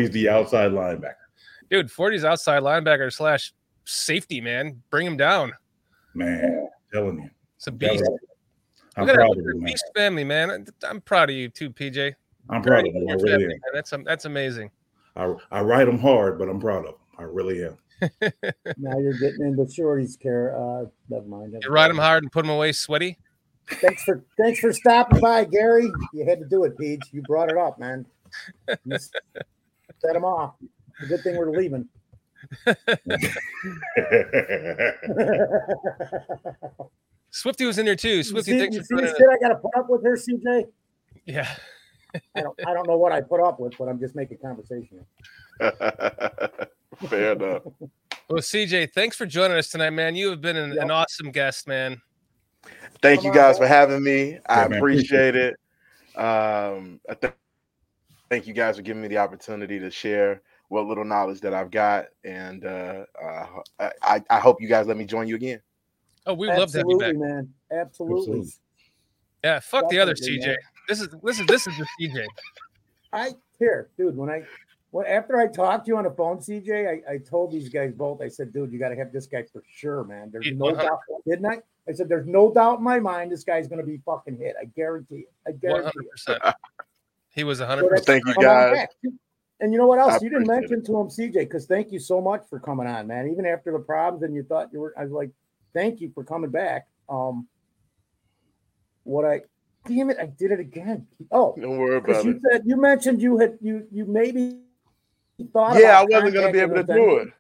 is the outside linebacker. Dude, 40's outside linebacker / safety, man. Bring him down. Man, I'm telling you. It's a beast. I'm proud of you, man. Beast family, man. I'm proud of you too, PJ. I'm proud of you. Really family, man. That's amazing. I write them hard, but I'm proud of them. I really am. Now you're getting into shorties care. Never mind. You ride them hard and put them away sweaty. Thanks for stopping by, Gary. You had to do it, Peach. You brought it up, man. You set them off. It's a good thing we're leaving. Swifty was in there too. Swifty, you see this kid I gotta put up with here, CJ? Yeah. I don't know what I put up with, but I'm just making conversation. Fair enough. Well, CJ, thanks for joining us tonight, man. You have been an awesome guest, man. Thank you guys for having me. I appreciate it. Thank you guys for giving me the opportunity to share what little knowledge that I've got, and I hope you guys let me join you again. Oh, we'd love to have you back, man. Absolutely. Yeah, fuck the other CJ. Man. This is the CJ. After I talked to you on the phone, CJ, I told these guys both, I said, dude, you got to have this guy for sure, man. There's no doubt, didn't I? I said, there's no doubt in my mind this guy's going to be fucking hit. I guarantee it. 100%. He was 100%. So thank you, guys. And you know what else? You didn't mention to him, CJ, because thank you so much for coming on, man. Even after the problems and you thought you were, I was like, thank you for coming back. Damn it, I did it again. Oh, don't worry about it. You mentioned you had, you maybe... Yeah, I wasn't going to be able to do it.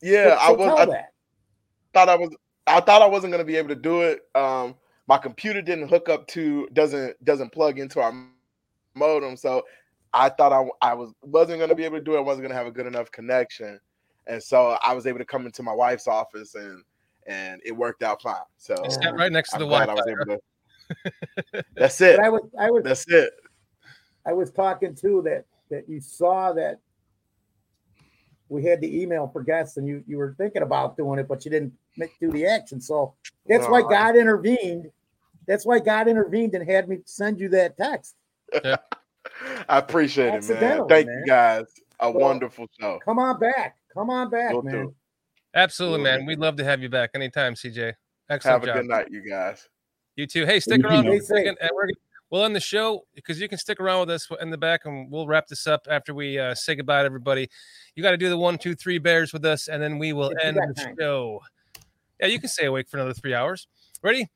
Yeah, I thought I wasn't going to be able to do it. My computer didn't hook up to doesn't plug into our modem, so I thought I wasn't going to be able to do it. I wasn't going to have a good enough connection, and so I was able to come into my wife's office, and it worked out fine. So it's right next to the Wi-Fi. That's it. That's it. I was talking to that. That you saw that we had the email for guests, and you were thinking about doing it, but you didn't do the action. So that's why God intervened. That's why God intervened and had me send you that text. Yeah. I appreciate it, man. Thank you guys. Wonderful show. Come on back, we'll man. Do. Absolutely, man. We'd love to have you back anytime, CJ. Excellent job. Have a good night, you guys. You too. Hey, stick around. We'll end the show because you can stick around with us in the back, and we'll wrap this up after we say goodbye to everybody. You got to do the 1, 2, 3 bears with us, and then we will end the show. Yeah, you can stay awake for another 3 hours. Ready?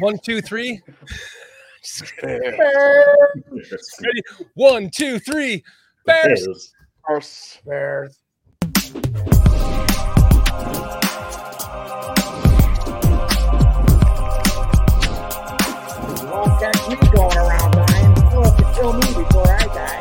1, 2, 3. Bears. Ready? 1, 2, 3. Bears. Bears. Going around dying. You'll have to kill me before I die.